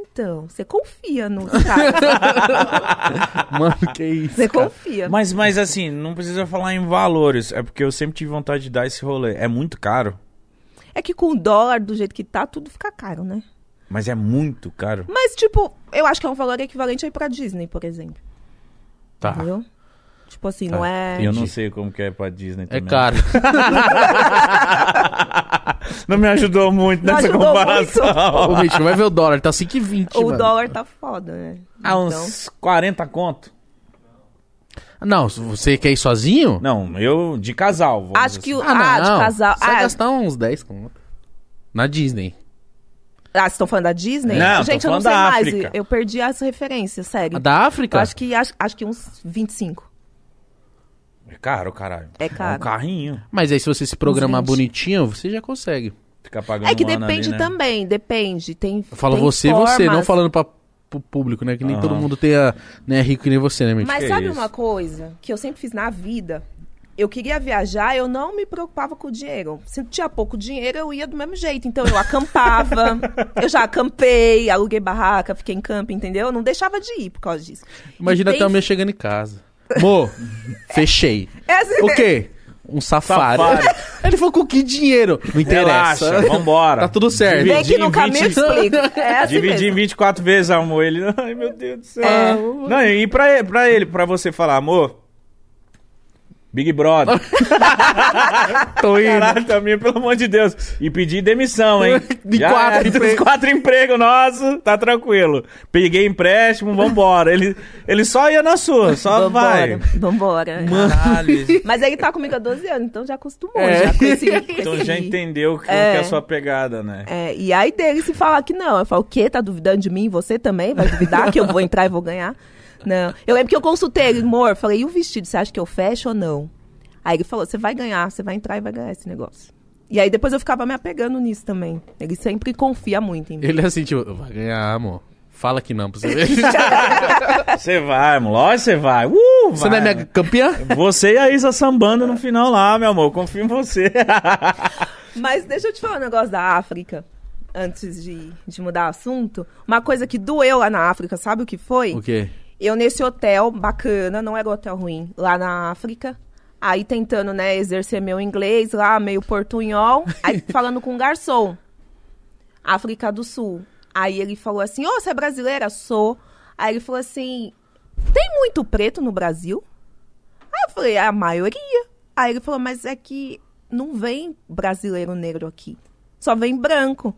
Então, você confia no cara. Mano, que isso. Você confia. Mas, mas assim, não precisa falar em valores. É porque eu sempre tive vontade de dar esse rolê. É muito caro. É que com o dólar, do jeito que tá, tudo fica caro, né? Mas é muito caro. Mas, tipo, eu acho que é um valor equivalente aí pra Disney, por exemplo. Tá. Entendeu? Tipo assim, tá. Não é... Eu não sei como que é pra Disney também. É caro. Não me ajudou muito não nessa ajudou comparação. Muito. Ô, bicho, vai ver o dólar, tá cinco e vinte. O mano. Dólar tá foda, né? Ah, então... uns quarenta conto. Não, você quer ir sozinho? Não, eu de casal. Acho que... Assim. Ah, ah não. De casal. Você ah, vai gastar uns dez conto. Na Disney. Ah, vocês estão falando da Disney? Não, gente, eu não sei mais. Eu perdi as referências, sério. A da África? Eu acho que, acho, acho que uns vinte e cinco. É caro, caralho. É caro. É um carrinho. Mas aí se você se programar bonitinho, você já consegue. Ficar pagando. É que depende ali, né? Também, depende. Tem, eu falo tem você, formas... você, não falando pra... pro público, né? Que nem uhum. todo mundo tem a... Né, rico que nem você, né, Mítico? Mas que sabe é uma coisa que eu sempre fiz na vida? Eu queria viajar, eu não me preocupava com o dinheiro. Se tinha pouco dinheiro, eu ia do mesmo jeito. Então, eu acampava, eu já acampei, aluguei barraca, fiquei em camping, entendeu? Eu não deixava de ir por causa disso. Imagina até tem... a minha chegando em casa. Mô, fechei. É assim... O quê? Um safari. safari. Ele falou com que dinheiro? Não interessa. Relaxa, vambora. Tá tudo certo. Vem que no caminho eu explico. É assim dividir mesmo. Em vinte e quatro vezes, amor. Ele, ai meu Deus do céu. É. Não, e pra ele, pra ele, pra você falar, amor, Big Brother. Tô indo. Caralho, também, pelo amor de Deus. E pedir demissão, hein? De já quatro é, empregos. Quatro empregos, nossa, tá tranquilo. Peguei empréstimo, vambora. Ele, ele só ia na sua, só vambora, vai. Vambora. Caralho. Mas ele tá comigo há doze anos, então já acostumou. É. Já consegui, consegui. Então já entendeu que é. que é a sua pegada, né? É, e aí dele se falar que não. Eu falo, o quê? Tá duvidando de mim? Você também vai duvidar que eu vou entrar e vou ganhar? Não. Eu lembro que eu consultei ele, amor, falei, e o vestido, você acha que eu fecho ou não? Aí ele falou, você vai ganhar, você vai entrar e vai ganhar esse negócio. E aí depois eu ficava me apegando nisso também. Ele sempre confia muito em mim. Ele é assim, tipo, vai ganhar, amor. Fala que não pra você ver. Você vai, amor. Lógico, você vai. Uh, você vai. Não é minha campeã? Você e a Isa sambando no final lá, meu amor. Confio em você. Mas deixa eu te falar um negócio da África. Antes de, de mudar o assunto. Uma coisa que doeu lá na África, sabe o que foi? O quê? Eu nesse hotel bacana, não era hotel ruim, lá na África. Aí tentando, né, exercer meu inglês lá, meio portunhol. Aí falando com um garçom, África do Sul. Aí ele falou assim, ô, oh, você é brasileira? Sou. Aí ele falou assim, tem muito preto no Brasil? Aí eu falei, a maioria. Aí ele falou, mas é que não vem brasileiro negro aqui. Só vem branco.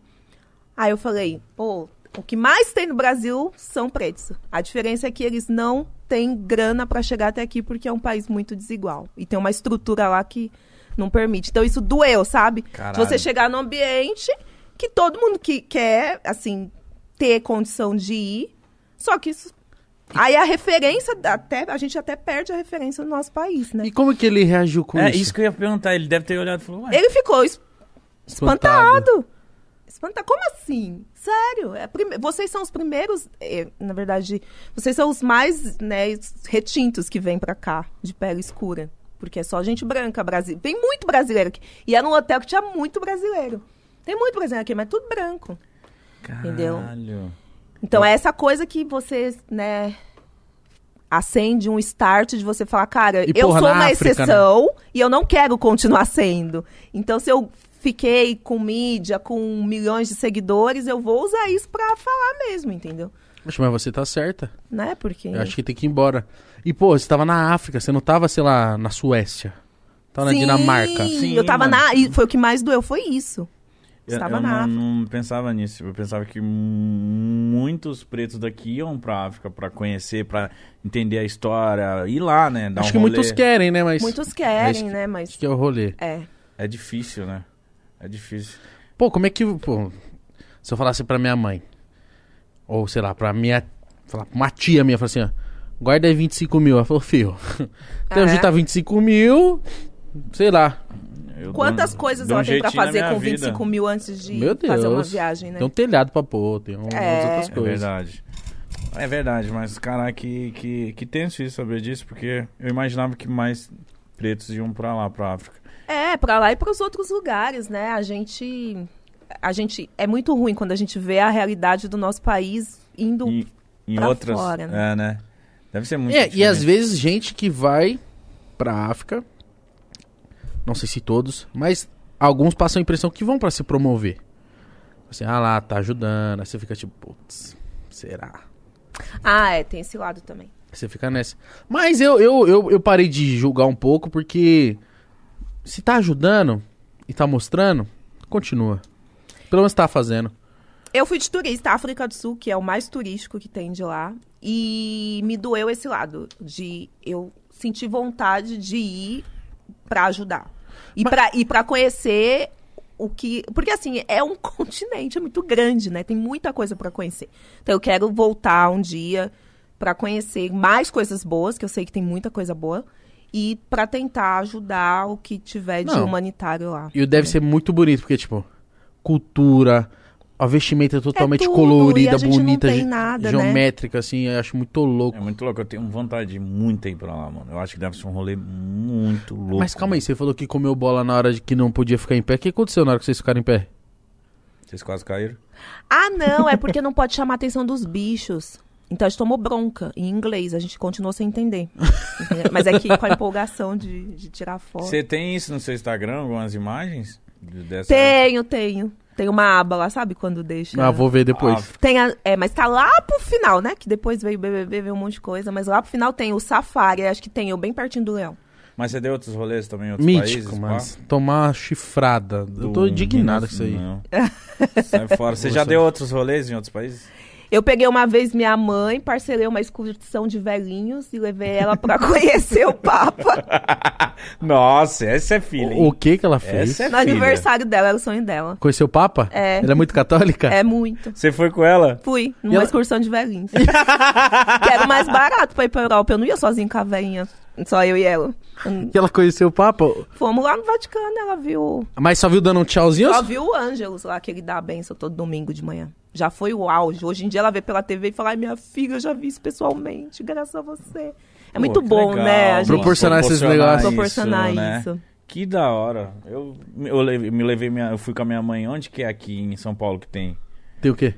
Aí eu falei, pô... O que mais tem no Brasil são pretos. A diferença é que eles não têm grana para chegar até aqui, porque é um país muito desigual. E tem uma estrutura lá que não permite. Então, isso doeu, sabe? Caralho. Você chegar num ambiente que todo mundo que quer, assim, ter condição de ir. Só que isso... Aí a referência, até, a gente até perde a referência no nosso país, né? E como que ele reagiu com é, isso? É isso que eu ia perguntar. Ele deve ter olhado e falou... Ué. Ele ficou es- espantado. espantado. Espantado. Como assim? Sério, é prime... vocês são os primeiros, é, na verdade, vocês são os mais, né, retintos que vêm pra cá, de pele escura. Porque é só gente branca, brasileira. Tem muito brasileiro aqui. E era um hotel que tinha muito brasileiro. Tem muito brasileiro aqui, mas tudo branco. Caralho. Entendeu? Então, é essa coisa que você, né, acende um start de você falar, cara, e eu porra, sou uma África, exceção, né? E eu não quero continuar sendo. Então, se eu... Fiquei com mídia, com milhões de seguidores, eu vou usar isso pra falar mesmo, entendeu? Mas você tá certa. Né, porque... Eu acho que tem que ir embora. E, pô, você tava na África, você não tava, sei lá, na Suécia. Tava sim, na Dinamarca. Sim, eu tava mano. na... E foi o que mais doeu, foi isso. Você eu tava eu na África. Eu não pensava nisso. Eu pensava que muitos pretos daqui iam pra África pra conhecer, pra entender a história, ir lá, né, dar acho um que rolê. Muitos querem, né, mas... Muitos querem, mas... né, mas... Acho que é o rolê. É. É difícil, né? É difícil. Pô, como é que... Pô, se eu falasse pra minha mãe, ou sei lá, pra minha... Falar pra uma tia minha, falar assim, ó, guarda aí vinte e cinco mil. Ela falou, filho, até hoje tá vinte e cinco mil, sei lá. Eu Quantas dou, coisas dou ela um tem pra fazer com vida. vinte e cinco mil antes de Meu Deus, fazer uma viagem, né? Tem um telhado pra pôr, tem umas é. outras coisas. É verdade. É verdade, mas caraca, que, que, que tenso isso, saber disso, porque eu imaginava que mais pretos iam pra lá, pra África. É, pra lá e pros outros lugares, né? A gente, a gente... É muito ruim quando a gente vê a realidade do nosso país indo e, em pra outras, fora, né? É, né? Deve ser muito é, E às vezes gente que vai pra África, não sei se todos, mas alguns passam a impressão que vão pra se promover. Assim, ah lá, tá ajudando. Aí você fica tipo, putz, será? Ah, é, tem esse lado também. Você fica nessa. Mas eu, eu, eu, eu parei de julgar um pouco, porque se tá ajudando e tá mostrando, continua. Pelo menos tá fazendo. Eu fui de turista, África do Sul, que é o mais turístico que tem de lá. E me doeu esse lado de eu sentir vontade de ir pra ajudar. E, Mas... pra, e pra conhecer... O que, porque, assim, é um continente, é muito grande, né? Tem muita coisa para conhecer. Então, eu quero voltar um dia para conhecer mais coisas boas, que eu sei que tem muita coisa boa, e para tentar ajudar o que tiver de Não. humanitário lá. E deve é. ser muito bonito, porque, tipo, cultura, a vestimenta é totalmente é tudo, colorida, bonita, ge- nada, geométrica, né? Assim, eu acho muito louco. É muito louco, eu tenho vontade de muito ir pra lá, mano. Eu acho que deve ser um rolê muito louco. Mas calma aí, você falou que comeu bola na hora de que não podia ficar em pé. O que aconteceu na hora que vocês ficaram em pé? Vocês quase caíram? Ah, não, é porque não pode chamar a atenção dos bichos. Então a gente tomou bronca em inglês, a gente continuou sem entender. Mas é que com a empolgação de, de tirar foto. Você tem isso no seu Instagram, algumas imagens? Dessa tenho, época? tenho. Tem uma aba lá, sabe? Quando deixa... Ah, vou ver depois. Tem a, é, mas tá lá pro final, né? Que depois veio o B B B, veio um monte de coisa. Mas lá pro final tem o Safari, acho que tem eu bem pertinho do Leão. Mas você deu outros rolês também em outros Mítico, países? Mas pá? Tomar chifrada. Do... Eu tô indignado com isso aí. Não. Sai fora. Você já deu outros rolês em outros países? Eu peguei uma vez minha mãe, parcelei uma excursão de velhinhos e levei ela pra conhecer o Papa. Nossa, essa é filha, hein? O que que ela fez? Essa é no filha. Aniversário dela, era o sonho dela. Conheceu o Papa? É. Ela é muito católica? É, muito. Você foi com ela? Fui, numa ela... excursão de velhinhos. Que era mais barato pra ir pra Europa, eu não ia sozinho com a velhinha. Só eu e ela. E ela conheceu o Papa? Fomos lá no Vaticano, ela viu... Mas só viu dando um tchauzinho? Só viu o Ângelus lá, que ele dá a benção todo domingo de manhã. Já foi o auge. Hoje em dia ela vê pela T V e fala, ai, minha filha, eu já vi isso pessoalmente, graças a você. É Pô, muito bom, legal, né? A gente... Proporcionar esses negócios. Proporcionar isso, né? isso. Que da hora. Eu, eu, levei, me levei minha, eu fui com a minha mãe, onde que é aqui em São Paulo que tem? Tem o quê?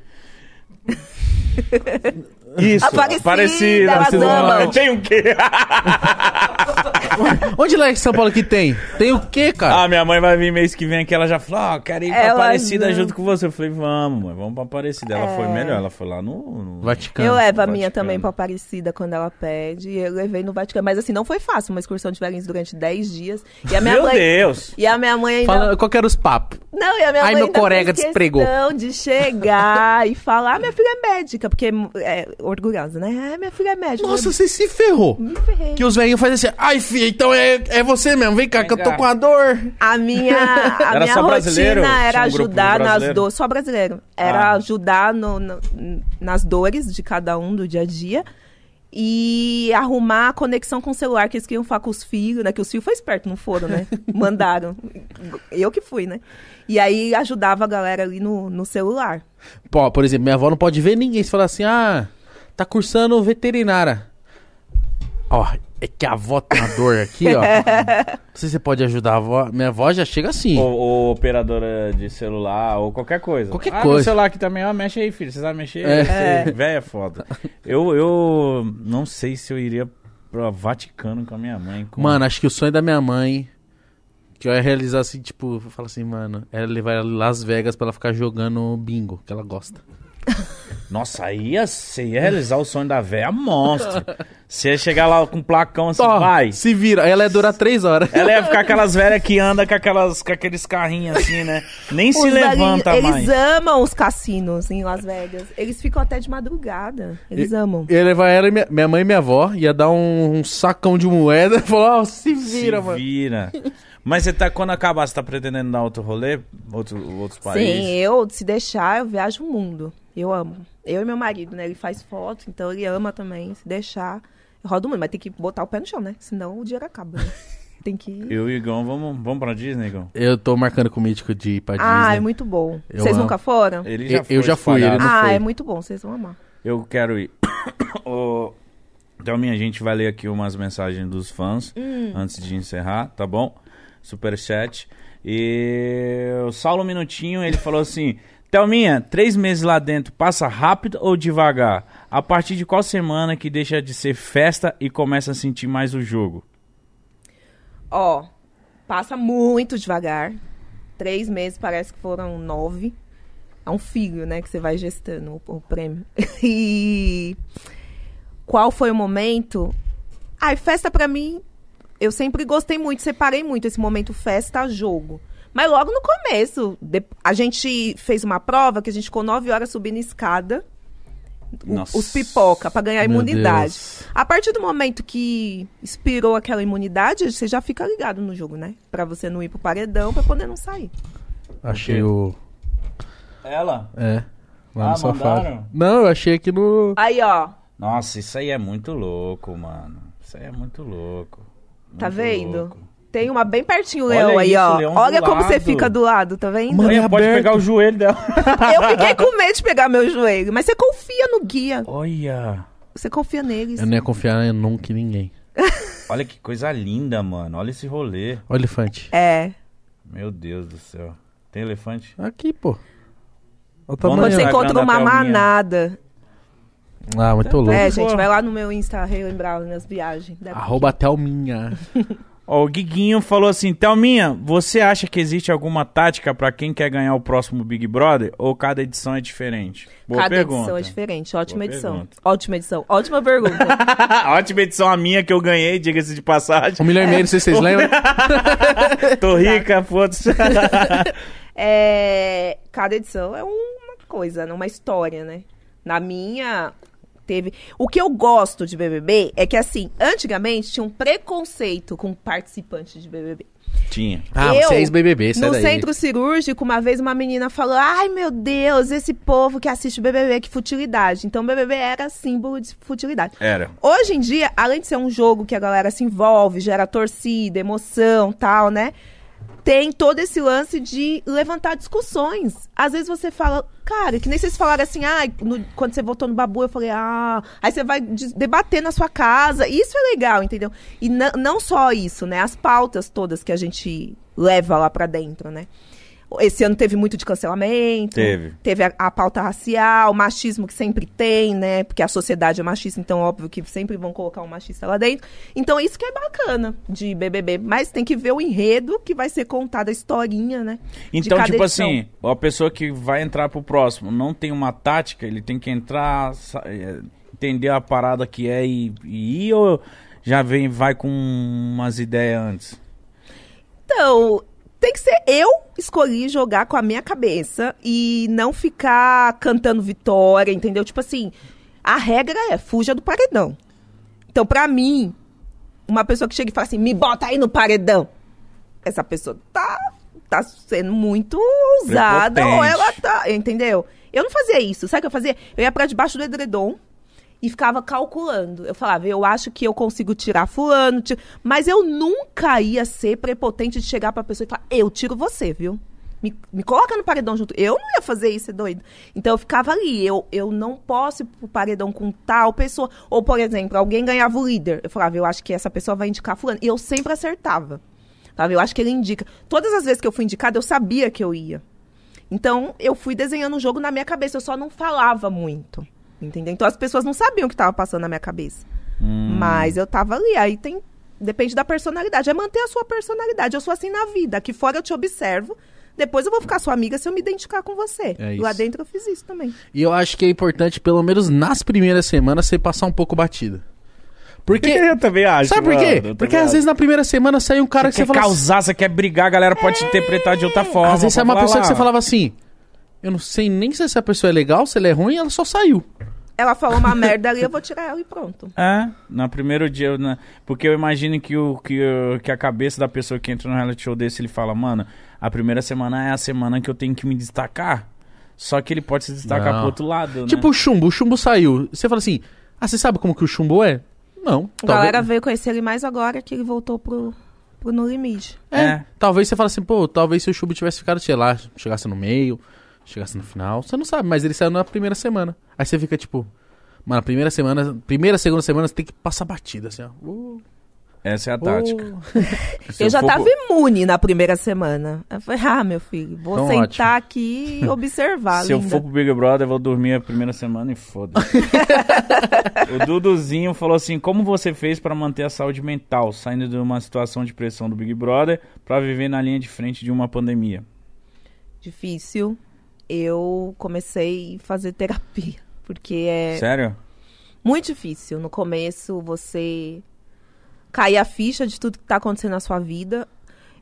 Isso, Aparecida, Aparecida tem o quê? Onde lá em São Paulo que tem? Tem o quê, cara? Ah, minha mãe vai vir mês que vem aqui, ela já falou, ó, oh, quero ir pra ela Aparecida não. junto com você. Eu falei, vamos, mãe, vamos pra Aparecida. Ela é... foi melhor, ela foi lá no... no... Vaticano. Eu levo a minha também pra Aparecida quando ela pede, e eu levei no Vaticano. Mas assim, não foi fácil, uma excursão de velhinhos durante dez dias. E a minha Meu mãe... Deus! E a minha mãe ainda... Fala, qual que era os papos? Não, e a minha Ai, mãe meu ainda fez questão de chegar e falar, ah, minha filha é médica, porque... É, orgulhosa, né? Ah, minha filha é médica. Nossa, você se ferrou. Me ferrei. Que os velhinhos fazem assim, ai, filha, então é, é você mesmo, vem cá, vem que cá. eu tô com a dor. A minha, a minha rotina era um ajudar nas dores, só brasileiro, era ah. ajudar no, no, nas dores de cada um do dia a dia e arrumar a conexão com o celular que eles queriam falar com os filhos, né? Que os filhos foi esperto, não foram, né? Mandaram. Eu que fui, né? E aí ajudava a galera ali no, no celular. Pô, por exemplo, minha avó não pode ver ninguém. Se falar assim, ah, tá cursando veterinária. Ó, é que a avó tem uma dor aqui, ó. Não sei se você pode ajudar a avó. Minha avó já chega assim. Ou, ou operadora de celular, ou qualquer coisa. Qualquer ah, coisa. O celular aqui também, ó, mexe aí, filho. Você sabe mexer? É. É. Véia foda. Eu, eu não sei se eu iria pro Vaticano com a minha mãe. Com... Mano, acho que o sonho da minha mãe... Que eu ia realizar assim, tipo, eu falo assim, mano, era levar ela em Las Vegas pra ela ficar jogando bingo, que ela gosta. Nossa, aí ia, você ia realizar o sonho da véia monstro. Você ia chegar lá com um placão assim, Tó, vai. Se vira, ela ia durar três horas. Ela ia ficar aquelas velhas que andam com, aquelas, com aqueles carrinhos assim, né? Nem os se levanta ali, mais. Eles amam os cassinos em Las Vegas. Eles ficam até de madrugada. Eles eu, amam. Eu ia levar ela e minha, minha mãe e minha avó, ia dar um, um sacão de moeda e falar, oh, se vira, se mano. Se vira. Mas você tá, quando acabar, você tá pretendendo dar outro rolê? Outro, outros países? Sim, eu, se deixar, eu viajo o mundo. Eu amo. Eu e meu marido, né? Ele faz foto, então ele ama também. Se deixar, eu rodo o mundo. Mas tem que botar o pé no chão, né? Senão o dinheiro acaba, né? Tem que ir. Eu e o Igão, vamos, vamos pra Disney, Igão? Eu tô marcando com o Mítico de ir pra Disney. Ah, é muito bom. Eu vocês amo. Nunca foram? Ele já eu, foi eu já fui, ele não Ah, foi. É muito bom, vocês vão amar. Eu quero ir. oh, então, minha gente vai ler aqui umas mensagens dos fãs hum. antes de encerrar, tá bom? Superchat. E o Saulo Minutinho, ele falou assim, Thelminha, três meses lá dentro passa rápido ou devagar? A partir de qual semana que deixa de ser festa e começa a sentir mais o jogo? Ó, oh, passa muito devagar. três meses, parece que foram nove. É um filho, né, que você vai gestando o, o prêmio. E qual foi o momento? Ai, festa pra mim, eu sempre gostei muito, separei muito esse momento festa-jogo. Mas logo no começo, a gente fez uma prova que a gente ficou nove horas subindo escada, Nossa. os pipoca, pra ganhar Meu imunidade. Deus. A partir do momento que expirou aquela imunidade, você já fica ligado no jogo, né? Pra você não ir pro paredão, pra poder não sair. Achei o... Ela? É. Lá ah, no sofá. Não, eu achei aqui no... Aí, ó. Nossa, isso aí é muito louco, mano. Isso aí é muito louco. Muito tá vendo? Louco. Tem uma bem pertinho, Leão, olha aí, isso, ó. Leão Olha como lado. Você fica do lado, tá vendo? Mano, é pode pegar o joelho dela. Eu fiquei com medo de pegar meu joelho, mas você confia no guia. Olha. Você confia neles. Eu não ia confiar nunca em ninguém. Olha que coisa linda, mano. Olha esse rolê. Olha o elefante. É. Meu Deus do céu. Tem elefante? Aqui, pô. Quando você encontra uma manada. Ah, muito louco. É, gente, vai lá no meu Insta relembrar as minhas viagens. Arroba Thelminha. Ó, o Guiguinho falou assim: Thelminha, você acha que existe alguma tática pra quem quer ganhar o próximo Big Brother? Ou cada edição é diferente? Boa cada pergunta. edição é diferente, ótima Boa edição. Pergunta. Ótima edição, ótima pergunta. Ótima edição a minha que eu ganhei, diga-se de passagem. Um milhão e meio, não sei se vocês lembram. Tô rica, foda-se. É, cada edição é uma coisa, uma história, né? Na minha... Teve... O que eu gosto de B B B é que, assim, antigamente tinha um preconceito com participantes de B B B. Tinha. Ah, eu, você é ex-B B B, sai daí. No centro cirúrgico, uma vez uma menina falou: ai, meu Deus, esse povo que assiste B B B, que futilidade. Então, B B B era símbolo de futilidade. Era. Hoje em dia, além de ser um jogo que a galera se envolve, gera torcida, emoção, tal, né? Tem todo esse lance de levantar discussões. Às vezes você fala... Cara, que nem vocês falaram assim... Ah, no, quando você votou no Babu, eu falei... Ah... Aí você vai debater na sua casa. Isso é legal, entendeu? E n- não só isso, né? As pautas todas que a gente leva lá pra dentro, né? Esse ano teve muito de cancelamento. Teve. Teve a, a pauta racial, machismo que sempre tem, né? Porque a sociedade é machista, então óbvio que sempre vão colocar um machista lá dentro. Então isso que é bacana de B B B. Mas tem que ver o enredo que vai ser contada, a historinha, né? Então, tipo edição. assim, a pessoa que vai entrar pro próximo não tem uma tática, ele tem que entrar, entender a parada que é e, e ir, ou já vem, vai com umas ideias antes? Então... Tem que ser, eu escolhi jogar com a minha cabeça e não ficar cantando vitória, entendeu? Tipo assim, a regra é fuja do paredão. Então, pra mim, uma pessoa que chega e fala assim, me bota aí no paredão. Essa pessoa tá, tá sendo muito ousada, prepotente. Ou ela tá, entendeu? Eu não fazia isso, sabe o que eu fazia? Eu ia pra debaixo do edredom e ficava calculando. Eu falava, eu acho que eu consigo tirar fulano. Tiro... Mas eu nunca ia ser prepotente de chegar pra pessoa e falar, eu tiro você, viu? Me, me coloca no paredão junto. Eu não ia fazer isso, é doido. Então eu ficava ali. Eu, eu não posso ir pro paredão com tal pessoa. Ou, por exemplo, alguém ganhava o líder. Eu falava, eu acho que essa pessoa vai indicar fulano. E eu sempre acertava. Falava, eu acho que ele indica. Todas as vezes que eu fui indicada, eu sabia que eu ia. Então eu fui desenhando um jogo na minha cabeça. Eu só não falava muito. Entendeu? Então as pessoas não sabiam o que estava passando na minha cabeça. Hum. Mas eu tava ali. Aí tem... Depende da personalidade. É manter a sua personalidade. Eu sou assim na vida. Aqui fora eu te observo. Depois eu vou ficar sua amiga se eu me identificar com você. É Lá dentro eu fiz isso também. E eu acho que é importante, pelo menos nas primeiras semanas, você passar um pouco batida. Porque... Eu também acho. Sabe por quê? Mano, Porque às vezes na primeira semana sai um cara você que quer você fala... Você causar, assim... você quer brigar, a galera pode é... interpretar de outra forma. Às vezes sai uma pessoa lá. que você falava assim... Eu não sei nem se essa pessoa é legal, se ela é ruim, ela só saiu. Ela falou uma merda ali, eu vou tirar ela e pronto. É, no primeiro dia... Eu, na, porque eu imagino que, o, que, eu, que a cabeça da pessoa que entra no reality show desse, ele fala, mano, a primeira semana é a semana que eu tenho que me destacar. Só que ele pode se destacar não. pro outro lado, né? Tipo o chumbo, o chumbo saiu. Você fala assim, ah, você sabe como que o chumbo é? Não. A talvez... galera veio conhecer ele mais agora que ele voltou pro... pro No Limite. É, é, talvez você fale assim, pô, talvez se o chumbo tivesse ficado, sei lá, chegasse no meio... Chegasse no final, você não sabe, mas ele saiu na primeira semana. Aí você fica tipo, mano, primeira semana, primeira, segunda semana, você tem que passar batida, assim, ó. Uh, Essa é a uh. tática. Eu já fogo... tava imune na primeira semana. Eu falei, ah, meu filho, vou então, sentar ótimo. aqui e observar. Se linda. eu for pro Big Brother, eu vou dormir a primeira semana e foda-se. O Duduzinho falou assim, como você fez pra manter a saúde mental, saindo de uma situação de pressão do Big Brother pra viver na linha de frente de uma pandemia? difícil, eu comecei a fazer terapia, porque é... Sério? Muito difícil. No começo, você cair a ficha de tudo que tá acontecendo na sua vida.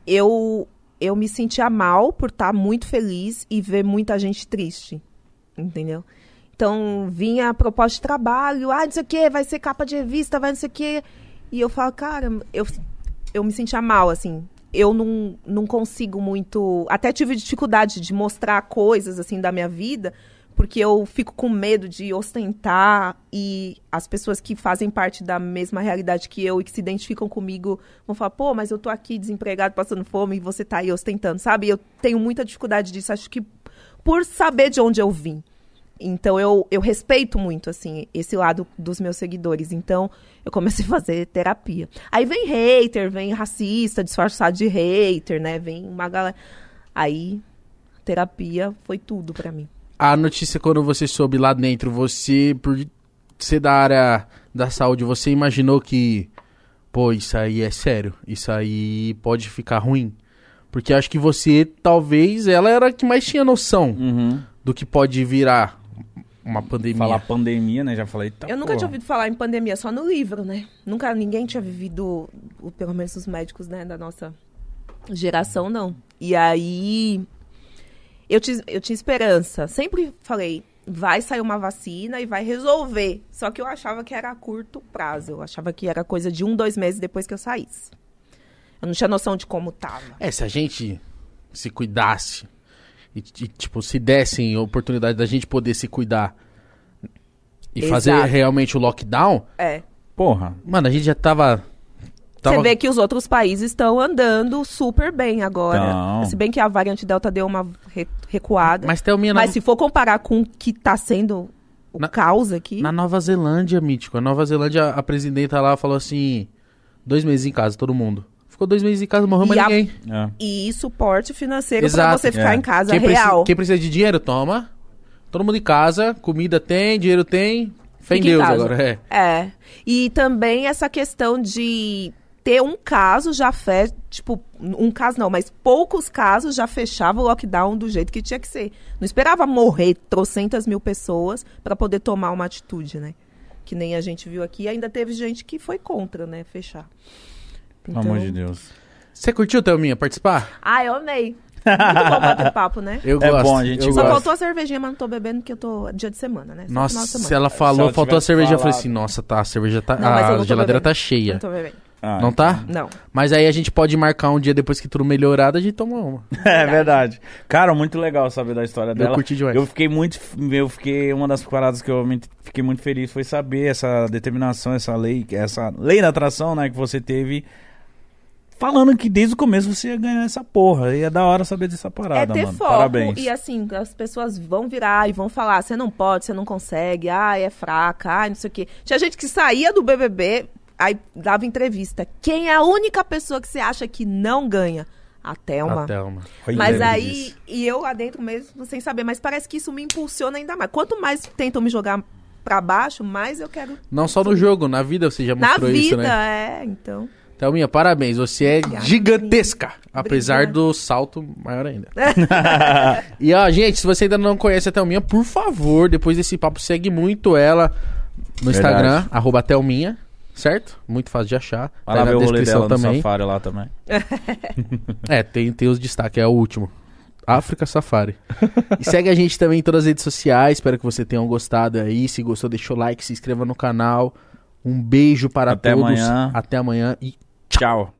Eu, eu me sentia mal por estar tá muito feliz e ver muita gente triste, entendeu? Então, vinha a proposta de trabalho, ah, não sei o quê, vai ser capa de revista, vai não sei o quê. E eu falo, cara, eu, eu me sentia mal, assim. Eu não, não consigo muito... Até tive dificuldade de mostrar coisas, assim, da minha vida, porque eu fico com medo de ostentar e as pessoas que fazem parte da mesma realidade que eu e que se identificam comigo vão falar, pô, mas eu tô aqui desempregado, passando fome, e você tá aí ostentando, sabe? Eu tenho muita dificuldade disso, acho que por saber de onde eu vim. Então, eu, eu respeito muito, assim, esse lado dos meus seguidores. Então, eu comecei a fazer terapia. Aí vem hater, vem racista, disfarçado de hater, né? Vem uma galera... Aí, terapia foi tudo pra mim. A notícia, quando você soube lá dentro, você, por ser da área da saúde, você imaginou que, pô, isso aí é sério, isso aí pode ficar ruim? Porque acho que você, talvez, ela era a que mais tinha noção, uhum, do que pode virar uma pandemia. Falar pandemia, né? Já falei. Tá, eu nunca porra. tinha ouvido falar em pandemia, só no livro, né? Nunca ninguém tinha vivido, pelo menos os médicos, né, da nossa geração, não. E aí, eu, te, eu tinha esperança. Sempre falei, vai sair uma vacina e vai resolver. Só que eu achava que era a curto prazo. Eu achava que era coisa de um, dois meses depois que eu saísse. Eu não tinha noção de como tava. É, se a gente se cuidasse... E, tipo, se dessem a oportunidade da gente poder se cuidar e Exato. fazer realmente o lockdown... É. Porra. Mano, a gente já tava... tava... Você vê que os outros países estão andando super bem agora. Então... Se bem que a variante Delta deu uma recuada. Mas, Thelminha, mas não... se for comparar com o que tá sendo o na... caos aqui... Na Nova Zelândia, Mítico. A Nova Zelândia, a presidenta lá falou assim... Dois meses em casa, todo mundo. Ficou dois meses em casa, morreu mais ninguém. É. E suporte financeiro Exato. pra você ficar é. em casa, quem real. Precisa, quem precisa de dinheiro, toma. Todo mundo em casa, comida tem, dinheiro tem. Fé em Deus agora. É. é. E também essa questão de ter um caso já fe... Tipo, um caso não, mas poucos casos já fechavam o lockdown do jeito que tinha que ser. Não esperava morrer trocentas mil pessoas pra poder tomar uma atitude, né? Que nem a gente viu aqui. Ainda teve gente que foi contra, né? Fechar. Pelo então... amor de Deus. Você curtiu, Thelminha, participar? Ah, eu amei. Muito bom bater papo, né? Eu é gosto. Bom, a gente eu só gosto. Faltou a cervejinha, mas não tô bebendo porque eu tô dia de semana, né? Só nossa, final de semana. Ela falou, se ela faltou a cerveja, eu falei assim, nossa, tá, a cerveja tá... Não, a geladeira bebendo. Tá cheia. Não tô bebendo. Ah, não tá? Não. Mas aí a gente pode marcar um dia depois que tudo melhorado, a gente toma uma. É verdade. Cara, muito legal saber da história eu dela. Eu curti demais. Eu fiquei muito... Eu fiquei... Uma das paradas que eu fiquei muito feliz foi saber essa determinação, essa lei, essa lei da atração, né, que você teve... Falando que desde o começo você ia ganhar essa porra. E é da hora saber dessa parada, mano. É ter mano. foco. Parabéns. E assim, as pessoas vão virar e vão falar, você não pode, você não consegue, ah, é fraca, ah, não sei o quê. Tinha gente que saía do B B B, aí dava entrevista. Quem é a única pessoa que você acha que não ganha? A Thelma. A Thelma. Mas aí, disso. E eu lá dentro mesmo, sem saber, mas parece que isso me impulsiona ainda mais. Quanto mais tentam me jogar pra baixo, mais eu quero... Não só no jogo, na vida você já mostrou na isso, vida, né? Na vida, é, então... Thelminha, parabéns, você é Obrigada, gigantesca, sim. apesar Obrigada. do salto maior ainda. E ó, gente, se você ainda não conhece a Thelminha, por favor, depois desse papo, segue muito ela no Verdade. Instagram, arroba Thelminha, certo? Muito fácil de achar. Vai lá ver o rolê dela também. No Safari lá também. É, tem, tem os destaques, é o último. África Safari. E segue a gente também em todas as redes sociais, espero que você tenham gostado aí, se gostou, deixa o like, se inscreva no canal. Um beijo para Até todos. Amanhã. Até amanhã e tchau.